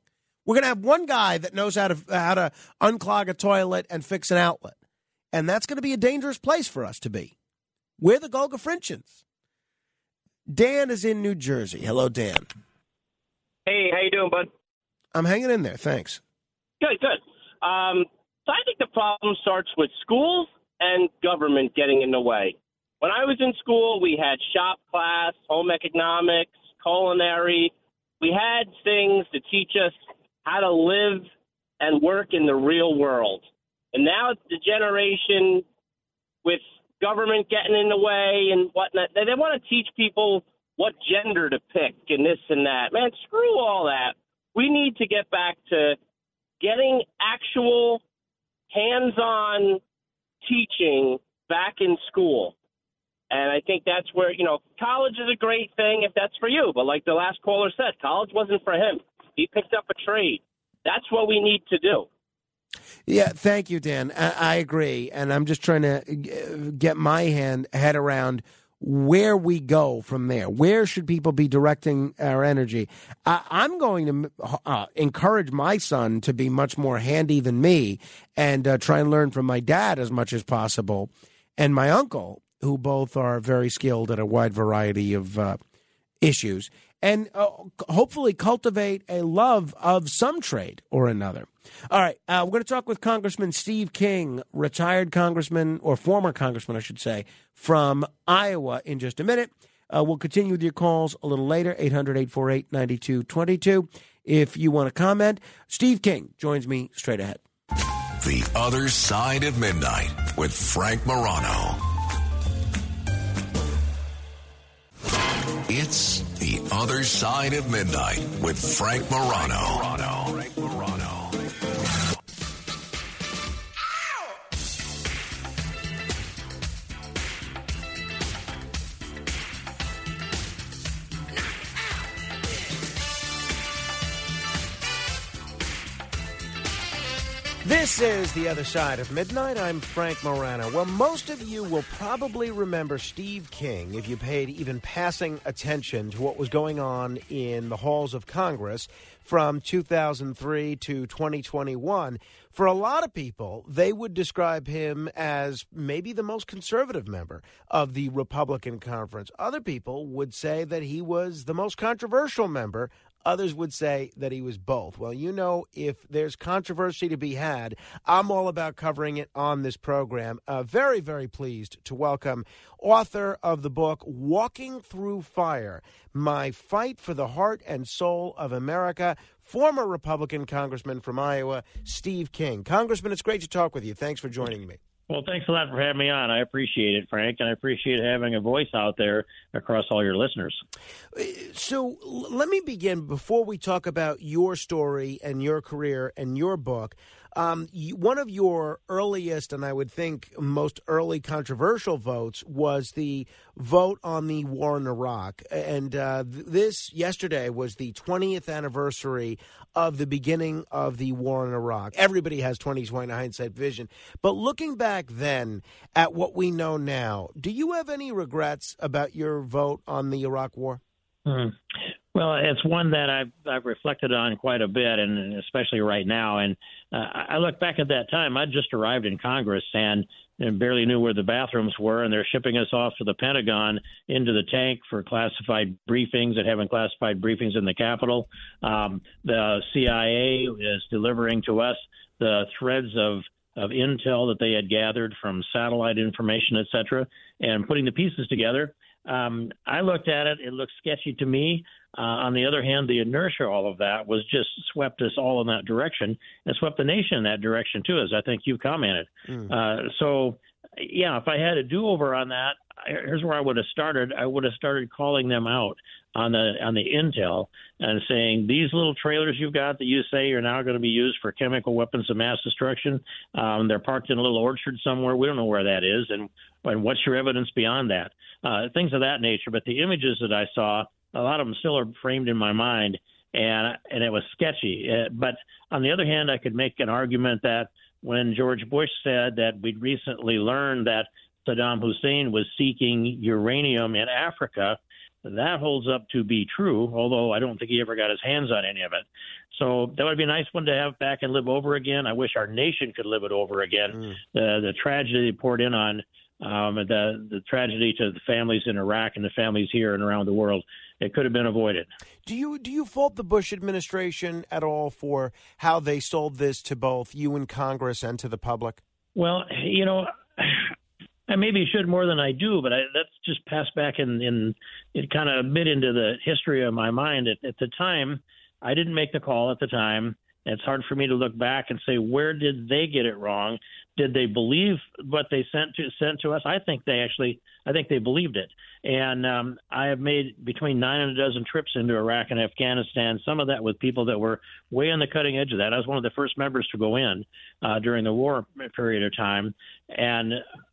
We're going to have one guy that knows how to how to unclog a toilet and fix an outlet. And that's going to be a dangerous place for us to be. We're the Golga Frinchins. Dan is in New Jersey. Hello, Dan. Hey, how you doing, bud? I'm hanging in there. Thanks. Good, good. Um, so I think the problem starts with schools and government getting in the way. When I was in school, we had shop class, home economics, culinary. We had things to teach us how to live and work in the real world. And now it's the generation with government getting in the way and whatnot. They, they want to teach people what gender to pick and this and that. Man, screw all that. We need to get back to getting actual hands-on teaching back in school. And I think that's where, you know, college is a great thing if that's for you. But like the last caller said, college wasn't for him. He picked up a trade. That's what we need to do. Yeah, thank you, Dan. I, I agree, and I'm just trying to g- get my hand head around where we go from there. Where should people be directing our energy? I, I'm going to uh, encourage my son to be much more handy than me and uh, try and learn from my dad as much as possible, and my uncle, who both are very skilled at a wide variety of uh, issues, and uh, hopefully cultivate a love of some trade or another. All right, uh, we're going to talk with Congressman Steve King, retired congressman, or former congressman, I should say, from Iowa in just a minute. Uh, we'll continue with your calls a little later, eight hundred, eight four eight, nine two two two. If you want to comment, Steve King joins me straight ahead. The Other Side of Midnight with Frank Morano. It's The Other Side of Midnight with Frank Morano. Frank Morano. This is The Other Side of Midnight. I'm Frank Morano. Well, most of you will probably remember Steve King if you paid even passing attention to what was going on in the halls of Congress from two thousand three to twenty twenty-one. For a lot of people, they would describe him as maybe the most conservative member of the Republican conference. Other people would say that he was the most controversial member. Others would say that he was both. Well, you know, if there's controversy to be had, I'm all about covering it on this program. Uh, very, very pleased to welcome author of the book, Walking Through Fire, My Fight for the Heart and Soul of America, former Republican Congressman from Iowa, Steve King. Congressman, it's great to talk with you. Thanks for joining me. Well, thanks a lot for having me on. I appreciate it, Frank, and I appreciate having a voice out there across all your listeners. So let me begin, before we talk about your story and your career and your book, Um, you, one of your earliest, and I would think most early controversial votes, was the vote on the war in Iraq. And uh, th- this yesterday was the twentieth anniversary of the beginning of the war in Iraq. Everybody has twenty twenty hindsight vision. But looking back then at what we know now, do you have any regrets about your vote on the Iraq war? Mm. Well, it's one that I've, I've reflected on quite a bit, and especially right now. And uh, I look back at that time. I just arrived in Congress and, and barely knew where the bathrooms were, and they're shipping us off to the Pentagon into the tank for classified briefings and having classified briefings in the Capitol. Um, the C I A is delivering to us the threads of of intel that they had gathered from satellite information, et cetera, and putting the pieces together. Um, I looked at it. It looked sketchy to me. Uh, on the other hand, the inertia, all of that was just swept us all in that direction and swept the nation in that direction, too, as I think you commented. Mm. Uh, so, yeah, if I had a do-over on that, here's where I would have started. I would have started calling them out on the on the intel and saying, these little trailers you've got that you say are now going to be used for chemical weapons of mass destruction, um, they're parked in a little orchard somewhere. We don't know where that is. And, and what's your evidence beyond that? Uh, things of that nature. But the images that I saw, a lot of them still are framed in my mind, and and it was sketchy. Uh, but on the other hand, I could make an argument that when George Bush said that we'd recently learned that Saddam Hussein was seeking uranium in Africa, that holds up to be true, although I don't think he ever got his hands on any of it. So that would be a nice one to have back and live over again. I wish our nation could live it over again. Mm. The, the tragedy poured in on um, the, the tragedy to the families in Iraq and the families here and around the world. It could have been avoided. Do you do you fault the Bush administration at all for how they sold this to both you and Congress and to the public? Well, you know, I maybe should more than I do, but I, that's just passed back in, in it kind of bit into the history of my mind. At, at the time, I didn't make the call at the time. It's hard for me to look back and say, where did they get it wrong? Did they believe what they sent to sent to us? I think they actually, I think they believed it. And um, I have made between nine and a dozen trips into Iraq and Afghanistan, some of that with people that were way on the cutting edge of that. I was one of the first members to go in uh, during the war period of time. And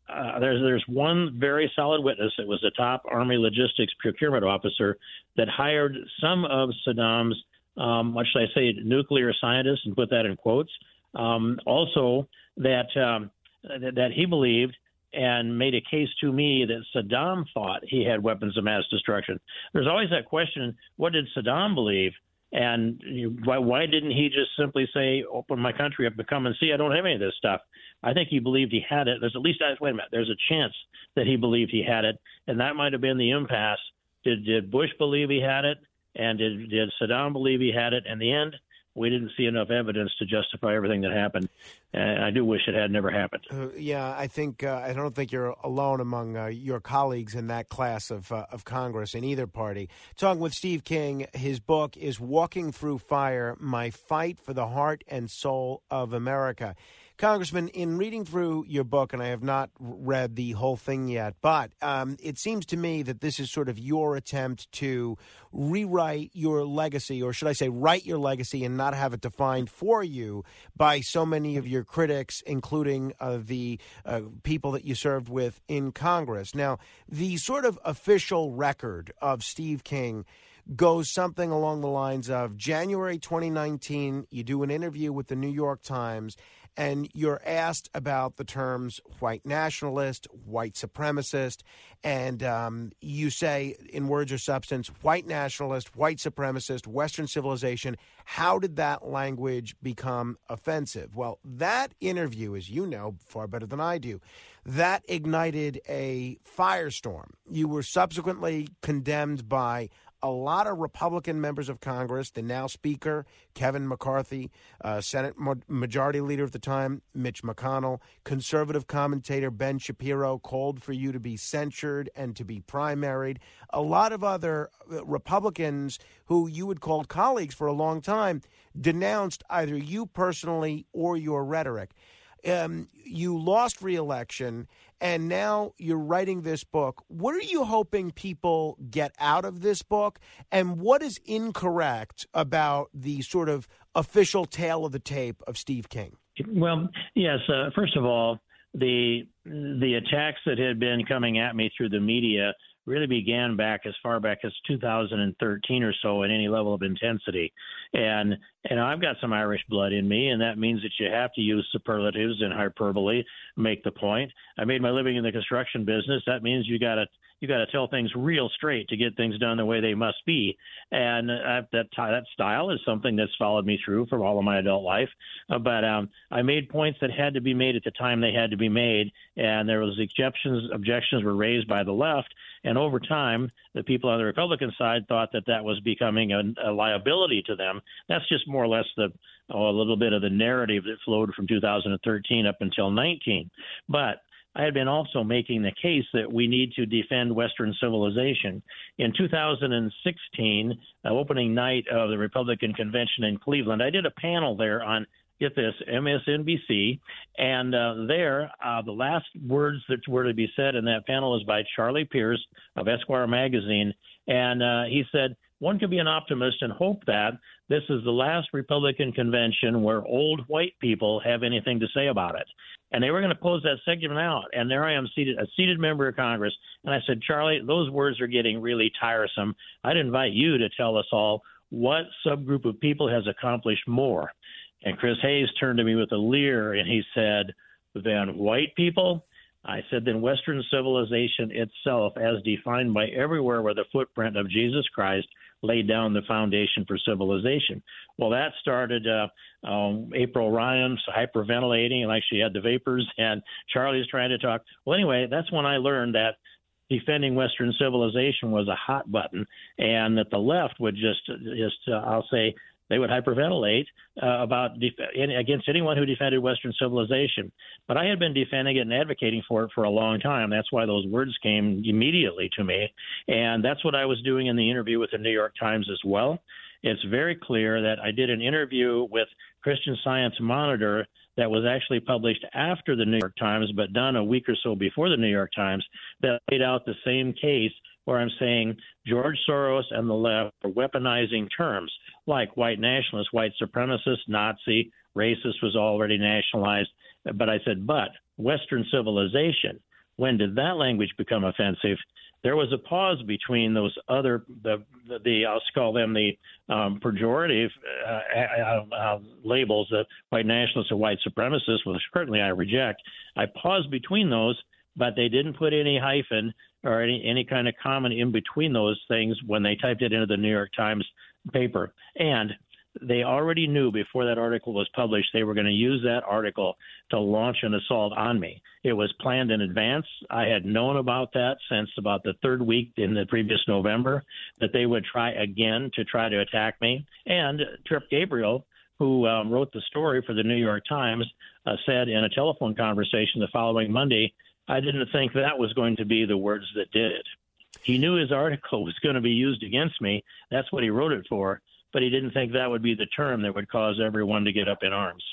uh, there's there's one very solid witness. It was the top Army logistics procurement officer that hired some of Saddam's, um, what should I say, nuclear scientists, and put that in quotes. Um, also, that um, that he believed and made a case to me that Saddam thought he had weapons of mass destruction. There's always that question: what did Saddam believe, and why why didn't he just simply say, "Open my country up and come and see. I don't have any of this stuff." I think he believed he had it. There's at least wait a minute. There's a chance that he believed he had it, and that might have been the impasse. Did did Bush believe he had it, and did did Saddam believe he had it? In the end, we didn't see enough evidence to justify everything that happened. And I do wish it had never happened. Uh, yeah, I think uh, I don't think you're alone among uh, your colleagues in that class of uh, of Congress in either party. Talking with Steve King, his book is Walking Through Fire, My Fight for the Heart and Soul of America. Congressman, in reading through your book, and I have not read the whole thing yet, but um, it seems to me that this is sort of your attempt to rewrite your legacy, or should I say write your legacy and not have it defined for you by so many of your critics, including uh, the uh, people that you served with in Congress. Now, the sort of official record of Steve King goes something along the lines of January twenty nineteen, you do an interview with the New York Times, and you're asked about the terms white nationalist, white supremacist, and um, you say, in words or substance, white nationalist, white supremacist, Western civilization. How did that language become offensive? Well, that interview, as you know far better than I do, that ignited a firestorm. You were subsequently condemned by a lot of Republican members of Congress, the now Speaker, Kevin McCarthy, uh, Senate Majority Leader at the time, Mitch McConnell, conservative commentator Ben Shapiro called for you to be censured and to be primaried. A lot of other Republicans who you had called colleagues for a long time denounced either you personally or your rhetoric. Um, you lost re-election, and now you're writing this book. What are you hoping people get out of this book, and what is incorrect about the sort of official tale of the tape of Steve King? Well, yes. Uh, first of all, the the attacks that had been coming at me through the media really began back as far back as two thousand thirteen or so in any level of intensity. And and I've got some Irish blood in me, and that means that you have to use superlatives and hyperbole, make the point. I made my living in the construction business. That means you got to you got to tell things real straight to get things done the way they must be. And uh, that that style is something that's followed me through for all of my adult life. Uh, but um, I made points that had to be made at the time they had to be made, and there was exceptions. Objections were raised by the left, and over time, the people on the Republican side thought that that was becoming a, a liability to them. That's just more or less the oh, a little bit of the narrative that flowed from two thousand thirteen up until nineteen. But I had been also making the case that we need to defend Western civilization. In two thousand sixteen, uh, opening night of the Republican convention in Cleveland, I did a panel there on, get this, M S N B C. And uh, there, uh, the last words that were to be said in that panel was by Charlie Pierce of Esquire magazine. And uh, he said, "One can be an optimist and hope that this is the last Republican convention where old white people have anything to say about it." And they were going to close that segment out. And there I am, seated, a seated member of Congress. And I said, "Charlie, those words are getting really tiresome. I'd invite you to tell us all what subgroup of people has accomplished more." And Chris Hayes turned to me with a leer, and he said, "Then white people?" I said, "Then Western civilization itself, as defined by everywhere where the footprint of Jesus Christ laid down the foundation for civilization." Well, that started uh, um, April Ryan's hyperventilating, like she had the vapors, and Charlie's trying to talk. Well, anyway, that's when I learned that defending Western civilization was a hot button, and that the left would just, just uh, I'll say, they would hyperventilate uh, about def- against anyone who defended Western civilization. But I had been defending it and advocating for it for a long time. That's why those words came immediately to me. And that's what I was doing in the interview with the New York Times as well. It's very clear that I did an interview with Christian Science Monitor that was actually published after the New York Times, but done a week or so before the New York Times, that laid out the same case where I'm saying George Soros and the left are weaponizing terms like white nationalist, white supremacist, Nazi, racist was already nationalized. But I said, but Western civilization, when did that language become offensive? There was a pause between those other, the, the, the I'll call them the um, pejorative uh, uh, uh, labels that white nationalists and white supremacists, which certainly I reject. I paused between those, but they didn't put any hyphen or any, any kind of comment in between those things when they typed it into the New York Times paper. And they already knew before that article was published they were going to use that article to launch an assault on me. It was planned in advance. I had known about that since about the third week in the previous November, that they would try again to try to attack me. And Trip Gabriel, who um, wrote the story for the New York Times, uh, said in a telephone conversation the following Monday, "I didn't think that was going to be the words that did it." He knew his article was going to be used against me. That's what he wrote it for. But he didn't think that would be the term that would cause everyone to get up in arms.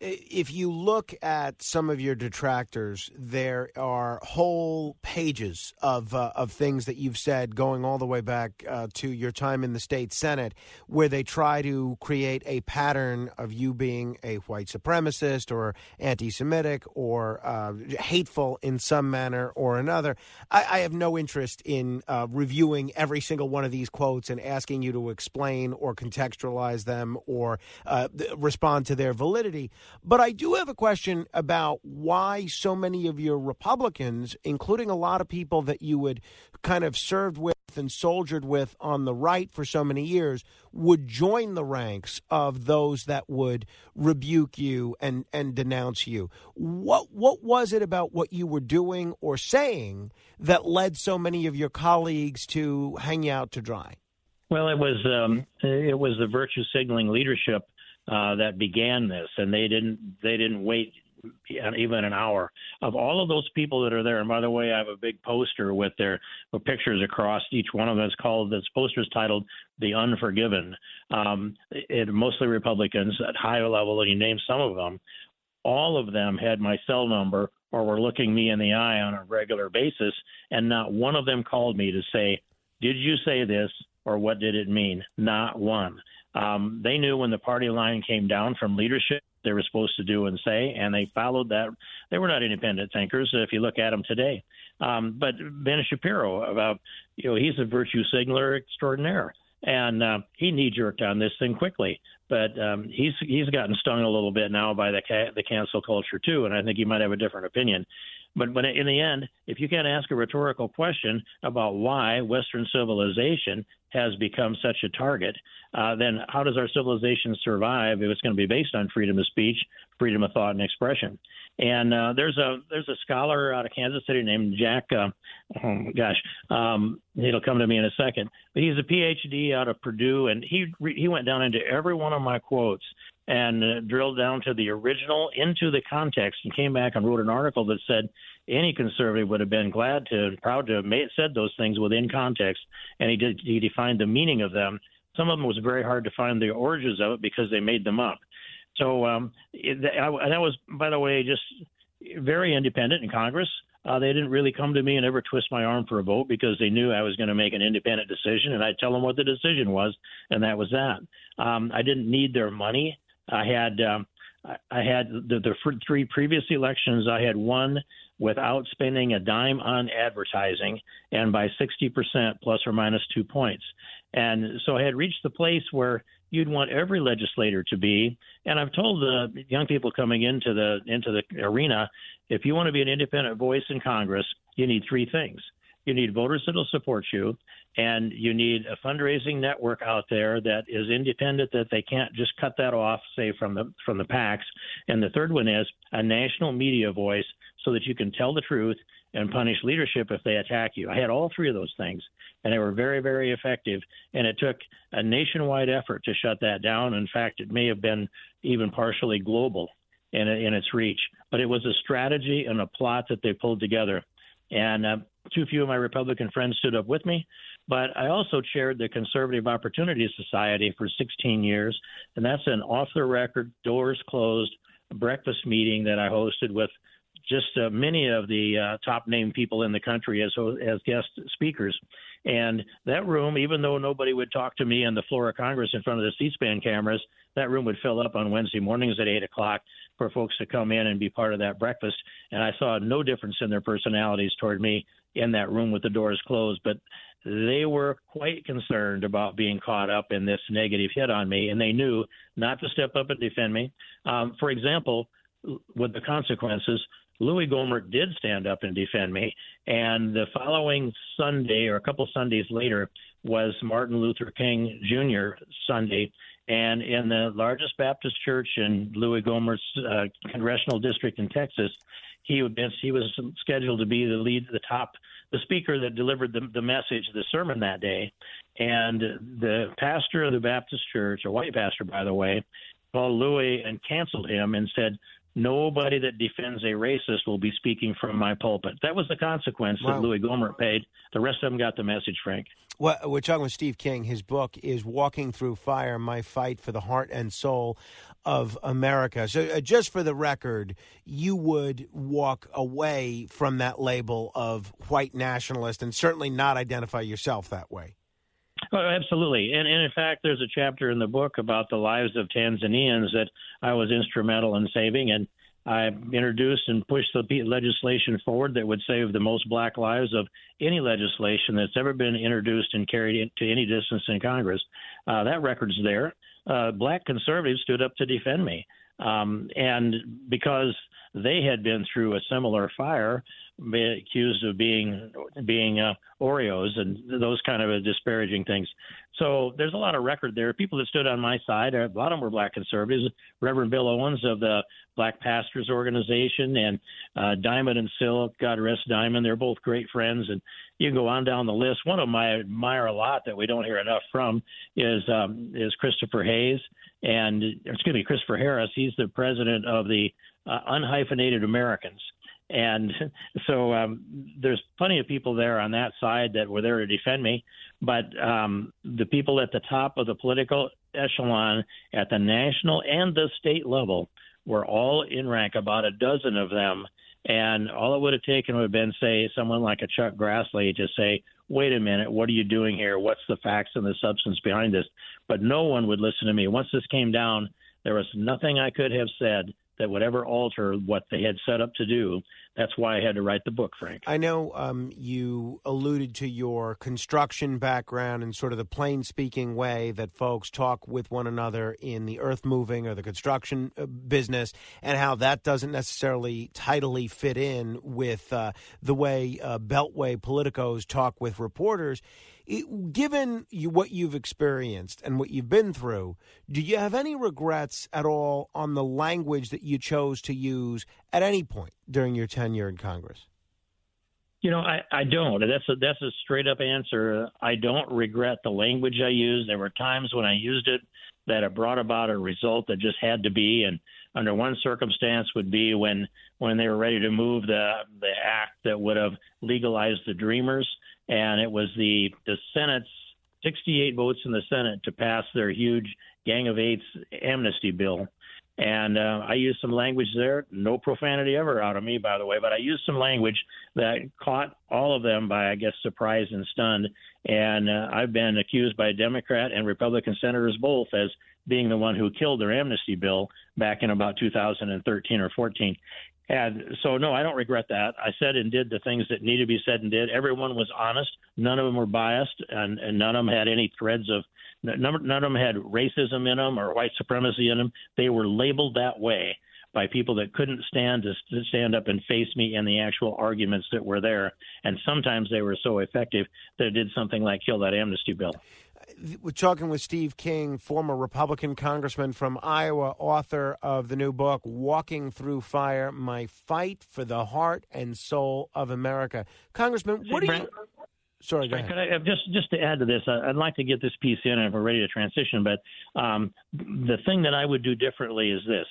If you look at some of your detractors, there are whole pages of uh, of things that you've said going all the way back uh, to your time in the state Senate, where they try to create a pattern of you being a white supremacist or anti-Semitic or uh, hateful in some manner or another. I, I have no interest in uh, reviewing every single one of these quotes and asking you to explain or contextualize them or uh, respond to their validity. But I do have a question about why so many of your Republicans, including a lot of people that you would kind of served with and soldiered with on the right for so many years, would join the ranks of those that would rebuke you and, and denounce you. What what was it about what you were doing or saying that led so many of your colleagues to hang out to dry? Well, it was um, it was the virtue signaling leadership uh, that began this, and they didn't they didn't wait even an hour. Of all of those people that are there, and by the way, I have a big poster with their with pictures across each one of them. It's called, this poster is titled "The Unforgiven." Um, it mostly Republicans at high level, and you name some of them. All of them had my cell number or were looking me in the eye on a regular basis, and not one of them called me to say, "Did you say this?" or "What did it mean?" Not one. Um, they knew when the party line came down from leadership they were supposed to do and say, and they followed that. They were not independent thinkers, if you look at them today. Um, but Ben Shapiro, about, you know, he's a virtue signaler extraordinaire, and uh, he knee-jerked on this thing quickly. But um, he's he's gotten stung a little bit now by the ca- the cancel culture, too, and I think he might have a different opinion. But when, in the end, if you can't ask a rhetorical question about why Western civilization has become such a target, uh, then how does our civilization survive if it's going to be based on freedom of speech, freedom of thought and expression? And uh, there's a there's a scholar out of Kansas City named Jack. Uh, oh gosh, um, it'll come to me in a second. But he's a P H D out of Purdue, and he he went down into every one of my quotes and uh, drilled down to the original, into the context, and came back and wrote an article that said any conservative would have been glad to, proud to have made, said those things within context, and he did. He defined the meaning of them. Some of them was very hard to find the origins of it because they made them up. So um, it, I, that was, by the way, just very independent in Congress. Uh, they didn't really come to me and ever twist my arm for a vote because they knew I was going to make an independent decision, and I'd tell them what the decision was, and that was that. Um, I didn't need their money. I had um, I had the, the three previous elections. I had won without spending a dime on advertising and by sixty percent plus or minus two points. And so I had reached the place where you'd want every legislator to be. And I've told the young people coming into the into the arena, if you want to be an independent voice in Congress, you need three things. You need voters that will support you, and you need a fundraising network out there that is independent, that they can't just cut that off, say, from the from the PACs. And the third one is a national media voice so that you can tell the truth and punish leadership if they attack you. I had all three of those things, and they were very, very effective, and it took a nationwide effort to shut that down. In fact, it may have been even partially global in, in its reach, but it was a strategy and a plot that they pulled together. And uh, too few of my Republican friends stood up with me, but I also chaired the Conservative Opportunity Society for sixteen years, and that's an off-the-record, doors-closed breakfast meeting that I hosted with just uh, many of the uh, top-name people in the country as as guest speakers. And that room, even though nobody would talk to me on the floor of Congress in front of the C-SPAN cameras, that room would fill up on Wednesday mornings at eight o'clock for folks to come in and be part of that breakfast. And I saw no difference in their personalities toward me in that room with the doors closed. But they were quite concerned about being caught up in this negative hit on me, and they knew not to step up and defend me. Um, for example, with the consequences, Louis Gohmert did stand up and defend me, and the following Sunday or a couple Sundays later was Martin Luther King Junior Sunday, and in the largest Baptist church in Louis Gohmert's uh, congressional district in Texas, he would be, he was scheduled to be the lead, the top, the speaker that delivered the, the message, the sermon that day, and the pastor of the Baptist church, a white pastor by the way, called Louis and canceled him and said, "Nobody that defends a racist will be speaking from my pulpit." That was the consequence wow. that Louis Gohmert paid. The rest of them got the message, Frank. Well, we're talking with Steve King. His book is Walking Through Fire, My Fight for the Heart and Soul of America. So uh, just for the record, you would walk away from that label of white nationalist and certainly not identify yourself that way. Oh, absolutely. And, and in fact, there's a chapter in the book about the lives of Tanzanians that I was instrumental in saving. And I introduced and pushed the legislation forward that would save the most black lives of any legislation that's ever been introduced and carried to any distance in Congress. Uh, that record's there. Uh, black conservatives stood up to defend me. Um, and because they had been through a similar fire, accused of being being uh, Oreos and those kind of disparaging things. So there's a lot of record there. People that stood on my side, a lot of them were black conservatives. Reverend Bill Owens of the Black Pastors Organization and uh, Diamond and Silk, God rest Diamond. They're both great friends. And you can go on down the list. One of them I admire a lot that we don't hear enough from is um, is Christopher Hayes and excuse me, Christopher Harris. He's the president of the uh, Unhyphenated Americans. And so um, there's plenty of people there on that side that were there to defend me. But um, the people at the top of the political echelon at the national and the state level were all in rank, about a dozen of them. And all it would have taken would have been, say, someone like a Chuck Grassley to say, wait a minute, what are you doing here? What's the facts and the substance behind this? But no one would listen to me. Once this came down, There was nothing I could have said that would ever alter what they had set up to do. That's why I had to write the book, Frank. I know um, you alluded to your construction background and sort of the plain speaking way that folks talk with one another in the earth moving or the construction business, and how that doesn't necessarily tidily fit in with uh, the way uh, Beltway politicos talk with reporters. It, given you, what you've experienced and what you've been through, do you have any regrets at all on the language that you chose to use at any point during your tenure in Congress? You know, I, I don't. That's a, that's a straight-up answer. I don't regret the language I used. There were times when I used it that it brought about a result that just had to be, and under one circumstance would be when, when they were ready to move the, the act that would have legalized the Dreamers. And it was the, the Senate's sixty-eight votes in the Senate to pass their huge Gang of Eights amnesty bill. And uh, I used some language there, no profanity ever out of me, by the way, but I used some language that caught all of them by, I guess, surprise and stunned. And uh, I've been accused by Democrat and Republican senators both as being the one who killed their amnesty bill back in about two thousand thirteen or fourteen. And so, no, I don't regret that. I said and did the things that needed to be said and did. Everyone was honest. None of them were biased, and, and none of them had any threads of – none of them had racism in them or white supremacy in them. They were labeled that way by people that couldn't stand to, to stand up and face me in the actual arguments that were there. And sometimes they were so effective that it did something like kill that amnesty bill. We're talking with Steve King, former Republican congressman from Iowa, author of the new book, Walking Through Fire, My Fight for the Heart and Soul of America. Congressman, what do you... Sorry, Frank, go ahead. Could I, just, just to add to this, I'd like to get this piece in and we're ready to transition, but um, the thing that I would do differently is this.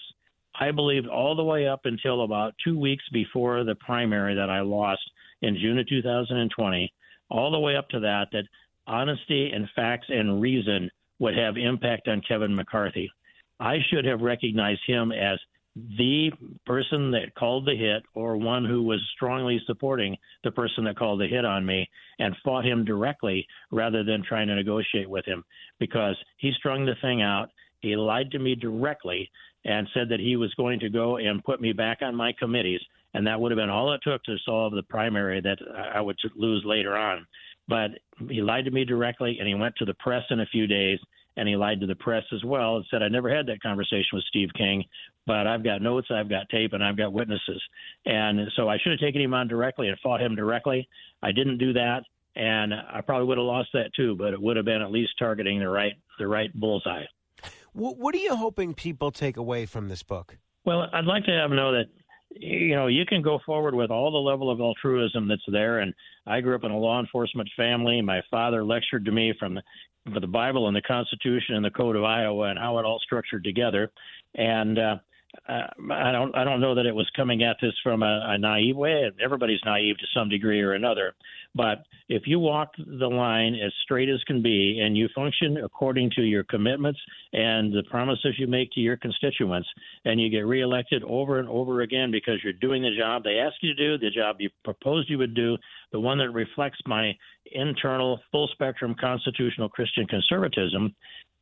I believed all the way up until about two weeks before the primary that I lost in June of two thousand twenty, all the way up to that, that honesty and facts and reason would have impact on Kevin McCarthy. I should have recognized him as the person that called the hit, or one who was strongly supporting the person that called the hit on me, and fought him directly rather than trying to negotiate with him, because he strung the thing out. He lied to me directly and said that he was going to go and put me back on my committees, and that would have been all it took to solve the primary that I would lose later on. But he lied to me directly, and he went to the press in a few days, and he lied to the press as well and said, I never had that conversation with Steve King, but I've got notes, I've got tape, and I've got witnesses. And so I should have taken him on directly and fought him directly. I didn't do that, and I probably would have lost that too, but it would have been at least targeting the right the right bullseye. What are you hoping people take away from this book? Well, I'd like to have them know that, you know, you can go forward with all the level of altruism that's there. And I grew up in a law enforcement family. My father lectured to me from the, from the Bible and the Constitution and the Code of Iowa and how it all structured together. And uh, I don't I don't know that it was coming at this from a, a naive way. Everybody's naive to some degree or another. But if you walk the line as straight as can be and you function according to your commitments and the promises you make to your constituents, and you get reelected over and over again because you're doing the job they asked you to do, the job you proposed you would do, the one that reflects my internal full-spectrum constitutional Christian conservatism,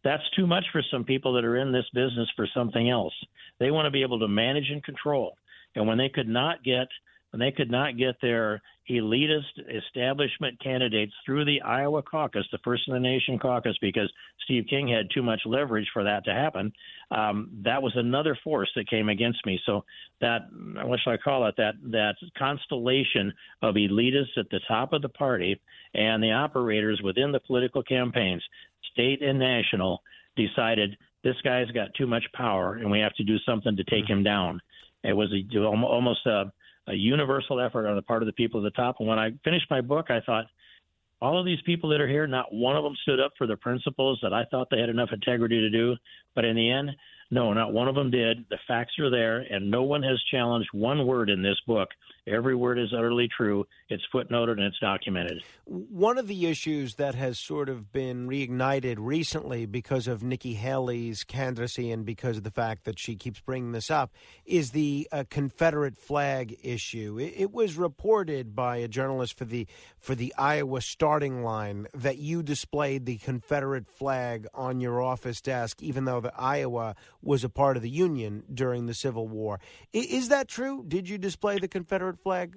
that's too much for some people that are in this business for something else. They want to be able to manage and control. And when they could not get when they could not get their elitist establishment candidates through the Iowa caucus, the First in the Nation caucus, because Steve King had too much leverage for that to happen, um, that was another force that came against me. So that, what shall I call it, that, that constellation of elitists at the top of the party and the operators within the political campaigns, state and national, decided this guy's got too much power and we have to do something to take him down. It was a, almost a, a universal effort on the part of the people at the top. And when I finished my book, I thought, all of these people that are here, not one of them stood up for the principles that I thought they had enough integrity to do. But in the end, no, not one of them did. The facts are there, and no one has challenged one word in this book. Every word is utterly true. It's footnoted and it's documented. One of the issues that has sort of been reignited recently because of Nikki Haley's candidacy and because of the fact that she keeps bringing this up is the uh, Confederate flag issue. It, it was reported by a journalist for the for the Iowa Starting Line that you displayed the Confederate flag on your office desk, even though the Iowa was a part of the Union during the Civil War. I- is that true? Did you display the Confederate flag?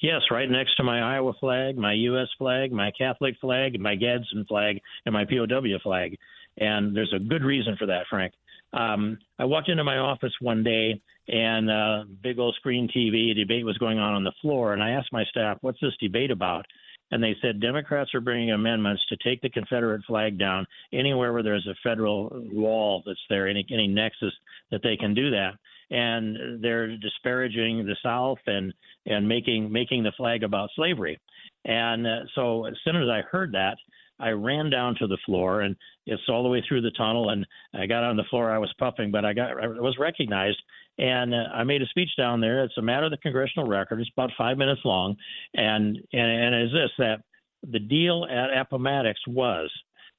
Yes, right next to my Iowa flag, my U S flag, my Catholic flag, my Gadsden flag, and my P O W flag. And there's a good reason for that, Frank. Um, I walked into my office one day, and uh, big old screen T V debate was going on on the floor. And I asked my staff, what's this debate about? And they said, Democrats are bringing amendments to take the Confederate flag down anywhere where there's a federal wall that's there, any, any nexus that they can do that. And they're disparaging the South and, and making making the flag about slavery. And uh, so as soon as I heard that, I ran down to the floor, and it's all the way through the tunnel, and I got on the floor. I was puffing, but I got I was recognized, and uh, I made a speech down there. It's a matter of the congressional record. It's about five minutes long, and and, and is this, that the deal at Appomattox was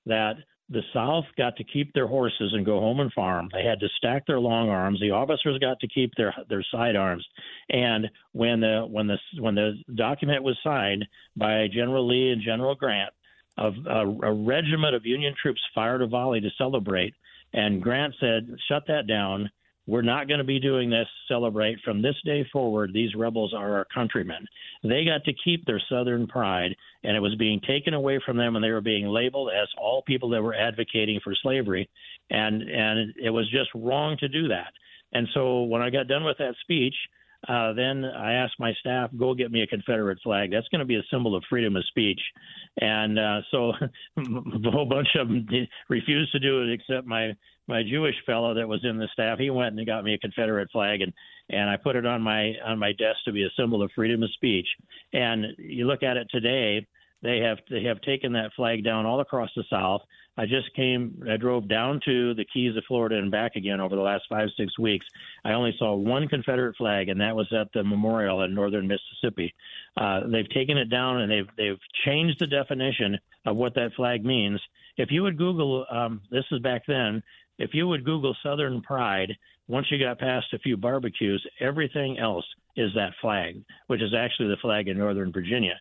that the South got to keep their horses and go home and farm. They had to stack their long arms. The officers got to keep their their sidearms. And when the when the when the document was signed by General Lee and General Grant, of a, a regiment of Union troops fired a volley to celebrate, and Grant said, "Shut that down. We're not going to be doing this celebrate. From this day forward, these rebels are our countrymen." They got to keep their Southern pride, and it was being taken away from them, and they were being labeled as all people that were advocating for slavery. And, and it was just wrong to do that. And so when I got done with that speech, uh, then I asked my staff, go get me a Confederate flag. That's going to be a symbol of freedom of speech. And uh, so a whole bunch of them refused to do it, except my My Jewish fellow that was in the staff. He went and got me a Confederate flag, and, and I put it on my on my desk to be a symbol of freedom of speech. And you look at it today, they have they have taken that flag down all across the South. I just came, I drove down to the Keys of Florida and back again over the last five, six weeks. I only saw one Confederate flag, and that was at the memorial in northern Mississippi. Uh, they've taken it down, and they've they've changed the definition of what that flag means. If you would Google, um, this is back then, if you would Google Southern pride, once you got past a few barbecues, everything else is that flag, which is actually the flag in northern Virginia.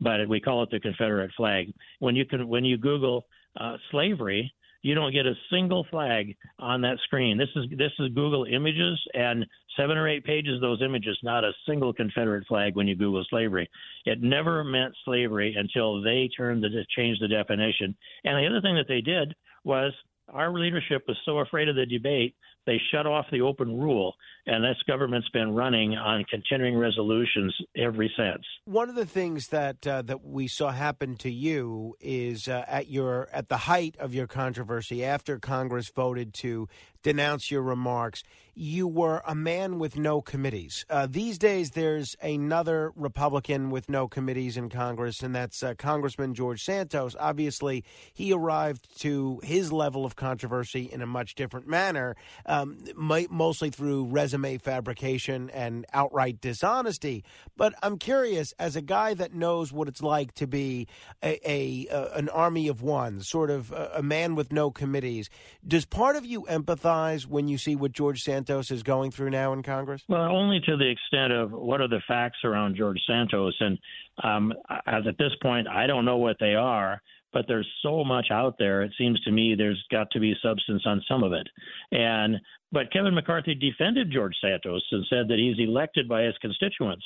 But we call it the Confederate flag. When you can, when you Google uh, slavery, you don't get a single flag on that screen. This is this is Google Images, and seven or eight pages of those images, not a single Confederate flag when you Google slavery. It never meant slavery until they turned the changed the definition. And the other thing that they did was, our leadership was so afraid of the debate, they shut off the open rule, and this government's been running on continuing resolutions ever since. One of the things that uh, that we saw happen to you is uh, at your at the height of your controversy, after Congress voted to denounce your remarks, you were a man with no committees. Uh, these days, there's another Republican with no committees in Congress, and that's uh, Congressman George Santos. Obviously, he arrived to his level of controversy in a much different manner, um, mostly through resume fabrication and outright dishonesty. But I'm curious, as a guy that knows what it's like to be a, a, a an army of one, sort of a, a man with no committees, does part of you empathize when you see what George Santos is going through now in Congress? Well, only to the extent of what are the facts around George Santos. And um, as at this point, I don't know what they are, but there's so much out there. It seems to me there's got to be substance on some of it. And but Kevin McCarthy defended George Santos and said that he's elected by his constituents,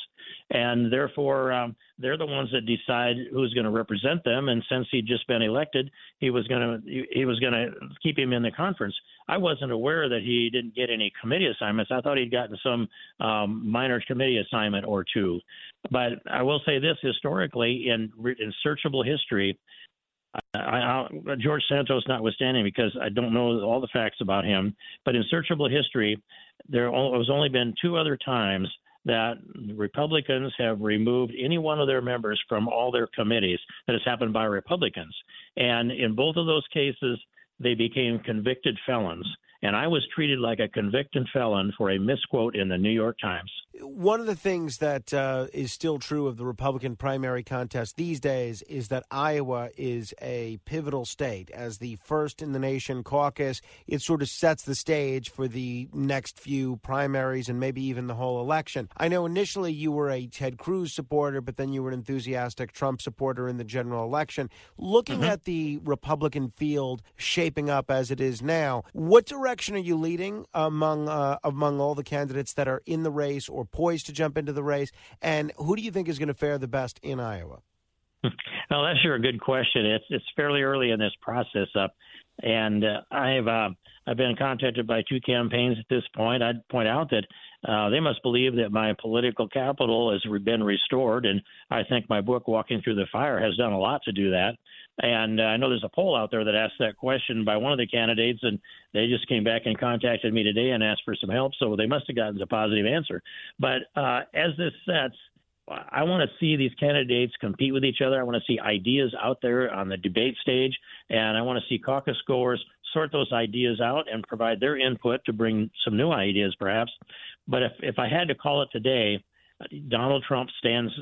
and therefore um, they're the ones that decide who's going to represent them. And since he'd just been elected, he was going to he was going to keep him in the conference. I wasn't aware that he didn't get any committee assignments. I thought he'd gotten some um, minor committee assignment or two. But I will say this: historically, in, in searchable history, I, I, George Santos notwithstanding, because I don't know all the facts about him, but in searchable history, there has only been two other times that Republicans have removed any one of their members from all their committees. That has happened by Republicans. And in both of those cases, they became convicted felons. And I was treated like a convicted felon for a misquote in the New York Times. One of the things that uh, is still true of the Republican primary contest these days is that Iowa is a pivotal state. As the first in the nation caucus, it sort of sets the stage for the next few primaries and maybe even the whole election. I know initially you were a Ted Cruz supporter, but then you were an enthusiastic Trump supporter in the general election. Looking mm-hmm. at the Republican field shaping up as it is now, what direction are you leading among, uh, among all the candidates that are in the race or poised to jump into the race, and who do you think is going to fare the best in Iowa? Well, that's sure a good question. It's it's fairly early in this process up, and uh, I've uh, I've been contacted by two campaigns at this point. I'd point out that uh, they must believe that my political capital has been restored, and I think my book Walking Through the Fire has done a lot to do that. And uh, I know there's a poll out there that asked that question by one of the candidates, and they just came back and contacted me today and asked for some help. So they must have gotten a positive answer. But uh, as this sets, I want to see these candidates compete with each other. I want to see ideas out there on the debate stage, and I want to see caucus goers sort those ideas out and provide their input to bring some new ideas, perhaps. But if, if I had to call it today, Donald Trump stands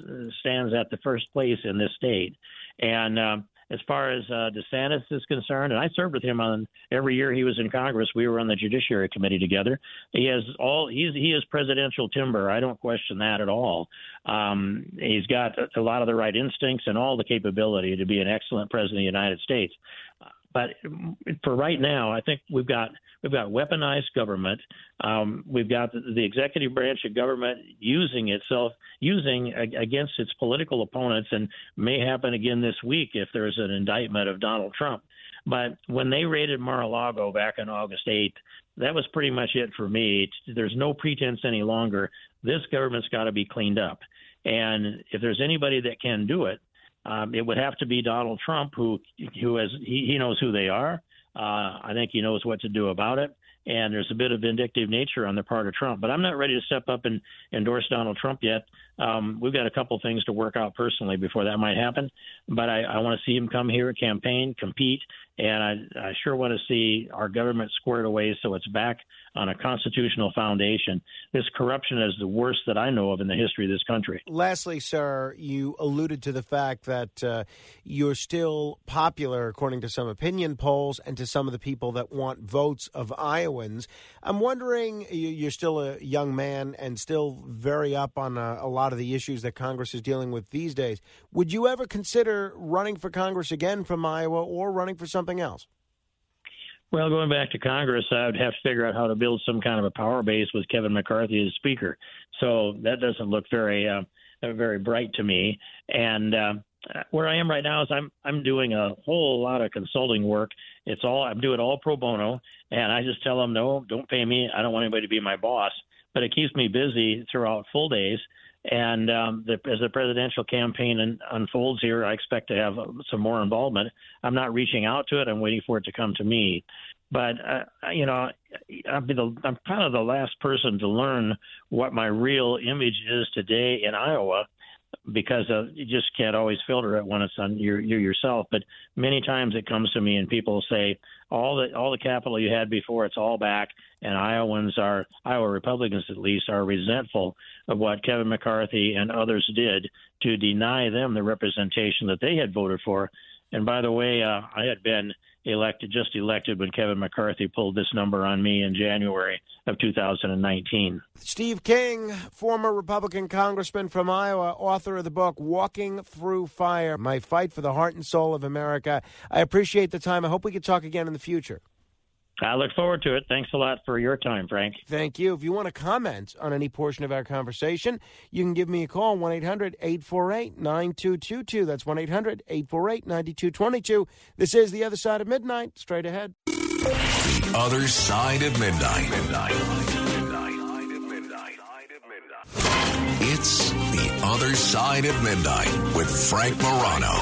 stands at the first place in this state. And uh, as far as uh, DeSantis is concerned, and I served with him on every year he was in Congress, we were on the Judiciary Committee together. He has all he's, he is presidential timber. I don't question that at all. Um, he's got a lot of the right instincts and all the capability to be an excellent president of the United States. But for right now, I think we've got we've got weaponized government. Um, we've got the, the executive branch of government using itself, using ag- against its political opponents, and may happen again this week if there's an indictment of Donald Trump. But when they raided Mar-a-Lago back on August eighth, that was pretty much it for me. There's no pretense any longer. This government's got to be cleaned up. And if there's anybody that can do it, Um, it would have to be Donald Trump, who who has he, he knows who they are. Uh, I think he knows what to do about it. And there's a bit of vindictive nature on the part of Trump. But I'm not ready to step up and endorse Donald Trump yet. Um, we've got a couple things to work out personally before that might happen. But I, I want to see him come here, campaign, compete. And I, I sure want to see our government squared away so it's back on a constitutional foundation. This corruption is the worst that I know of in the history of this country. Lastly, sir, you alluded to the fact that uh, you're still popular, according to some opinion polls and to some of the people that want votes of Iowans. I'm wondering, you're still a young man and still very up on a, a lot of the issues that Congress is dealing with these days. Would you ever consider running for Congress again from Iowa or running for something else? Well, going back to Congress, I would have to figure out how to build some kind of a power base with Kevin McCarthy as Speaker. So that doesn't look very, uh, very bright to me. And uh, where I am right now is I'm I'm doing a whole lot of consulting work. It's all I'm doing all pro bono, and I just tell them, no, don't pay me. I don't want anybody to be my boss. But it keeps me busy throughout full days. And um, the, as the presidential campaign un- unfolds here, I expect to have some more involvement. I'm not reaching out to it. I'm waiting for it to come to me. But, uh, you know, I'll be the, I'm kind of the last person to learn what my real image is today in Iowa, because uh, you just can't always filter it when it's on you yourself. But many times it comes to me and people say, all the all the capital you had before, it's all back. And Iowans are, Iowa Republicans at least, are resentful of what Kevin McCarthy and others did to deny them the representation that they had voted for. And by the way, uh, I had been elected, just elected when Kevin McCarthy pulled this number on me in January of two thousand nineteen. Steve King, former Republican congressman from Iowa, author of the book Walking Through Fire, My Fight for the Heart and Soul of America. I appreciate the time. I hope we can talk again in the future. I look forward to it. Thanks a lot for your time, Frank. Thank you. If you want to comment on any portion of our conversation, you can give me a call, one eight hundred eight four eight nine two two two. That's one eight hundred eight four eight nine two two two. This is The Other Side of Midnight. Straight ahead. The Other Side of Midnight. Midnight. Midnight. Midnight. It's The Other Side of Midnight with Frank Morano.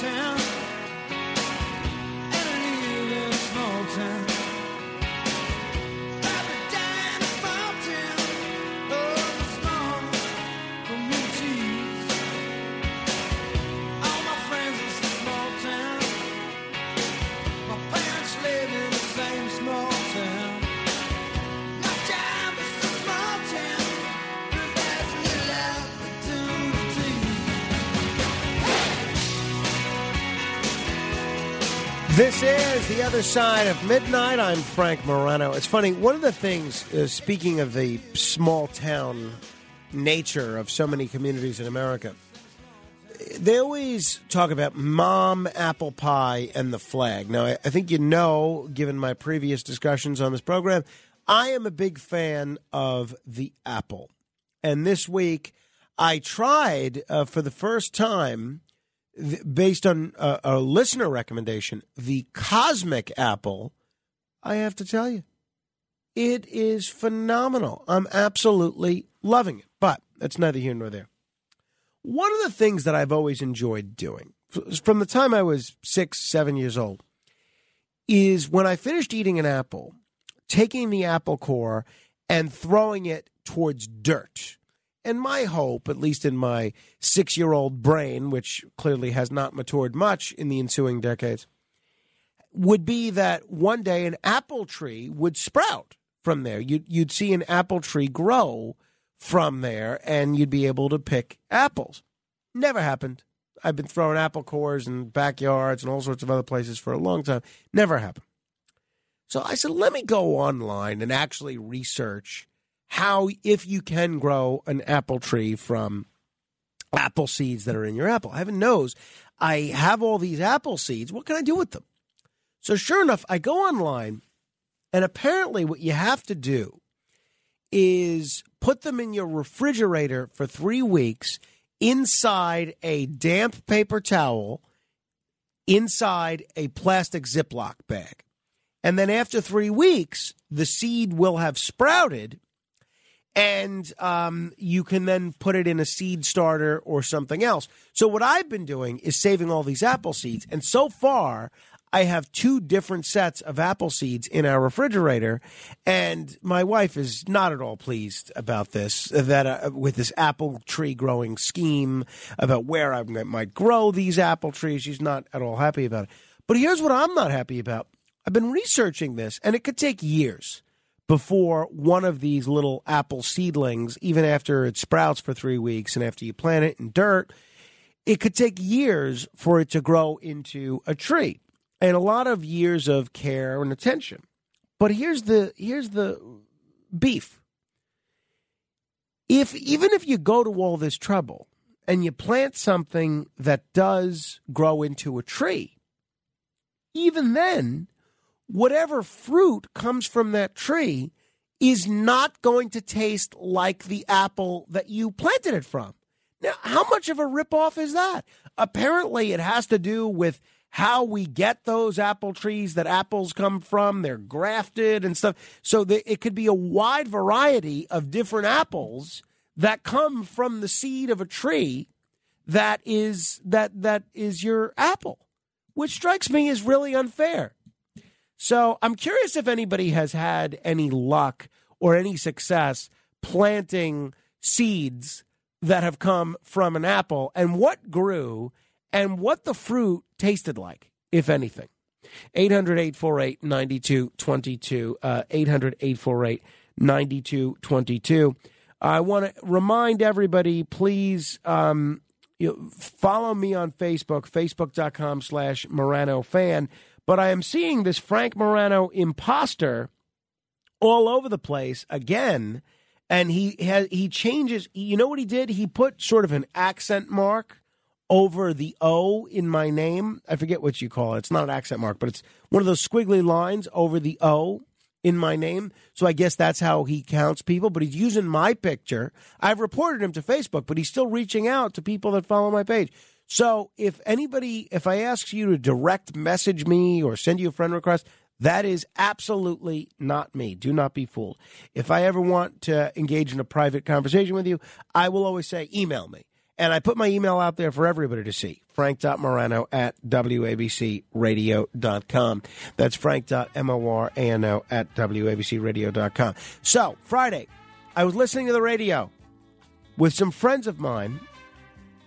Town. This is The Other Side of Midnight. I'm Frank Moreno. It's funny, one of the things, uh, speaking of the small-town nature of so many communities in America, they always talk about mom, apple pie, and the flag. Now, I think you know, given my previous discussions on this program, I am a big fan of the apple. And this week, I tried uh, for the first time, th- based on uh, a listener recommendation, the cosmic apple. I have to tell you, it is phenomenal. I'm absolutely loving it. But that's neither here nor there. One of the things that I've always enjoyed doing from the time I was six, seven years old is when I finished eating an apple, taking the apple core and throwing it towards dirt. And my hope, at least in my six-year-old brain, which clearly has not matured much in the ensuing decades, would be that one day an apple tree would sprout from there. You'd, you'd see an apple tree grow from there, and you'd be able to pick apples. Never happened. I've been throwing apple cores in backyards and all sorts of other places for a long time. Never happened. So I said, let me go online and actually research how, if you can grow an apple tree from apple seeds that are in your apple. Heaven knows, I have all these apple seeds. What can I do with them? So sure enough, I go online, and apparently what you have to do is put them in your refrigerator for three weeks inside a damp paper towel, inside a plastic Ziploc bag. And then after three weeks, the seed will have sprouted, and um, you can then put it in a seed starter or something else. So what I've been doing is saving all these apple seeds, and so far I have two different sets of apple seeds in our refrigerator, and my wife is not at all pleased about this, that uh, with this apple tree growing scheme about where I might grow these apple trees. She's not at all happy about it. But here's what I'm not happy about. I've been researching this, and it could take years before one of these little apple seedlings, even after it sprouts for three weeks and after you plant it in dirt, it could take years for it to grow into a tree. And a lot of years of care and attention. But here's the here's the beef. If even if you go to all this trouble and you plant something that does grow into a tree, even then, whatever fruit comes from that tree is not going to taste like the apple that you planted it from. Now, how much of a ripoff is that? Apparently, it has to do with how we get those apple trees that apples come from. They're grafted and stuff. So that it could be a wide variety of different apples that come from the seed of a tree that is that that is your apple, which strikes me as really unfair. So I'm curious if anybody has had any luck or any success planting seeds that have come from an apple, and what grew and what the fruit tasted like, if anything. eight hundred, eight four eight, nine two two two. Uh, eight hundred, eight four eight, nine two two two. I want to remind everybody, please um, you know, follow me on Facebook, facebook.com slash Morano fan. But I am seeing this Frank Morano imposter all over the place again. And he has, he changes. You know what he did? He put sort of an accent mark over the O in my name. I forget what you call it. It's not an accent mark, but it's one of those squiggly lines over the O in my name. So I guess that's how he counts people, but he's using my picture. I've reported him to Facebook, but he's still reaching out to people that follow my page. So if anybody, if I ask you to direct message me or send you a friend request, that is absolutely not me. Do not be fooled. If I ever want to engage in a private conversation with you, I will always say, email me. And I put my email out there for everybody to see, frank.morano at wabcradio.com. That's frank.morano at wabcradio.com. So, Friday, I was listening to the radio with some friends of mine,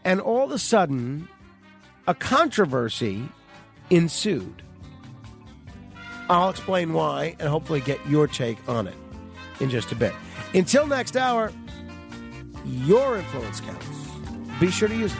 and all of a sudden, a controversy ensued. I'll explain why and hopefully get your take on it in just a bit. Until next hour, your influence counts. Be sure to use it.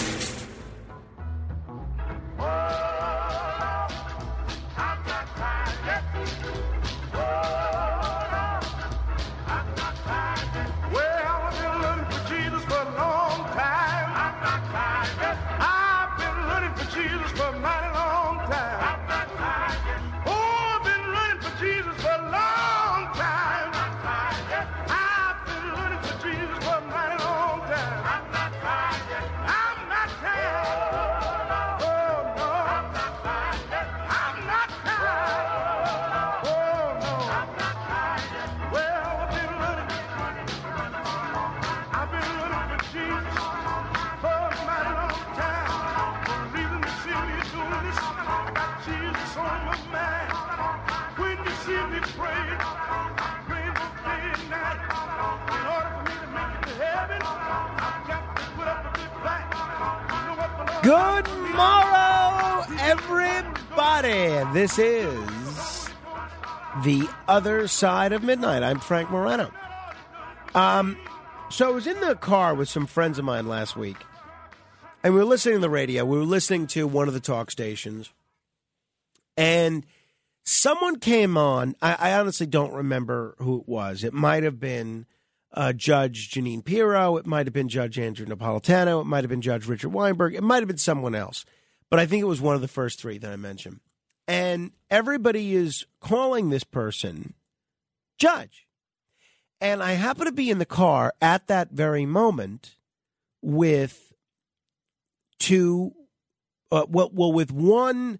Good morrow, everybody. This is The Other Side of Midnight. I'm Frank Morano. Um, so I was in the car with some friends of mine last week, and we were listening to the radio. We were listening to one of the talk stations, and someone came on. I, I honestly don't remember who it was. It might have been Uh, Judge Jeanine Pirro, it might have been Judge Andrew Napolitano, it might have been Judge Richard Weinberg, it might have been someone else. But I think it was one of the first three that I mentioned. And everybody is calling this person Judge. And I happen to be in the car at that very moment with two, uh, well, well, with one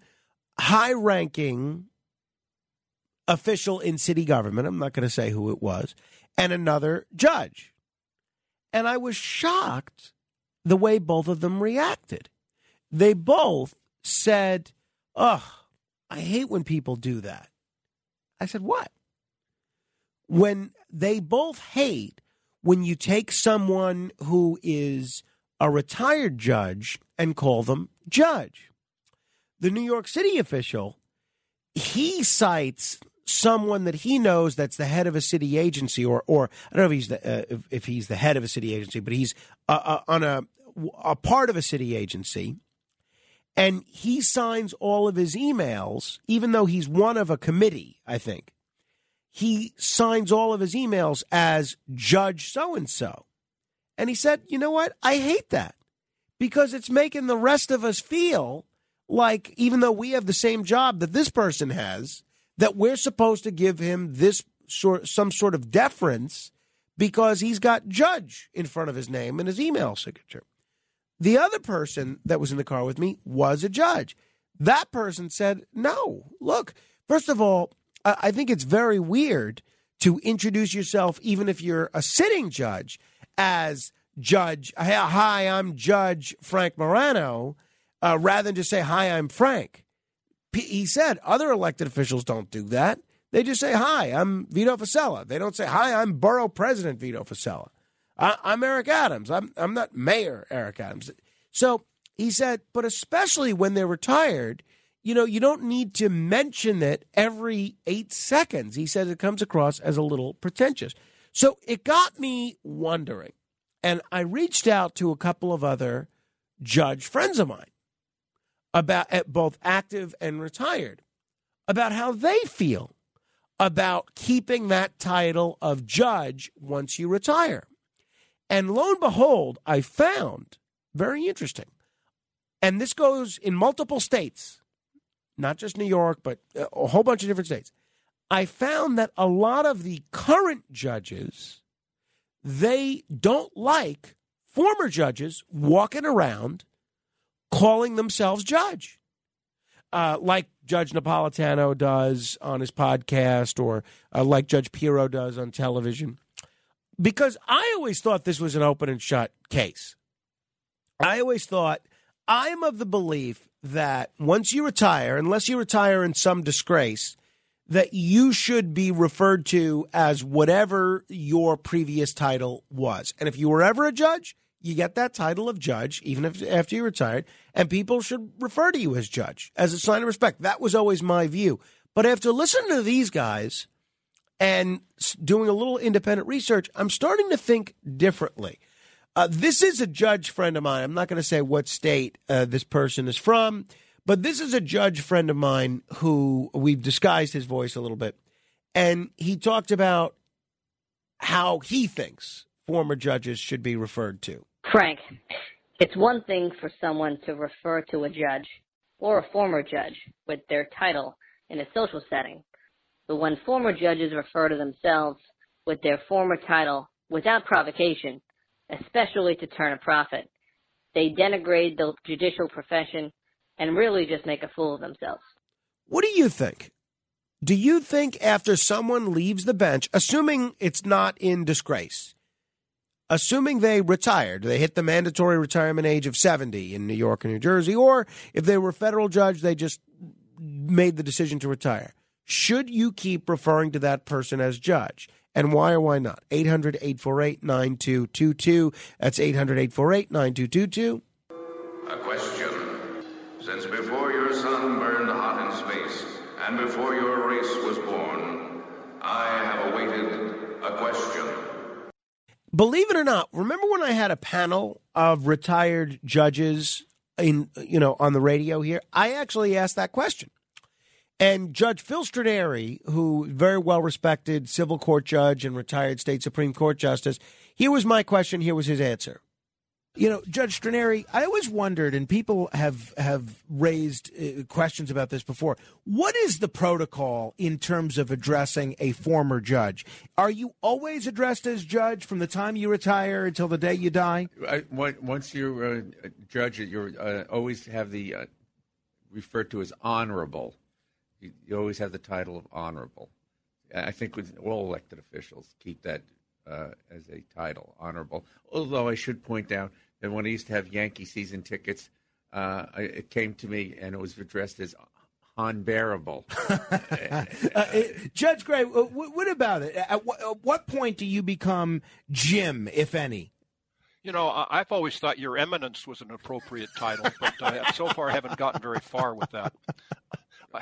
high-ranking official in city government, I'm not going to say who it was, and another judge. And I was shocked the way both of them reacted. They both said, "Ugh, I hate when people do that." I said, "What?" When they both hate when you take someone who is a retired judge and call them judge. The New York City official, he cites someone that he knows that's the head of a city agency, or or I don't know if he's the uh, if, if he's the head of a city agency, but he's uh, uh, on a a part of a city agency, and he signs all of his emails, even though he's one of a committee. I think he signs all of his emails as Judge So and So, and he said, "You know what? I hate that because it's making the rest of us feel like, even though we have the same job that this person has, that we're supposed to give him this sort, some sort of deference because he's got judge in front of his name and his email signature." The other person that was in the car with me was a judge. That person said, "No, look, first of all, I think it's very weird to introduce yourself, even if you're a sitting judge, as Judge, hi, I'm Judge Frank Morano, uh, rather than just say, hi, I'm Frank." He said other elected officials don't do that. They just say, "Hi, I'm Vito Fasella." They don't say, "Hi, I'm Borough President Vito Fasella. I- I'm Eric Adams. I'm I'm not Mayor Eric Adams." So he said, but especially when they're retired, you know, you don't need to mention it every eight seconds. He said it comes across as a little pretentious. So it got me wondering, and I reached out to a couple of other judge friends of mine, about at both active and retired, about how they feel about keeping that title of judge once you retire. And lo and behold, I found, very interesting, and this goes in multiple states, not just New York, but a whole bunch of different states, I found that a lot of the current judges, they don't like former judges walking around calling themselves judge, uh, like Judge Napolitano does on his podcast, or uh, like Judge Pirro does on television, because I always thought this was an open and shut case. I always thought, I'm of the belief that once you retire, unless you retire in some disgrace, that you should be referred to as whatever your previous title was. And if you were ever a judge, you get that title of judge, even if, after you retired, and people should refer to you as judge, as a sign of respect. That was always my view. But after listening to these guys and doing a little independent research, I'm starting to think differently. Uh, this is a judge friend of mine. I'm not going to say what state uh, this person is from, but this is a judge friend of mine who we've disguised his voice a little bit. And he talked about how he thinks former judges should be referred to. Frank, it's one thing for someone to refer to a judge or a former judge with their title in a social setting. But when former judges refer to themselves with their former title without provocation, especially to turn a profit, they denigrate the judicial profession and really just make a fool of themselves. What do you think? Do you think after someone leaves the bench, assuming it's not in disgrace, assuming they retired, they hit the mandatory retirement age of seventy in New York and New Jersey, or if they were a federal judge, they just made the decision to retire, should you keep referring to that person as judge? And why or why not? eight hundred, eight four eight, nine two two two. That's eight hundred, eight four eight, nine two two two. A question. Since before your sun burned hot in space and before your race was born, I have awaited a question. Believe it or not, remember when I had a panel of retired judges in, you know, on the radio here? I actually asked that question. And Judge Phil Stradieri, who very well-respected civil court judge and retired state Supreme Court justice, here was my question, here was his answer. You know, Judge Stradieri, I always wondered, and people have have raised uh, questions about this before, what is the protocol in terms of addressing a former judge? Are you always addressed as judge from the time you retire until the day you die? I, once you're a judge, you uh, always have the uh, referred to as honorable. You, you always have the title of honorable. I think with all elected officials keep that uh, as a title, honorable. Although I should point out that when I used to have Yankee season tickets, uh, it came to me and it was addressed as unbearable. uh, Judge Gray, what about it? At what point do you become Jim, if any? You know, I've always thought Your Eminence was an appropriate title, but I so far haven't gotten very far with that.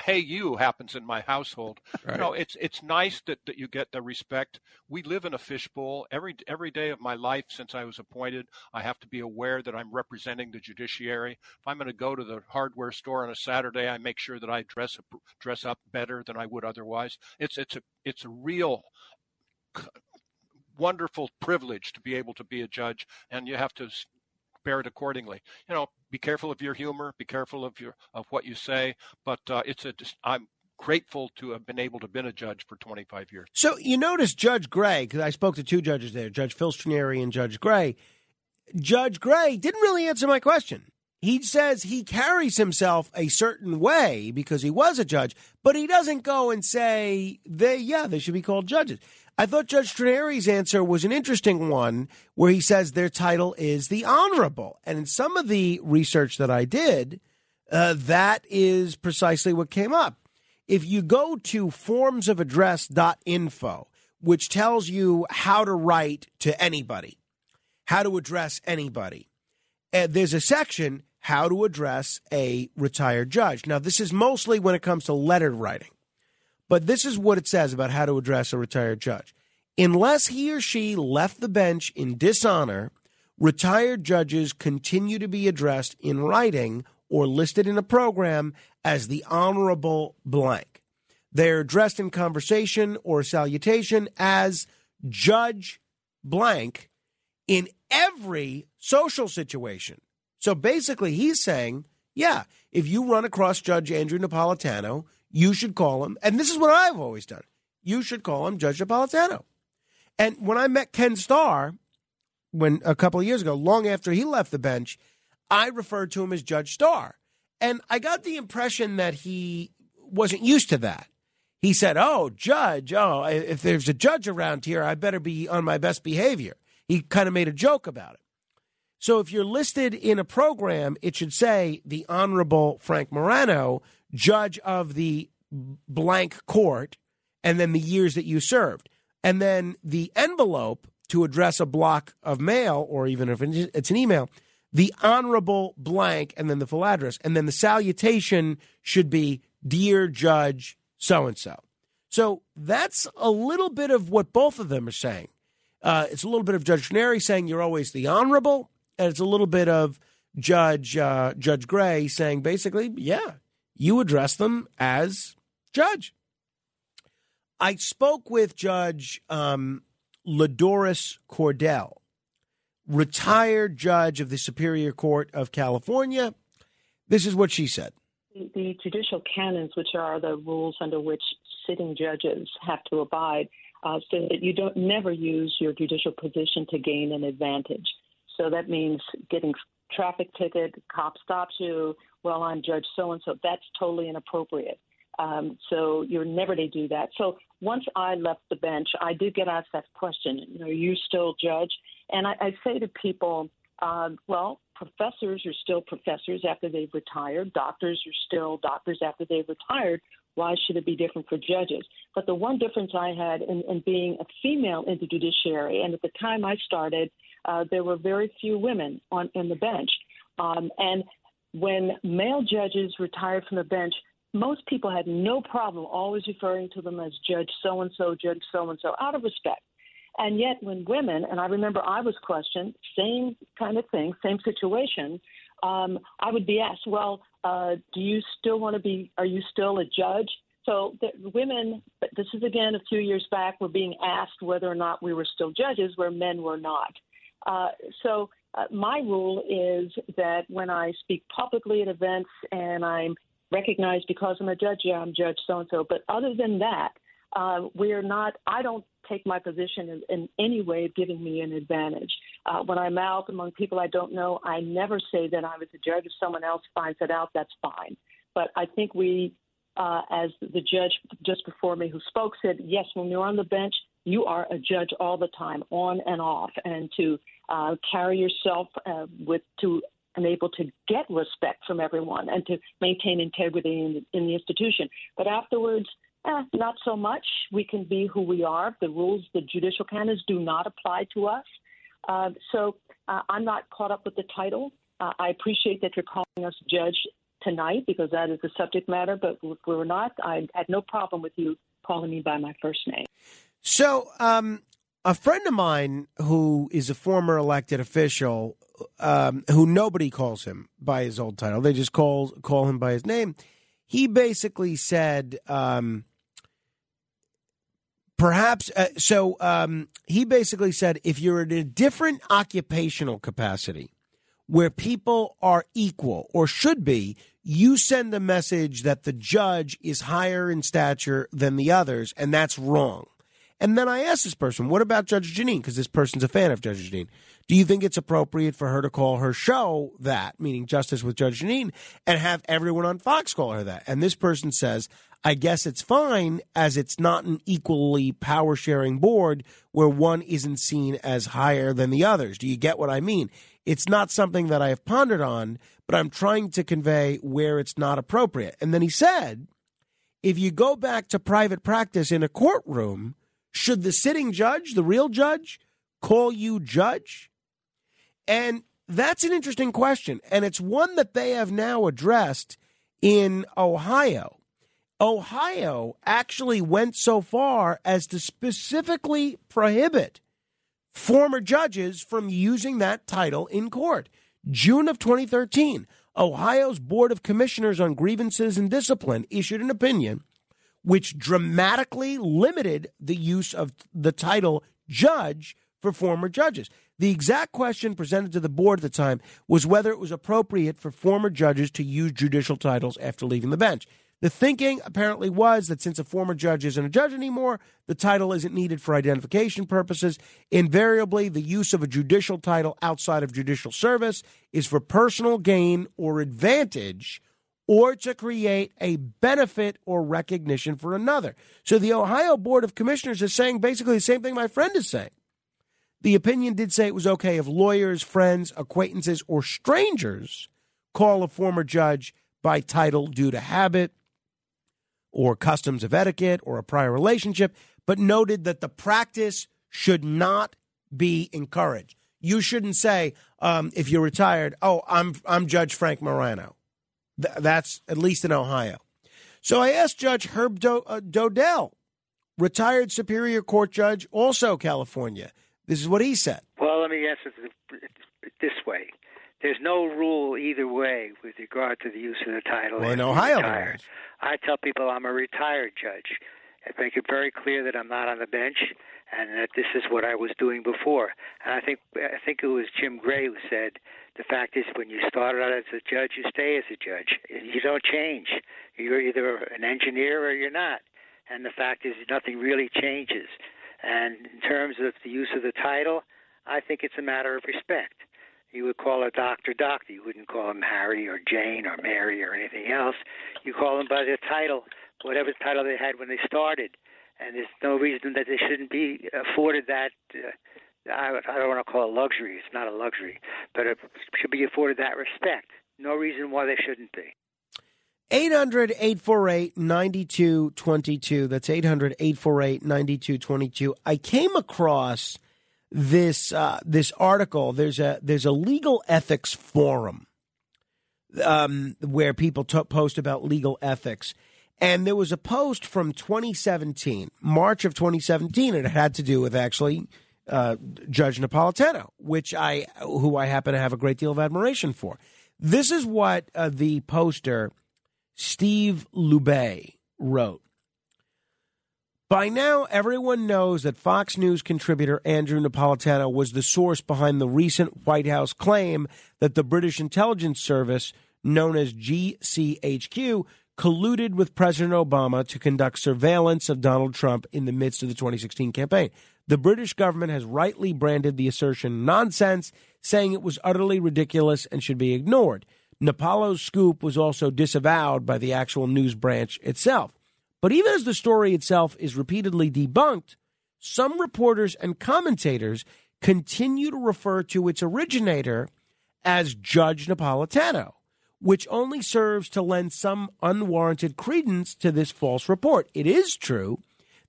Hey, you happens in my household. Right. You know, it's it's nice that, that you get the respect. We live in a fishbowl. Every every day of my life since I was appointed, I have to be aware that I'm representing the judiciary. If I'm going to go to the hardware store on a Saturday, I make sure that I dress up, dress up better than I would otherwise. It's it's a it's a real wonderful privilege to be able to be a judge, and you have to bear it accordingly. You know, be careful of your humor, be careful of your of what you say. But uh, it's a, I'm grateful to have been able to been a judge for twenty-five years. So you notice Judge Gray, because I spoke to two judges there, Judge Phil Stradieri and Judge Gray. Judge Gray didn't really answer my question. He says he carries himself a certain way because he was a judge, but he doesn't go and say, they, yeah, they should be called judges. I thought Judge Stradieri's answer was an interesting one where he says their title is the honorable. And in some of the research that I did, uh, that is precisely what came up. If you go to forms of address dot info, which tells you how to write to anybody, how to address anybody, uh, there's a section how to address a retired judge. Now, this is mostly when it comes to letter writing, but this is what it says about how to address a retired judge. Unless he or she left the bench in dishonor, retired judges continue to be addressed in writing or listed in a program as the honorable blank. They're addressed in conversation or salutation as Judge blank in every social situation. So basically he's saying, yeah, if you run across Judge Andrew Napolitano, you should call him, and this is what I've always done, you should call him Judge Napolitano. And when I met Ken Starr when a couple of years ago, long after he left the bench, I referred to him as Judge Starr. And I got the impression that he wasn't used to that. He said, oh, judge, oh, if there's a judge around here, I better be on my best behavior. He kind of made a joke about it. So if you're listed in a program, it should say the Honorable Frank Morano, judge of the blank court, and then the years that you served. And then the envelope to address a block of mail, or even if it's an email, the honorable blank, and then the full address. And then the salutation should be, Dear Judge so-and-so. So that's a little bit of what both of them are saying. Uh, it's a little bit of Judge Neri saying you're always the honorable, and it's a little bit of Judge uh, Judge Gray saying basically, yeah, you address them as judge. I spoke with Judge um, Ledoris Cordell, retired judge of the Superior Court of California. This is what she said. The judicial canons, which are the rules under which sitting judges have to abide, uh, so that you don't never use your judicial position to gain an advantage. So that means getting traffic ticket, cop stops you, well, I'm Judge so-and-so. That's totally inappropriate. Um, so you're never to do that. So once I left the bench, I did get asked that question, you know, are you still judge? And I, I say to people, uh, well, professors are still professors after they've retired. Doctors are still doctors after they've retired. Why should it be different for judges? But the one difference I had in, in being a female in the judiciary, and at the time I started, uh, there were very few women on in the bench. Um, and when male judges retired from the bench, most people had no problem always referring to them as Judge so-and-so, Judge so-and-so, out of respect. And yet when women, and I remember I was questioned, same kind of thing, same situation, um, I would be asked, well, uh, do you still want to be, are you still a judge? So the women, but this is again a few years back, were being asked whether or not we were still judges where men were not. Uh, so uh, my rule is that when I speak publicly at events and I'm recognized because I'm a judge, yeah, I'm Judge so-and-so. But other than that, uh, we're not, I don't take my position in, in any way of giving me an advantage. Uh, when I'm out among people I don't know, I never say that I was a judge. If someone else finds it out, that's fine. But I think we, uh, as the judge just before me who spoke said, yes, when you're on the bench, you are a judge all the time, on and off. And to uh, carry yourself uh, with, to and able to get respect from everyone and to maintain integrity in the, in the institution. But afterwards, eh, not so much. We can be who we are. The rules, the judicial canons do not apply to us. Uh, so uh, I'm not caught up with the title. Uh, I appreciate that you're calling us judge tonight because that is the subject matter. But if we were not, I had no problem with you calling me by my first name. So um, a friend of mine who is a former elected official Um, who nobody calls him by his old title. They just call call him by his name. He basically said, um, perhaps, uh, so um, he basically said, if you're in a different occupational capacity where people are equal or should be, you send the message that the judge is higher in stature than the others, and that's wrong. And then I asked this person, what about Judge Jeanine? Because this person's a fan of Judge Jeanine. Do you think it's appropriate for her to call her show that, meaning Justice with Judge Jeanine, and have everyone on Fox call her that? And this person says, I guess it's fine as it's not an equally power-sharing board where one isn't seen as higher than the others. Do you get what I mean? It's not something that I have pondered on, but I'm trying to convey where it's not appropriate. And then he said, if you go back to private practice in a courtroom, should the sitting judge, the real judge, call you judge? And that's an interesting question, and it's one that they have now addressed in Ohio. Ohio actually went so far as to specifically prohibit former judges from using that title in court. June of twenty thirteen, Ohio's Board of Commissioners on Grievances and Discipline issued an opinion which dramatically limited the use of the title judge for former judges. The exact question presented to the board at the time was whether it was appropriate for former judges to use judicial titles after leaving the bench. The thinking apparently was that since a former judge isn't a judge anymore, the title isn't needed for identification purposes. Invariably, the use of a judicial title outside of judicial service is for personal gain or advantage, or to create a benefit or recognition for another. So the Ohio Board of Commissioners is saying basically the same thing my friend is saying. The opinion did say it was okay if lawyers, friends, acquaintances, or strangers call a former judge by title due to habit or customs of etiquette or a prior relationship, but noted that the practice should not be encouraged. You shouldn't say, um, if you're retired, oh, I'm I'm Judge Frank Morano. That's at least in Ohio. So I asked Judge Herb Do- uh, Dodell, retired Superior Court judge, also California. This is what he said. Well, let me answer this way. There's no rule either way with regard to the use of the title. Well, in Ohio, there is. I tell people I'm a retired judge. I make it very clear that I'm not on the bench and that this is what I was doing before. And I think I think it was Jim Gray who said, the fact is when you started out as a judge, you stay as a judge. You don't change. You're either an engineer or you're not. And the fact is nothing really changes. And in terms of the use of the title, I think it's a matter of respect. You would call a doctor doctor. You wouldn't call him Harry or Jane or Mary or anything else. You call them by their title, whatever title they had when they started. And there's no reason that they shouldn't be afforded that. Uh, I, I don't want to call it luxury. It's not a luxury. But it should be afforded that respect. No reason why they shouldn't be. eight hundred, eight four eight, nine two two two. That's eight hundred, eight four eight, nine two two two. I came across this uh, this article. There's a there's a legal ethics forum um, where people t- post about legal ethics. And there was a post from twenty seventeen, March of twenty seventeen, and it had to do with actually uh, Judge Napolitano, which I, who I happen to have a great deal of admiration for. This is what uh, the poster Steve Lubay wrote. By now, everyone knows that Fox News contributor Andrew Napolitano was the source behind the recent White House claim that the British intelligence service, known as G C H Q, colluded with President Obama to conduct surveillance of Donald Trump in the midst of the twenty sixteen campaign. The British government has rightly branded the assertion nonsense, saying it was utterly ridiculous and should be ignored. Napolo's scoop was also disavowed by the actual news branch itself. But even as the story itself is repeatedly debunked, some reporters and commentators continue to refer to its originator as Judge Napolitano, which only serves to lend some unwarranted credence to this false report. It is true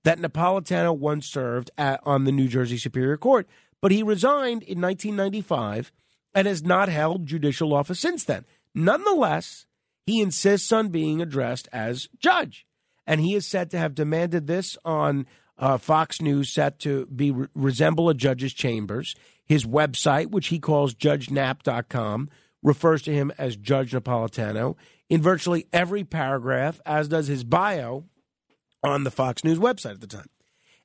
that Napolitano once served at, on the New Jersey Superior Court, but he resigned in nineteen ninety-five and has not held judicial office since then. Nonetheless, he insists on being addressed as judge, and he is said to have demanded this on uh, Fox News, set to be re- resemble a judge's chambers. His website, which he calls judge nap dot com, refers to him as Judge Napolitano in virtually every paragraph, as does his bio on the Fox News website at the time.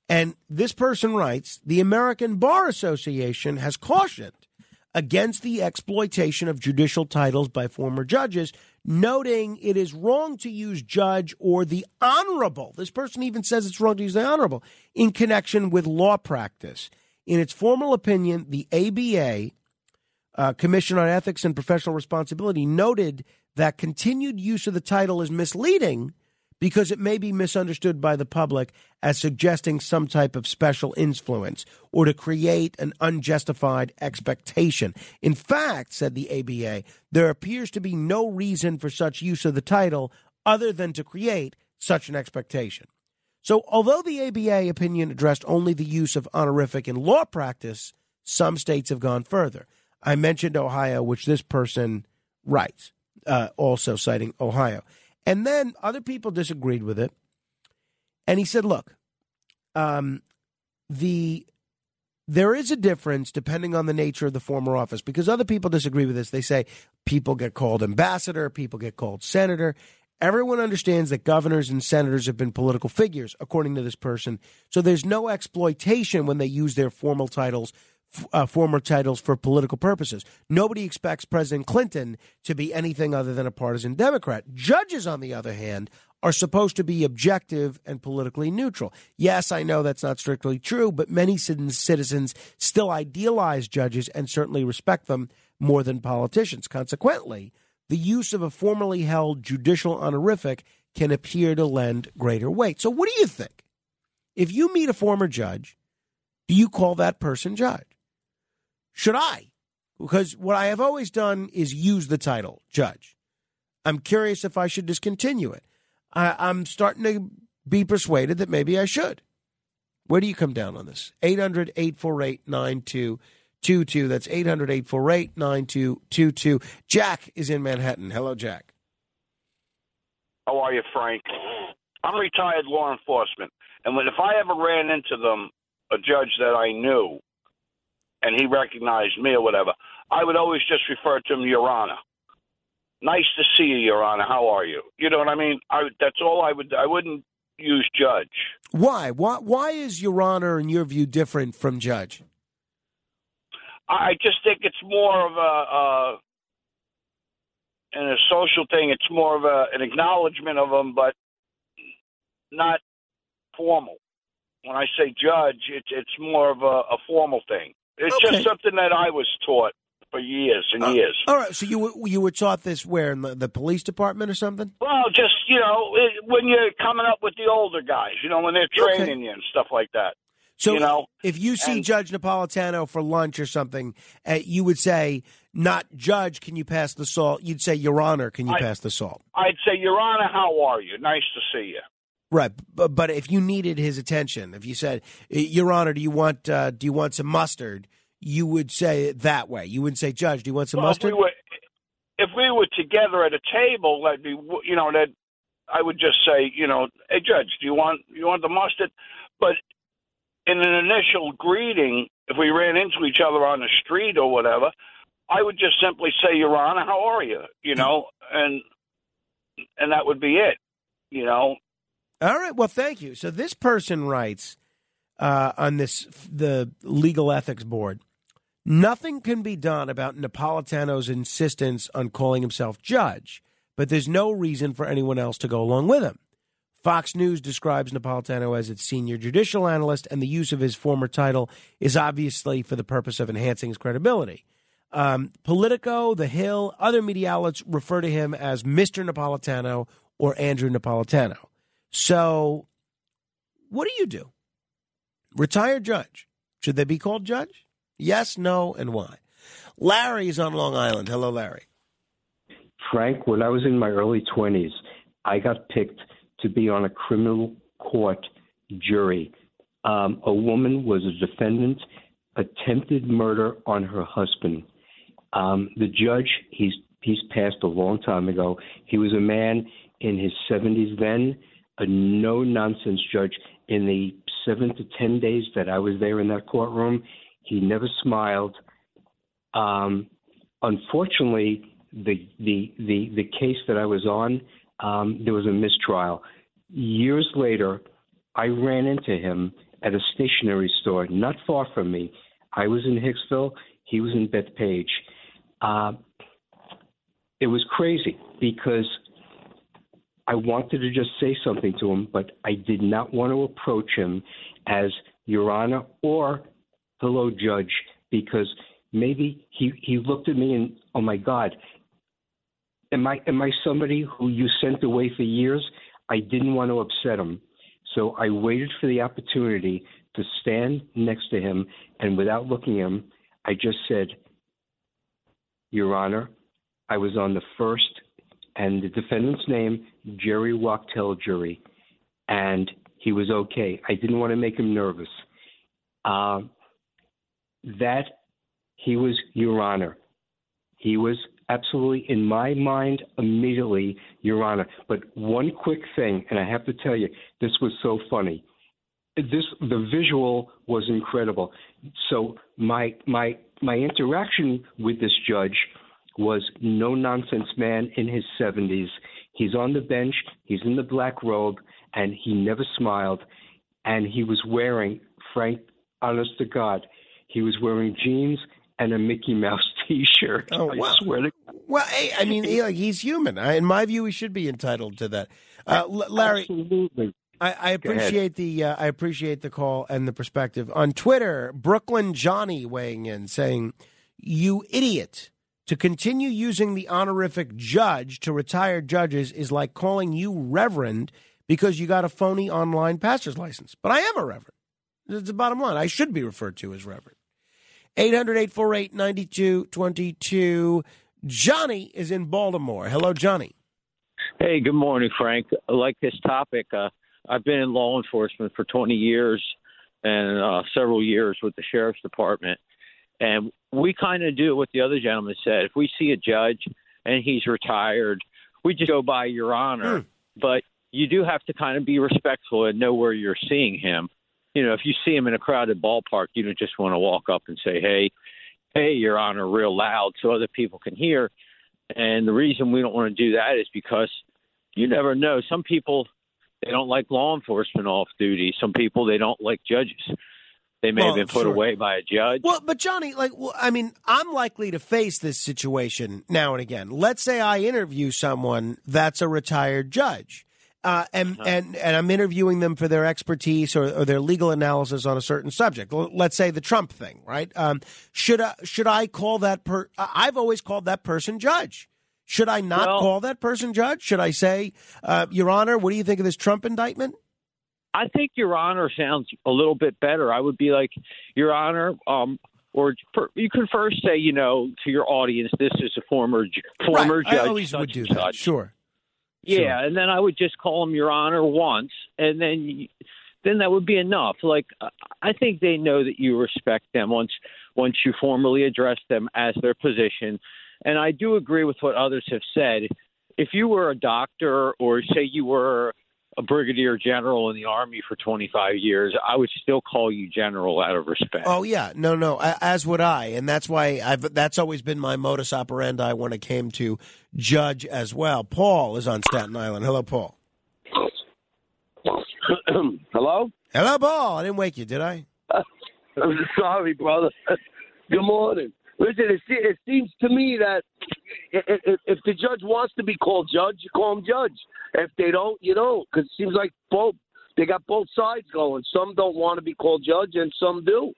And this person writes, the American Bar Association has cautioned against the exploitation of judicial titles by former judges, noting it is wrong to use judge or the honorable. This person even says it's wrong to use the honorable in connection with law practice. In its formal opinion, the A B A Uh, Commission on Ethics and Professional Responsibility noted that continued use of the title is misleading because it may be misunderstood by the public as suggesting some type of special influence or to create an unjustified expectation. In fact, said the A B A, there appears to be no reason for such use of the title other than to create such an expectation. So although the A B A opinion addressed only the use of honorific in law practice, some states have gone further. I mentioned Ohio, which this person writes, uh, also citing Ohio. And then other people disagreed with it. And he said, look, um, the there is a difference depending on the nature of the former office, because other people disagree with this. They say people get called ambassador, people get called senator. Everyone understands that governors and senators have been political figures, according to this person. So there's no exploitation when they use their formal titles Uh, former titles for political purposes. Nobody expects President Clinton to be anything other than a partisan Democrat. Judges, on the other hand, are supposed to be objective and politically neutral. Yes, I know that's not strictly true, but many citizens still idealize judges and certainly respect them more than politicians. Consequently, the use of a formerly held judicial honorific can appear to lend greater weight. So what do you think? If you meet a former judge, do you call that person judge? Should I? Because what I have always done is use the title judge. I'm curious if I should discontinue it. I, I'm starting to be persuaded that maybe I should. Where do you come down on this? eight hundred, eight four eight, nine two two two. That's eight hundred, eight four eight, nine two two two. Jack is in Manhattan. Hello, Jack. How are you, Frank? I'm retired law enforcement, and when if I ever ran into them, a judge that I knew, and he recognized me or whatever, I would always just refer to him, Your Honor. Nice to see you, Your Honor. How are you? You know what I mean? I, that's all I would. I wouldn't use judge. Why? Why? Why is Your Honor, in your view, different from judge? I just think it's more of a, uh, in a social thing, it's more of a, an acknowledgement of them, but not formal. When I say judge, it's it's more of a, a formal thing. It's okay. Just something that I was taught for years and uh, years. All right, so you you were taught this where, in the, the police department or something? Well, just, you know, it, when you're coming up with the older guys, you know, when they're training okay. you and stuff like that. So you know, if you see and, Judge Napolitano for lunch or something, uh, you would say, not Judge, can you pass the salt? You'd say, Your Honor, can you I, pass the salt? I'd say, Your Honor, how are you? Nice to see you. Right, but, but if you needed his attention, if you said, Your Honor, do you want uh, do you want some mustard? You would say it that way. You wouldn't say, Judge, do you want some well, mustard? If we, were, if we were together at a table, that'd be, you know, that I would just say, you know, hey, Judge, do you want you want the mustard? But in an initial greeting, if we ran into each other on the street or whatever, I would just simply say, Your Honor, how are you? You know, and and that would be it, you know. All right. Well, thank you. So this person writes uh, on this the Legal Ethics Board, nothing can be done about Napolitano's insistence on calling himself judge, but there's no reason for anyone else to go along with him. Fox News describes Napolitano as its senior judicial analyst, and the use of his former title is obviously for the purpose of enhancing his credibility. Um, Politico, The Hill, other media outlets refer to him as Mister Napolitano or Andrew Napolitano. So what do you do? Retired judge. Should they be called judge? Yes, no, and why? Larry is on Long Island. Hello, Larry. Frank, when I was in my early twenties, I got picked to be on a criminal court jury. Um, a woman was a defendant, attempted murder on her husband. Um, the judge, he's he's passed a long time ago. He was a man in his seventies then, a no-nonsense judge. In the seven to ten days that I was there in that courtroom, he never smiled. Um, unfortunately, the, the, the, the case that I was on, Um, there was a mistrial. Years later, I ran into him at a stationery store not far from me. I was in Hicksville. He was in Bethpage. Uh, it was crazy because I wanted to just say something to him, but I did not want to approach him as Your Honor or hello, Judge, because maybe he, he looked at me and, oh, my God, Am I am I somebody who you sent away for years? I didn't want to upset him. So I waited for the opportunity to stand next to him, and without looking at him, I just said, Your Honor, I was on the first and the defendant's name, Jerry Wachtel jury, and he was okay. I didn't want to make him nervous. Uh, that he was Your Honor. He was absolutely, in my mind, immediately, Your Honor. But one quick thing, and I have to tell you, this was so funny. This the visual was incredible. So my my my interaction with this judge was no nonsense man in his seventies. He's on the bench, he's in the black robe, and he never smiled. And he was wearing, Frank, honest to God, he was wearing jeans and a Mickey Mouse T-shirt. Oh, wow. I swear to God. Well, hey, I mean, he, like, he's human. I, in my view, he should be entitled to that. Uh, L- Larry, absolutely. I, I appreciate the uh, I appreciate the call and the perspective. On Twitter, Brooklyn Johnny weighing in, saying, "You idiot! To continue using the honorific judge to retired judges is like calling you Reverend because you got a phony online pastor's license. But I am a Reverend. That's the bottom line. I should be referred to as Reverend." eight hundred, eight four eight, nine two two two. Johnny is in Baltimore. Hello, Johnny. Hey, good morning, Frank. I like this topic. Uh, I've been in law enforcement for twenty years and uh, several years with the Sheriff's Department. And we kind of do what the other gentleman said. If we see a judge and he's retired, we just go by Your Honor. Mm. But you do have to kind of be respectful and know where you're seeing him. You know, if you see him in a crowded ballpark, you don't just want to walk up and say, hey, hey, Your Honor, real loud so other people can hear. And the reason we don't want to do that is because you never know. Some people, they don't like law enforcement off duty. Some people, they don't like judges. They may well, have been put sure. away by a judge. Well, but Johnny, like, well, I mean, I'm likely to face this situation now and again. Let's say I interview someone that's a retired judge, uh, and, uh-huh. and and I'm interviewing them for their expertise or, or their legal analysis on a certain subject. Let's say the Trump thing, right? Um, should I, should I call that per? I've always called that person judge. Should I not well, call that person judge? Should I say, uh, Your Honor, what do you think of this Trump indictment? I think Your Honor sounds a little bit better. I would be like, Your Honor, um, or for, you could first say, you know, to your audience, this is a former former right. judge. I always would do that. Such. Sure. Yeah, sure. And then I would just call him Your Honor once, and then then that would be enough. Like, I think they know that you respect them once once you formally address them as their position. And I do agree with what others have said. If you were a doctor, or say you were a brigadier general in the Army for twenty-five years, I would still call you general out of respect. Oh, yeah. No, no. As would I. And that's why I've that's always been my modus operandi when it came to judge as well. Paul is on Staten Island. Hello, Paul. Hello? Hello, Paul. I didn't wake you, did I? Uh, I'm sorry, brother. Good morning. Listen, it, it seems to me that if, if the judge wants to be called judge, you call him judge. If they don't, you don't, because it seems like both they got both sides going. Some don't want to be called judge, and some do.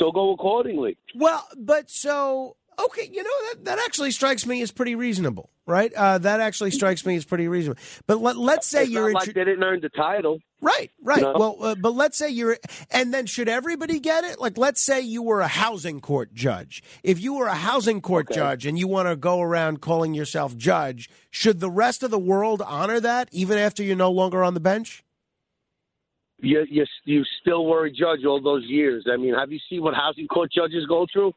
So go accordingly. Well, but so okay, you know that, that actually strikes me as pretty reasonable, right? Uh, that actually strikes me as pretty reasonable. But let, let's say it's you're not intru- like they didn't earn the title. Right, right. You know? Well, uh, but let's say you're – and then should everybody get it? Like, let's say you were a housing court judge. If you were a housing court okay. judge and you want to go around calling yourself judge, should the rest of the world honor that even after you're no longer on the bench? You, you, you still were a judge all those years. I mean, have you seen what housing court judges go through?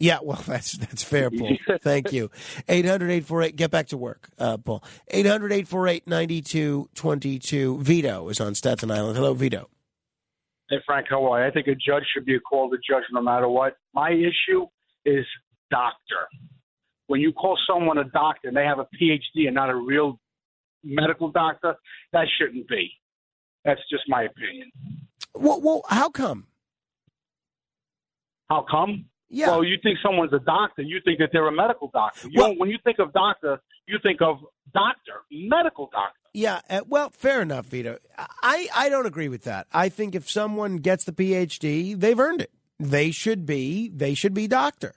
Yeah, well, that's that's fair, Paul. Thank you. eight hundred eight four eight, get back to work, uh, Paul. eight hundred eight four eight nine two two two. Vito is on Staten Island. Hello, Vito. Hey, Frank, how are you? I think a judge should be called a judge no matter what. My issue is doctor. When you call someone a doctor and they have a P H D and not a real medical doctor, that shouldn't be. That's just my opinion. Well, well how come? How come? Yeah. Well, you think someone's a doctor. You think that they're a medical doctor. You well, when you think of doctor, you think of doctor, medical doctor. Yeah. Uh, well, fair enough, Vito. I, I don't agree with that. I think if someone gets the P H D, they've earned it. They should be. They should be doctor.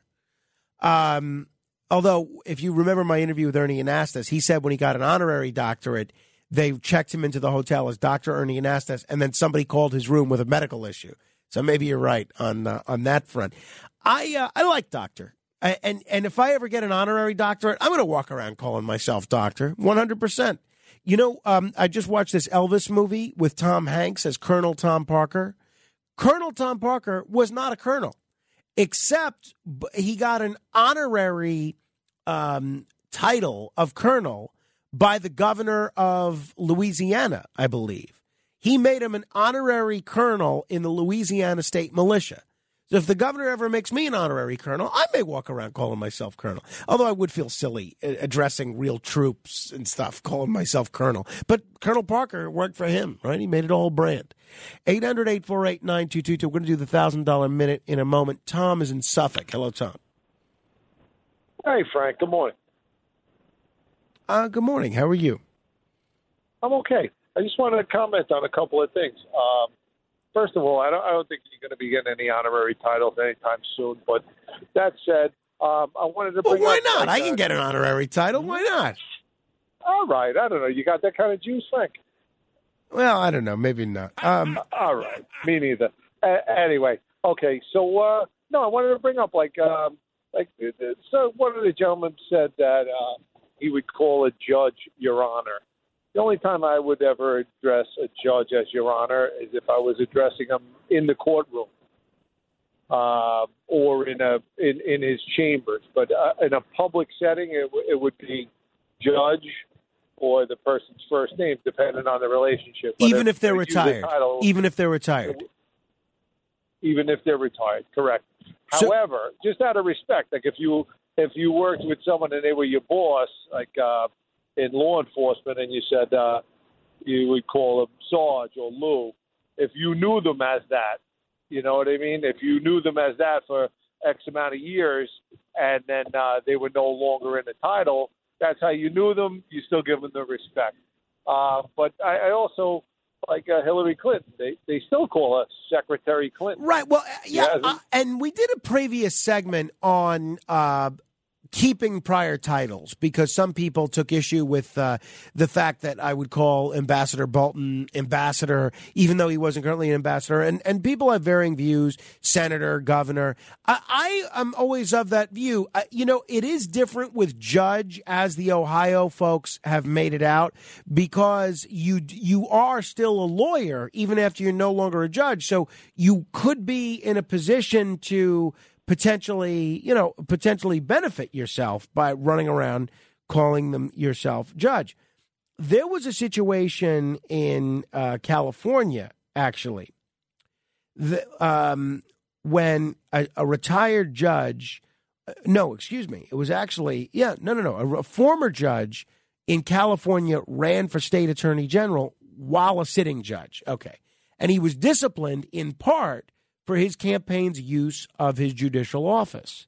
Um, although, if you remember my interview with Ernie Anastas, he said when he got an honorary doctorate, they checked him into the hotel as Doctor Ernie Anastas, and then somebody called his room with a medical issue. So maybe you're right on uh, on that front. I uh, I like doctor, I, and and if I ever get an honorary doctorate, I'm going to walk around calling myself doctor, one hundred percent. You know, um, I just watched this Elvis movie with Tom Hanks as Colonel Tom Parker. Colonel Tom Parker was not a colonel, except he got an honorary um, title of colonel by the governor of Louisiana, I believe. He made him an honorary colonel in the Louisiana State Militia. So if the governor ever makes me an honorary colonel, I may walk around calling myself colonel. Although I would feel silly addressing real troops and stuff, calling myself colonel. But Colonel Parker worked for him, right? He made it all brand. eight hundred eight four eight nine two two two. We're going to do the one thousand dollars minute in a moment. Tom is in Suffolk. Hello, Tom. Hey, Frank. Good morning. Uh, good morning. How are you? I'm okay. I just wanted to comment on a couple of things. Um, first of all, I don't, I don't think you're going to be getting any honorary titles anytime soon. But that said, um, I wanted to bring well, why up... why not? I can get an honorary title. Why not? All right. I don't know. You got that kind of juice, Frank? Well, I don't know. Maybe not. Um, all right. Me neither. Uh, anyway. Okay. So, uh, no, I wanted to bring up, like, um, like so one of the gentlemen said that uh, he would call a judge Your Honor. The only time I would ever address a judge as Your Honor is if I was addressing him in the courtroom uh, or in a in, in his chambers. But uh, in a public setting, it, w- it would be judge or the person's first name, depending on the relationship. Even if they're retired. Title, even if they're retired. Even if they're retired, correct. So, however, just out of respect, like if you if you worked with someone and they were your boss, like uh, in law enforcement, and you said uh, you would call them Sarge or Lou, if you knew them as that, you know what I mean? If you knew them as that for X amount of years, and then uh, they were no longer in the title, that's how you knew them. You still give them the respect. Uh, but I, I also, like uh, Hillary Clinton, they, they still call her Secretary Clinton. Right. Well, yeah. Uh, and we did a previous segment on uh, keeping prior titles because some people took issue with uh, the fact that I would call Ambassador Bolton ambassador, even though he wasn't currently an ambassador. And, and people have varying views, senator, governor. I am always of that view. Uh, you know, it is different with judge, as the Ohio folks have made it out, because you you are still a lawyer, even after you're no longer a judge. So you could be in a position to potentially, you know, potentially benefit yourself by running around calling them yourself judge. There was a situation in uh, California, actually, the, um, when a, a retired judge, uh, no, excuse me, it was actually, yeah, no, no, no, a, a former judge in California ran for state attorney general while a sitting judge. Okay. And he was disciplined in part for his campaign's use of his judicial office.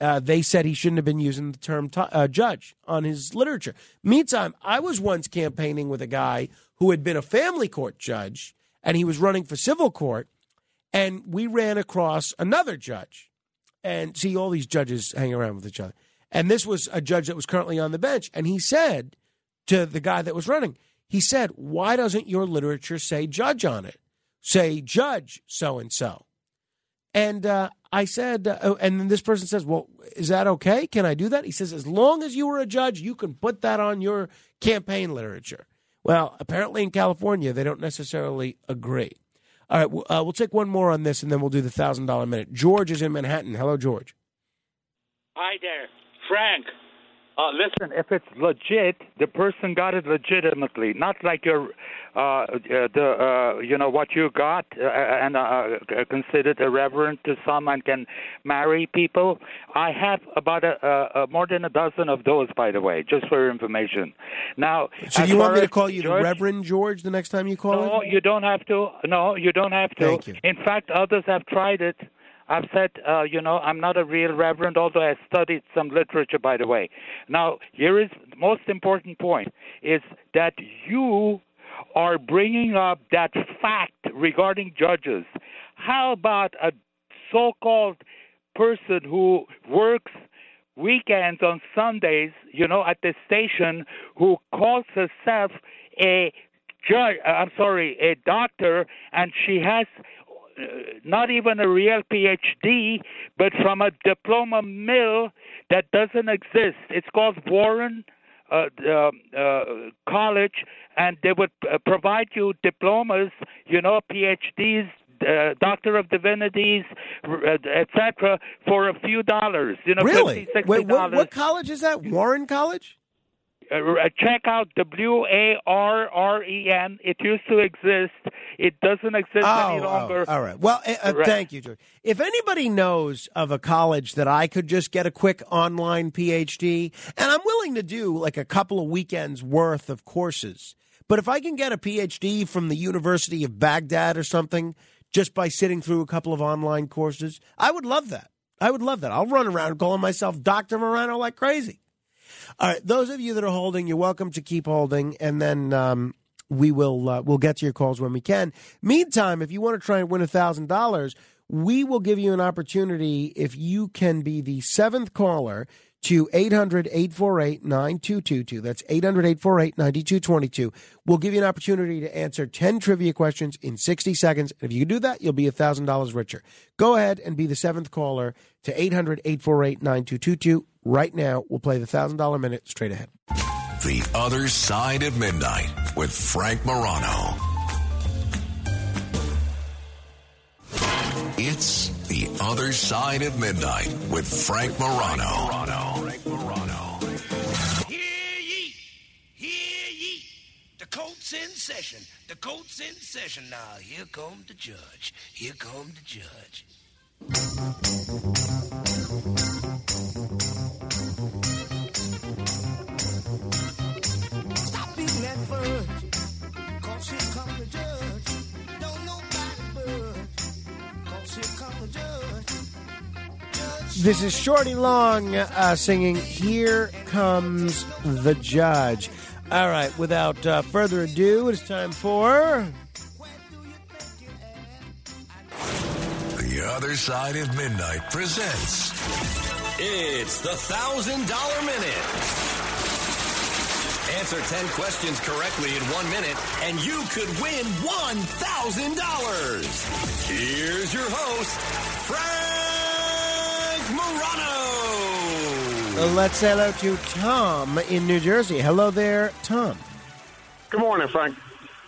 Uh, they said he shouldn't have been using the term t- uh, judge on his literature. Meantime, I was once campaigning with a guy who had been a family court judge, and he was running for civil court, and we ran across another judge. And see, all these judges hang around with each other. And this was a judge that was currently on the bench, and he said to the guy that was running, he said, "Why doesn't your literature say judge on it? Say judge so-and-so." And uh, I said, uh, and then this person says, "Well, is that okay? Can I do that?" He says, "As long as you were a judge, you can put that on your campaign literature." Well, apparently in California, they don't necessarily agree. All right, w- uh, we'll take one more on this, and then we'll do the one thousand dollars minute. George is in Manhattan. Hello, George. Hi there. Frank, uh, listen, if it's legit, the person got it legitimately, not like your... Uh, the uh, you know what you got uh, and uh, considered irreverent to some and can marry people. I have about a, a, a more than a dozen of those, by the way, just for your information. Now, so do you want me to call you George, the Reverend George the next time you call? No, it? you don't have to. No, you don't have to. Thank you. In fact, others have tried it. I've said, uh, you know, I'm not a real reverend, although I studied some literature, by the way. Now, here is the most important point: is that you are bringing up that fact regarding judges. How about a so-called person who works weekends on Sundays, you know, at the station, who calls herself a judge, I'm sorry, a doctor, and she has uh, not even a real P H D, but from a diploma mill that doesn't exist. It's called Warren Uh, uh, uh, college, and they would uh, provide you diplomas, you know, P H Ds, uh, Doctor of Divinities, uh, et cetera, for a few dollars. You know, really? fifty dollars, sixty dollars. Wait, what, what college is that? Warren College? Uh, check out W A R R E N. It used to exist. It doesn't exist oh, any longer. Oh, all right. Well, uh, right. Thank you, George. If anybody knows of a college that I could just get a quick online P H D, and I'm willing to do like a couple of weekends worth of courses, but if I can get a P H D from the University of Baghdad or something just by sitting through a couple of online courses, I would love that. I would love that. I'll run around calling myself Doctor Morano like crazy. All right, those of you that are holding, you're welcome to keep holding, and then um, we will uh, we'll get to your calls when we can. Meantime, if you want to try and win one thousand dollars, we will give you an opportunity if you can be the seventh caller to eight hundred, eight four eight, nine two two two. That's eight hundred, eight four eight, nine two two two. We'll give you an opportunity to answer ten trivia questions in sixty seconds. And if you do that, you'll be one thousand dollars richer. Go ahead and be the seventh caller to eight hundred, eight four eight, nine two two two. Right now, we'll play the one thousand dollars minute straight ahead. The Other Side of Midnight with Frank Morano. It's The Other Side of Midnight with Frank Morano. Frank Morano. Frank Morano. Hear ye! Hear ye! court's in session. The court's in session. Now, here come the judge. Here come the judge. Stop eating that fudge, 'cause here come the judge. Don't nobody budge, 'cause here come the judge. Judge. This is Shorty Long uh, singing Here Comes the Judge. All right, without uh, further ado, it's time for... The Other Side of Midnight presents... It's the one thousand dollar Minute. Answer ten questions correctly in one minute, and you could win one thousand dollars. Here's your host, Frank Morano. Let's say hello to Tom in New Jersey. Hello there, Tom. Good morning, Frank.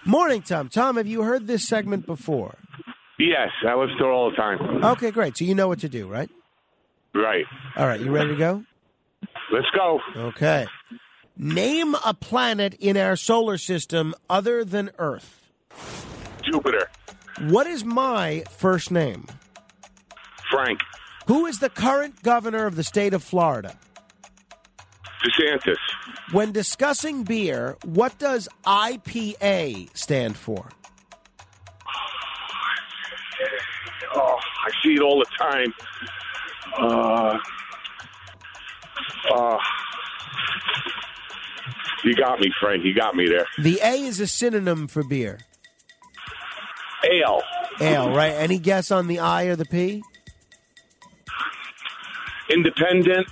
Morning, Tom. Tom, have you heard this segment before? Yes, I listen to it all the time. Okay, great. So you know what to do, right? Right. All right, you ready to go? Let's go. Okay. Name a planet in our solar system other than Earth. Jupiter. What is my first name? Frank. Who is the current governor of the state of Florida? DeSantis. When discussing beer, what does I P A stand for? Oh, I see it all the time. Uh, uh, you got me, Frank. You got me there. The A is a synonym for beer. Ale. Ale, right. Any guess on the I or the P? Independent.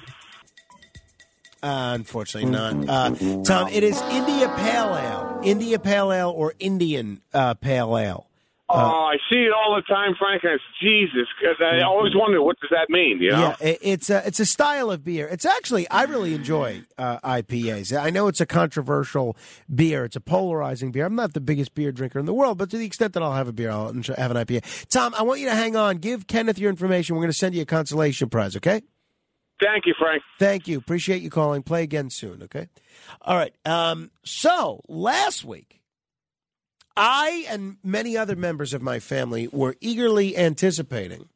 Uh, unfortunately not. Uh, Tom, it is India Pale Ale. India Pale Ale or Indian uh, Pale Ale. Uh, oh, I see it all the time, Frank. And it's Jesus, because I always wonder, what does that mean? You know? Yeah, it's a, it's a style of beer. It's actually, I really enjoy uh, I P As. I know it's a controversial beer. It's a polarizing beer. I'm not the biggest beer drinker in the world, but to the extent that I'll have a beer, I'll have an I P A. Tom, I want you to hang on. Give Kenneth your information. We're going to send you a consolation prize, okay? Thank you, Frank. Thank you. Appreciate you calling. Play again soon, okay? All right. Um, so, last week, I and many other members of my family were eagerly anticipating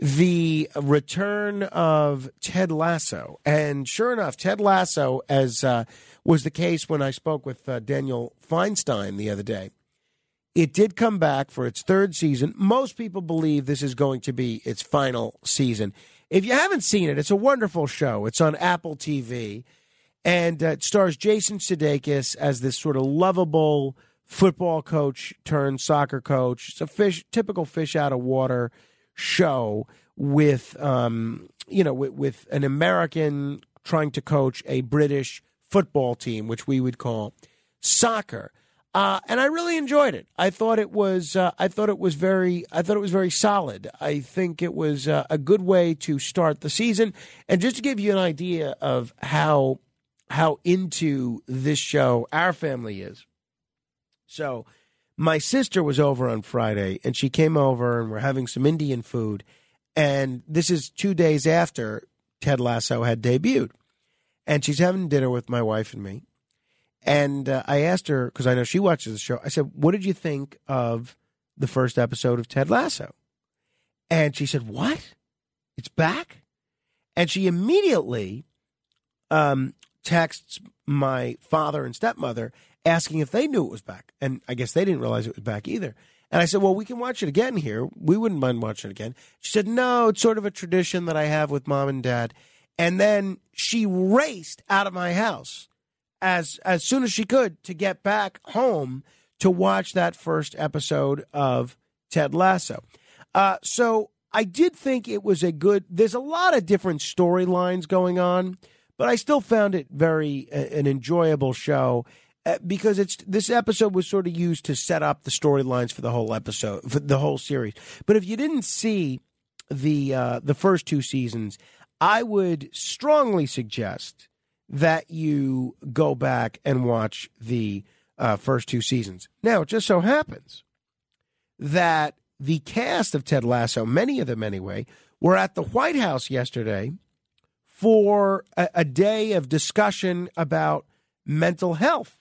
the return of Ted Lasso. And sure enough, Ted Lasso, as uh, was the case when I spoke with uh, Daniel Feinstein the other day, it did come back for its third season. Most people believe this is going to be its final season. If you haven't seen it, it's a wonderful show. It's on Apple T V, and uh, it stars Jason Sudeikis as this sort of lovable football coach turned soccer coach. It's a fish, typical fish out of water show with, um, you know, with, with an American trying to coach a British football team, which we would call soccer. Uh, and I really enjoyed it. I thought it was, uh, I thought it was very, I thought it was very solid. I think it was uh, a good way to start the season. And just to give you an idea of how, how into this show our family is. So my sister was over on Friday, and she came over, and we're having some Indian food. And this is two days after Ted Lasso had debuted. And she's having dinner with my wife and me. And uh, I asked her, because I know she watches the show, I said, what did you think of the first episode of Ted Lasso? And she said, what? It's back? And she immediately um, texts my father and stepmother asking if they knew it was back. And I guess they didn't realize it was back either. And I said, well, we can watch it again here. We wouldn't mind watching it again. She said, no, it's sort of a tradition that I have with mom and dad. And then she raced out of my house as as soon as she could to get back home to watch that first episode of Ted Lasso. Uh, so I did think it was a good, there's a lot of different storylines going on, but I still found it very, uh, an enjoyable show. Because it's this episode was sort of used to set up the storylines for the whole episode, for the whole series. But if you didn't see the uh, the first two seasons, I would strongly suggest that you go back and watch the uh, first two seasons. Now, it just so happens that the cast of Ted Lasso, many of them anyway, were at the White House yesterday for a, a day of discussion about mental health.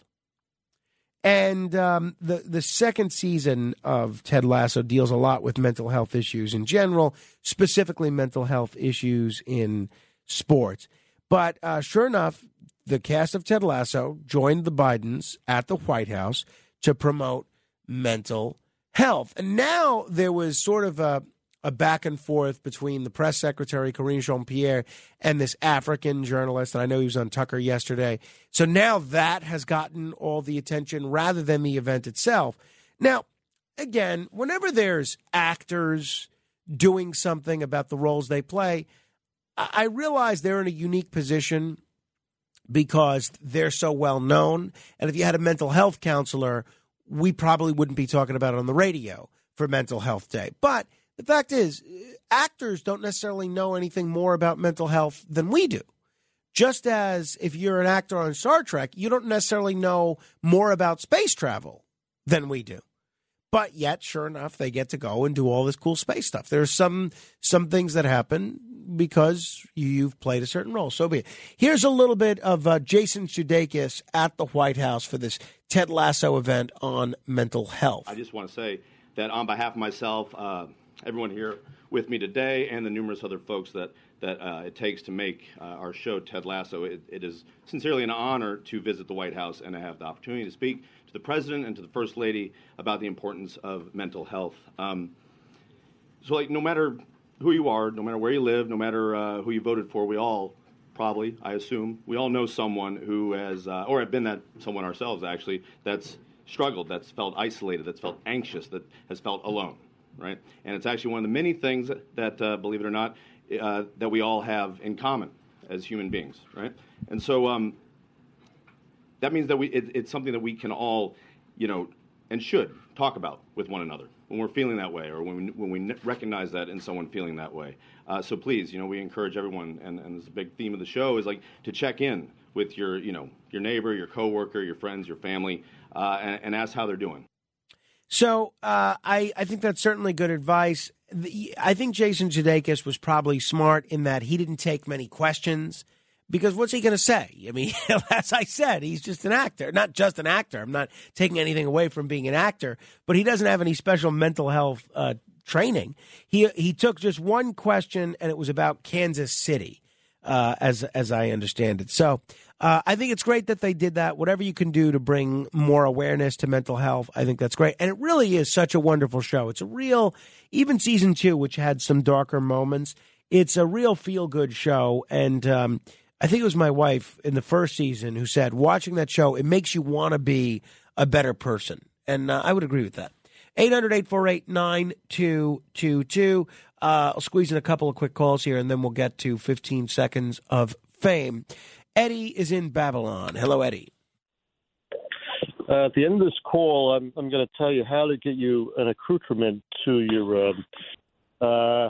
And um, the, the second season of Ted Lasso deals a lot with mental health issues in general, specifically mental health issues in sports. But uh, sure enough, the cast of Ted Lasso joined the Bidens at the White House to promote mental health. And now there was sort of a, a back and forth between the press secretary, Karine Jean-Pierre, and this African journalist. And I know he was on Tucker yesterday. So now that has gotten all the attention rather than the event itself. Now, again, whenever there's actors doing something about the roles they play, I realize they're in a unique position because they're so well known. And if you had a mental health counselor, we probably wouldn't be talking about it on the radio for Mental Health Day. But the fact is, actors don't necessarily know anything more about mental health than we do. Just as if you're an actor on Star Trek, you don't necessarily know more about space travel than we do. But yet, sure enough, they get to go and do all this cool space stuff. There's some some things that happen because you've played a certain role. So be it. Here's a little bit of uh, Jason Sudeikis at the White House for this Ted Lasso event on mental health. I just want to say that on behalf of myself, uh, everyone here with me today, and the numerous other folks that, that uh, it takes to make uh, our show Ted Lasso, it, it is sincerely an honor to visit the White House and to have the opportunity to speak to the President and to the First Lady about the importance of mental health. Um, so, like, no matter who you are, no matter where you live, no matter uh, who you voted for, we all probably, I assume, we all know someone who has, uh, or have been that someone ourselves, actually, that's struggled, that's felt isolated, that's felt anxious, that has felt alone, right? And it's actually one of the many things that, that uh, believe it or not, uh, that we all have in common as human beings, right? And so um, that means that we it, it's something that we can all, you know, and should talk about with one another when we're feeling that way, or when we, when we recognize that in someone feeling that way. Uh, so please, you know, we encourage everyone, and, and this is a big theme of the show, is like to check in with your, you know, your neighbor, your coworker, your friends, your family, uh, and, and ask how they're doing. So uh, I, I think that's certainly good advice. The, I think Jason Sudeikis was probably smart in that he didn't take many questions, because what's he going to say? I mean, as I said, he's just an actor, not just an actor. I'm not taking anything away from being an actor, but he doesn't have any special mental health uh, training. He he took just one question, and it was about Kansas City, uh, as as I understand it. So uh, I think it's great that they did that. Whatever you can do to bring more awareness to mental health, I think that's great. And it really is such a wonderful show. It's a real, even season two, which had some darker moments, it's a real feel-good show. And um I think it was my wife in the first season who said, watching that show, it makes you want to be a better person. And uh, I would agree with that. eight hundred, eight four eight, nine two two two. Uh, I'll squeeze in a couple of quick calls here, and then we'll get to fifteen seconds of fame. Eddie is in Babylon. Hello, Eddie. Uh, at the end of this call, I'm, I'm going to tell you how to get you an accoutrement to your um, uh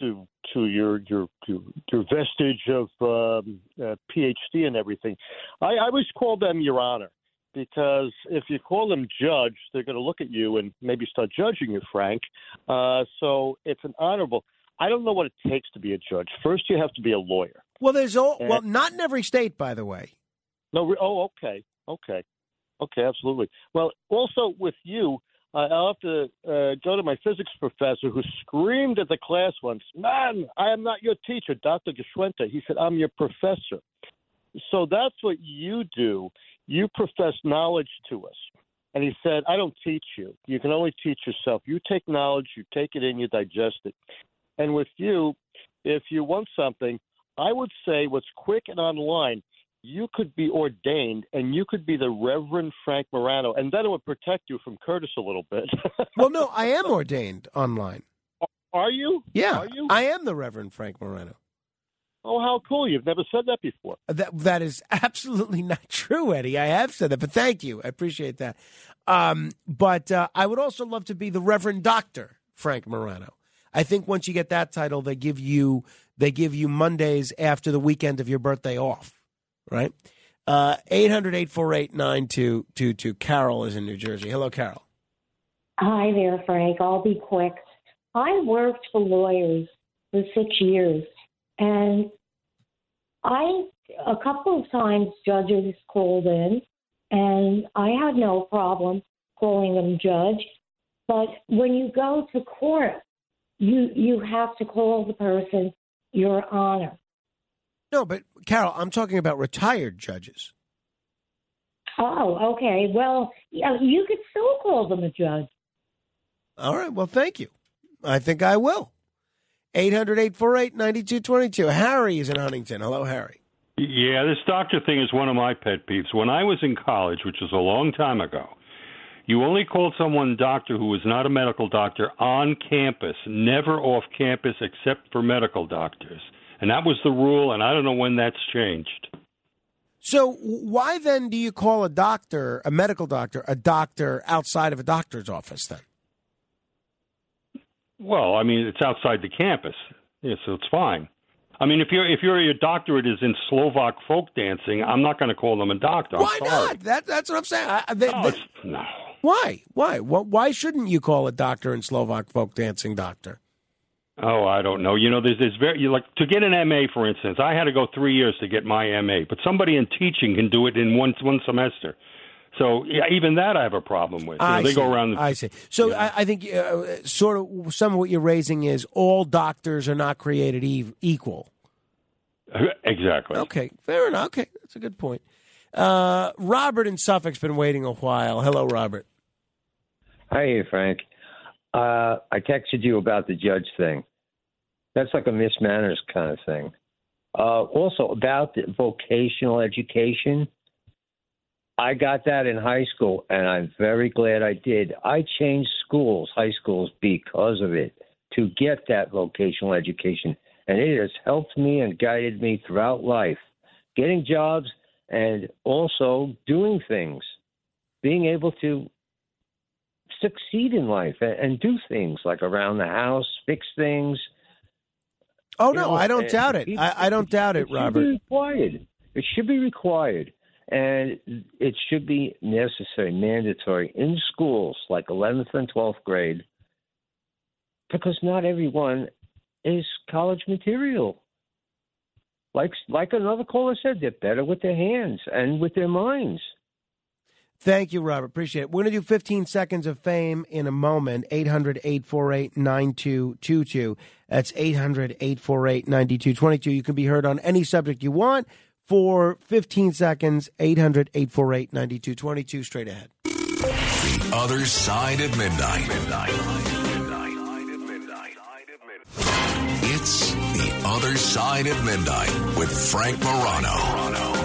To, to your your your vestige of um, uh, PhD and everything. I, I always call them Your Honor, because if you call them judge, they're going to look at you and maybe start judging you, Frank. Uh, so it's an honorable. I don't know what it takes to be a judge. First, you have to be a lawyer. Well, there's all, and, well, not in every state, by the way. No. Oh, okay, okay, okay, absolutely. Well, also with you, Uh, I'll have to uh, go to my physics professor, who screamed at the class once, "Man, I am not your teacher, Doctor Geschwente." He said, "I'm your professor." So that's what you do. You profess knowledge to us. And he said, "I don't teach you. You can only teach yourself. You take knowledge, you take it in, you digest it." And with you, if you want something, I would say what's quick and online, you could be ordained, and you could be the Reverend Frank Morano, and that would protect you from Curtis a little bit. Well, no, I am ordained online. Are you? Yeah, Are you? I am the Reverend Frank Morano. Oh, how cool. You've never said that before. That That is absolutely not true, Eddie. I have said that, but thank you. I appreciate that. Um, but uh, I would also love to be the Reverend Doctor Frank Morano. I think once you get that title, they give you they give you Mondays after the weekend of your birthday off. Right? Uh, eight hundred, eight four eight, nine two two two. Carol is in New Jersey. Hello, Carol. Hi there, Frank. I'll be quick. I worked for lawyers for six years, and I, a couple of times, judges called in, and I had no problem calling him judge. But when you go to court, you you have to call the person Your Honor. No, but, Carol, I'm talking about retired judges. Oh, okay. Well, you could still call them a judge. All right. Well, thank you. I think I will. eight hundred, eight four eight, nine two two two. Harry is in Huntington. Hello, Harry. Yeah, this doctor thing is one of my pet peeves. When I was in college, which was a long time ago, you only called someone doctor who was not a medical doctor on campus, never off campus except for medical doctors. And that was the rule, and I don't know when that's changed. So why then do you call a doctor, a medical doctor, a doctor outside of a doctor's office then? Well, I mean, it's outside the campus, yeah, so it's fine. I mean, if you're if you're, your doctorate is in Slovak folk dancing, I'm not going to call them a doctor. I'm why sorry. not? That, that's what I'm saying. I, they, no, they, it's, no. Why? Why? Well, why shouldn't you call a doctor in Slovak folk dancing doctor? Oh, I don't know. You know, there's, there's very like to get an M A, for instance. I had to go three years to get my M A, but somebody in teaching can do it in one one semester. So yeah, even that I have a problem with. You know, they see. go around. The, I see. So you know. I, I think uh, sort of some of what you're raising is all doctors are not created e- equal. Exactly. Okay. Fair enough. Okay. That's a good point. Uh, Robert in Suffolk's been waiting a while. Hello, Robert. Hi, Frank. Uh, I texted you about the judge thing. That's like a mismanners kind of thing. Uh, also, about the vocational education, I got that in high school, and I'm very glad I did. I changed schools, high schools, because of it, to get that vocational education. And it has helped me and guided me throughout life, getting jobs and also doing things, being able to succeed in life and, and do things like around the house, fix things. Oh, no, you know, I don't doubt it. I, I don't doubt it, Robert. It should be required. It should be required. And it should be necessary, mandatory, in schools like eleventh and twelfth grade, because not everyone is college material. Like like another caller said, they're better with their hands and with their minds. Thank you, Robert. Appreciate it. We're going to do fifteen seconds of fame in a moment. eight hundred, eight four eight, nine two two two. That's eight hundred, eight four eight, nine two two two. You can be heard on any subject you want for fifteen seconds. eight hundred, eight four eight, nine two two two. Straight ahead. The Other Side of Midnight. Midnight. Midnight. Midnight. It's The Other Side of Midnight with Frank Morano.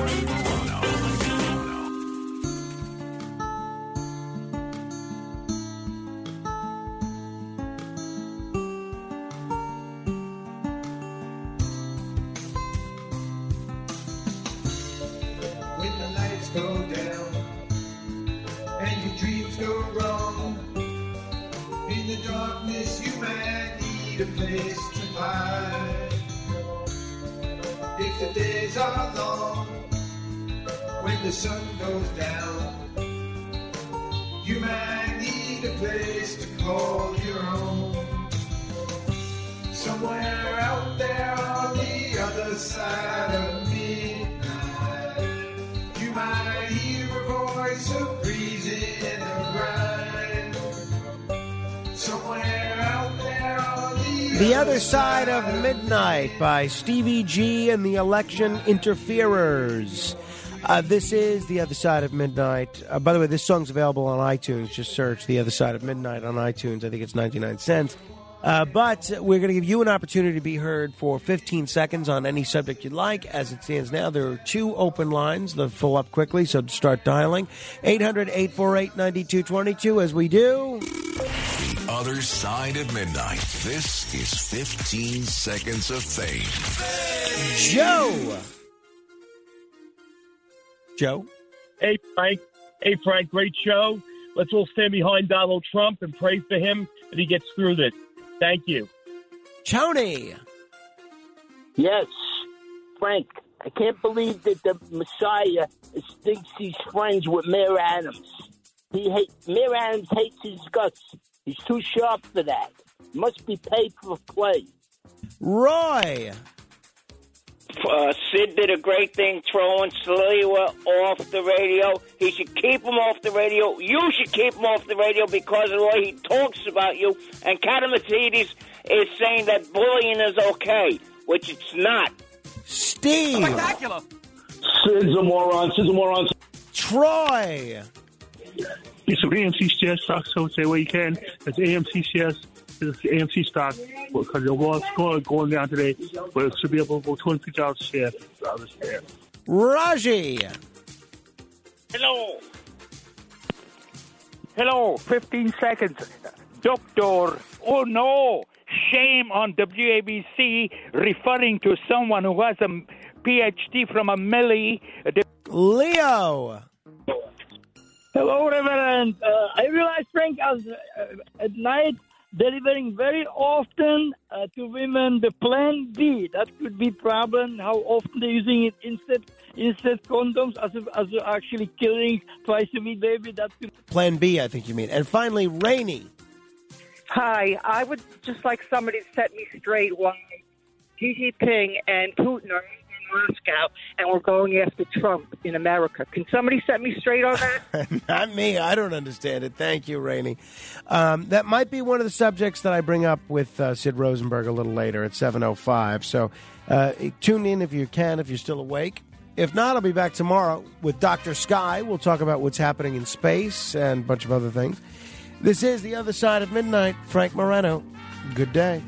If the days are long, when the sun goes down, you might need a place to call your home. Somewhere out there on the other side of midnight, you might hear a voice, a breeze in the grind. Somewhere out there on the The Other Side of Midnight by Stevie G and the Election Interferers. Uh, this is The Other Side of Midnight. Uh, by the way, this song's available on iTunes. Just search The Other Side of Midnight on iTunes. I think it's ninety-nine cents. Uh, but we're going to give you an opportunity to be heard for fifteen seconds on any subject you'd like. As it stands now, there are two open lines. They'll fill up quickly, so start dialing. eight hundred, eight four eight, nine two two two. As we do... Other Side of Midnight. This is fifteen seconds of fame. Joe. Joe. Hey, Frank. Hey, Frank. Great show. Let's all stand behind Donald Trump and pray for him that he gets through this. Thank you. Tony. Yes, Frank. I can't believe that the Messiah thinks he's friends with Mayor Adams. He hates Mayor Adams hates his guts. He's too sharp for that. Must be paid for play. Roy. Uh, Sid did a great thing throwing Sliwa off the radio. He should keep him off the radio. You should keep him off the radio because of the way he talks about you. And Katamatides is saying that bullying is okay, which it's not. Steve. Spectacular. Sid's a moron. Sid's a moron. Troy. You should A M C share stocks so say where you can. That's A M C shares. This A M C stock, because the overall score going down today, but it should be able to go twenty-two dollars a share. Raji! Hello! Hello! fifteen seconds. Doctor, oh no! Shame on W A B C referring to someone who has a P H D from a Millie. Leo! Hello, Reverend. Uh, I realized, Frank, I was uh, at night delivering very often uh, to women the Plan B. That could be problem, how often they're using it instead instead condoms as of, as of actually killing twice a week baby. That could Plan B, I think you mean. And finally, Rainey. Hi, I would just like somebody to set me straight why Xi Jinping and Putin are in Moscow and we're going after Trump in America. Can somebody set me straight on that? Not me. I don't understand it. Thank you, Rainey. Um, that might be one of the subjects that I bring up with uh, Sid Rosenberg a little later at seven oh five. So uh, tune in if you can, if you're still awake. If not, I'll be back tomorrow with Doctor Sky. We'll talk about what's happening in space and a bunch of other things. This is The Other Side of Midnight. Frank Moreno. Good day.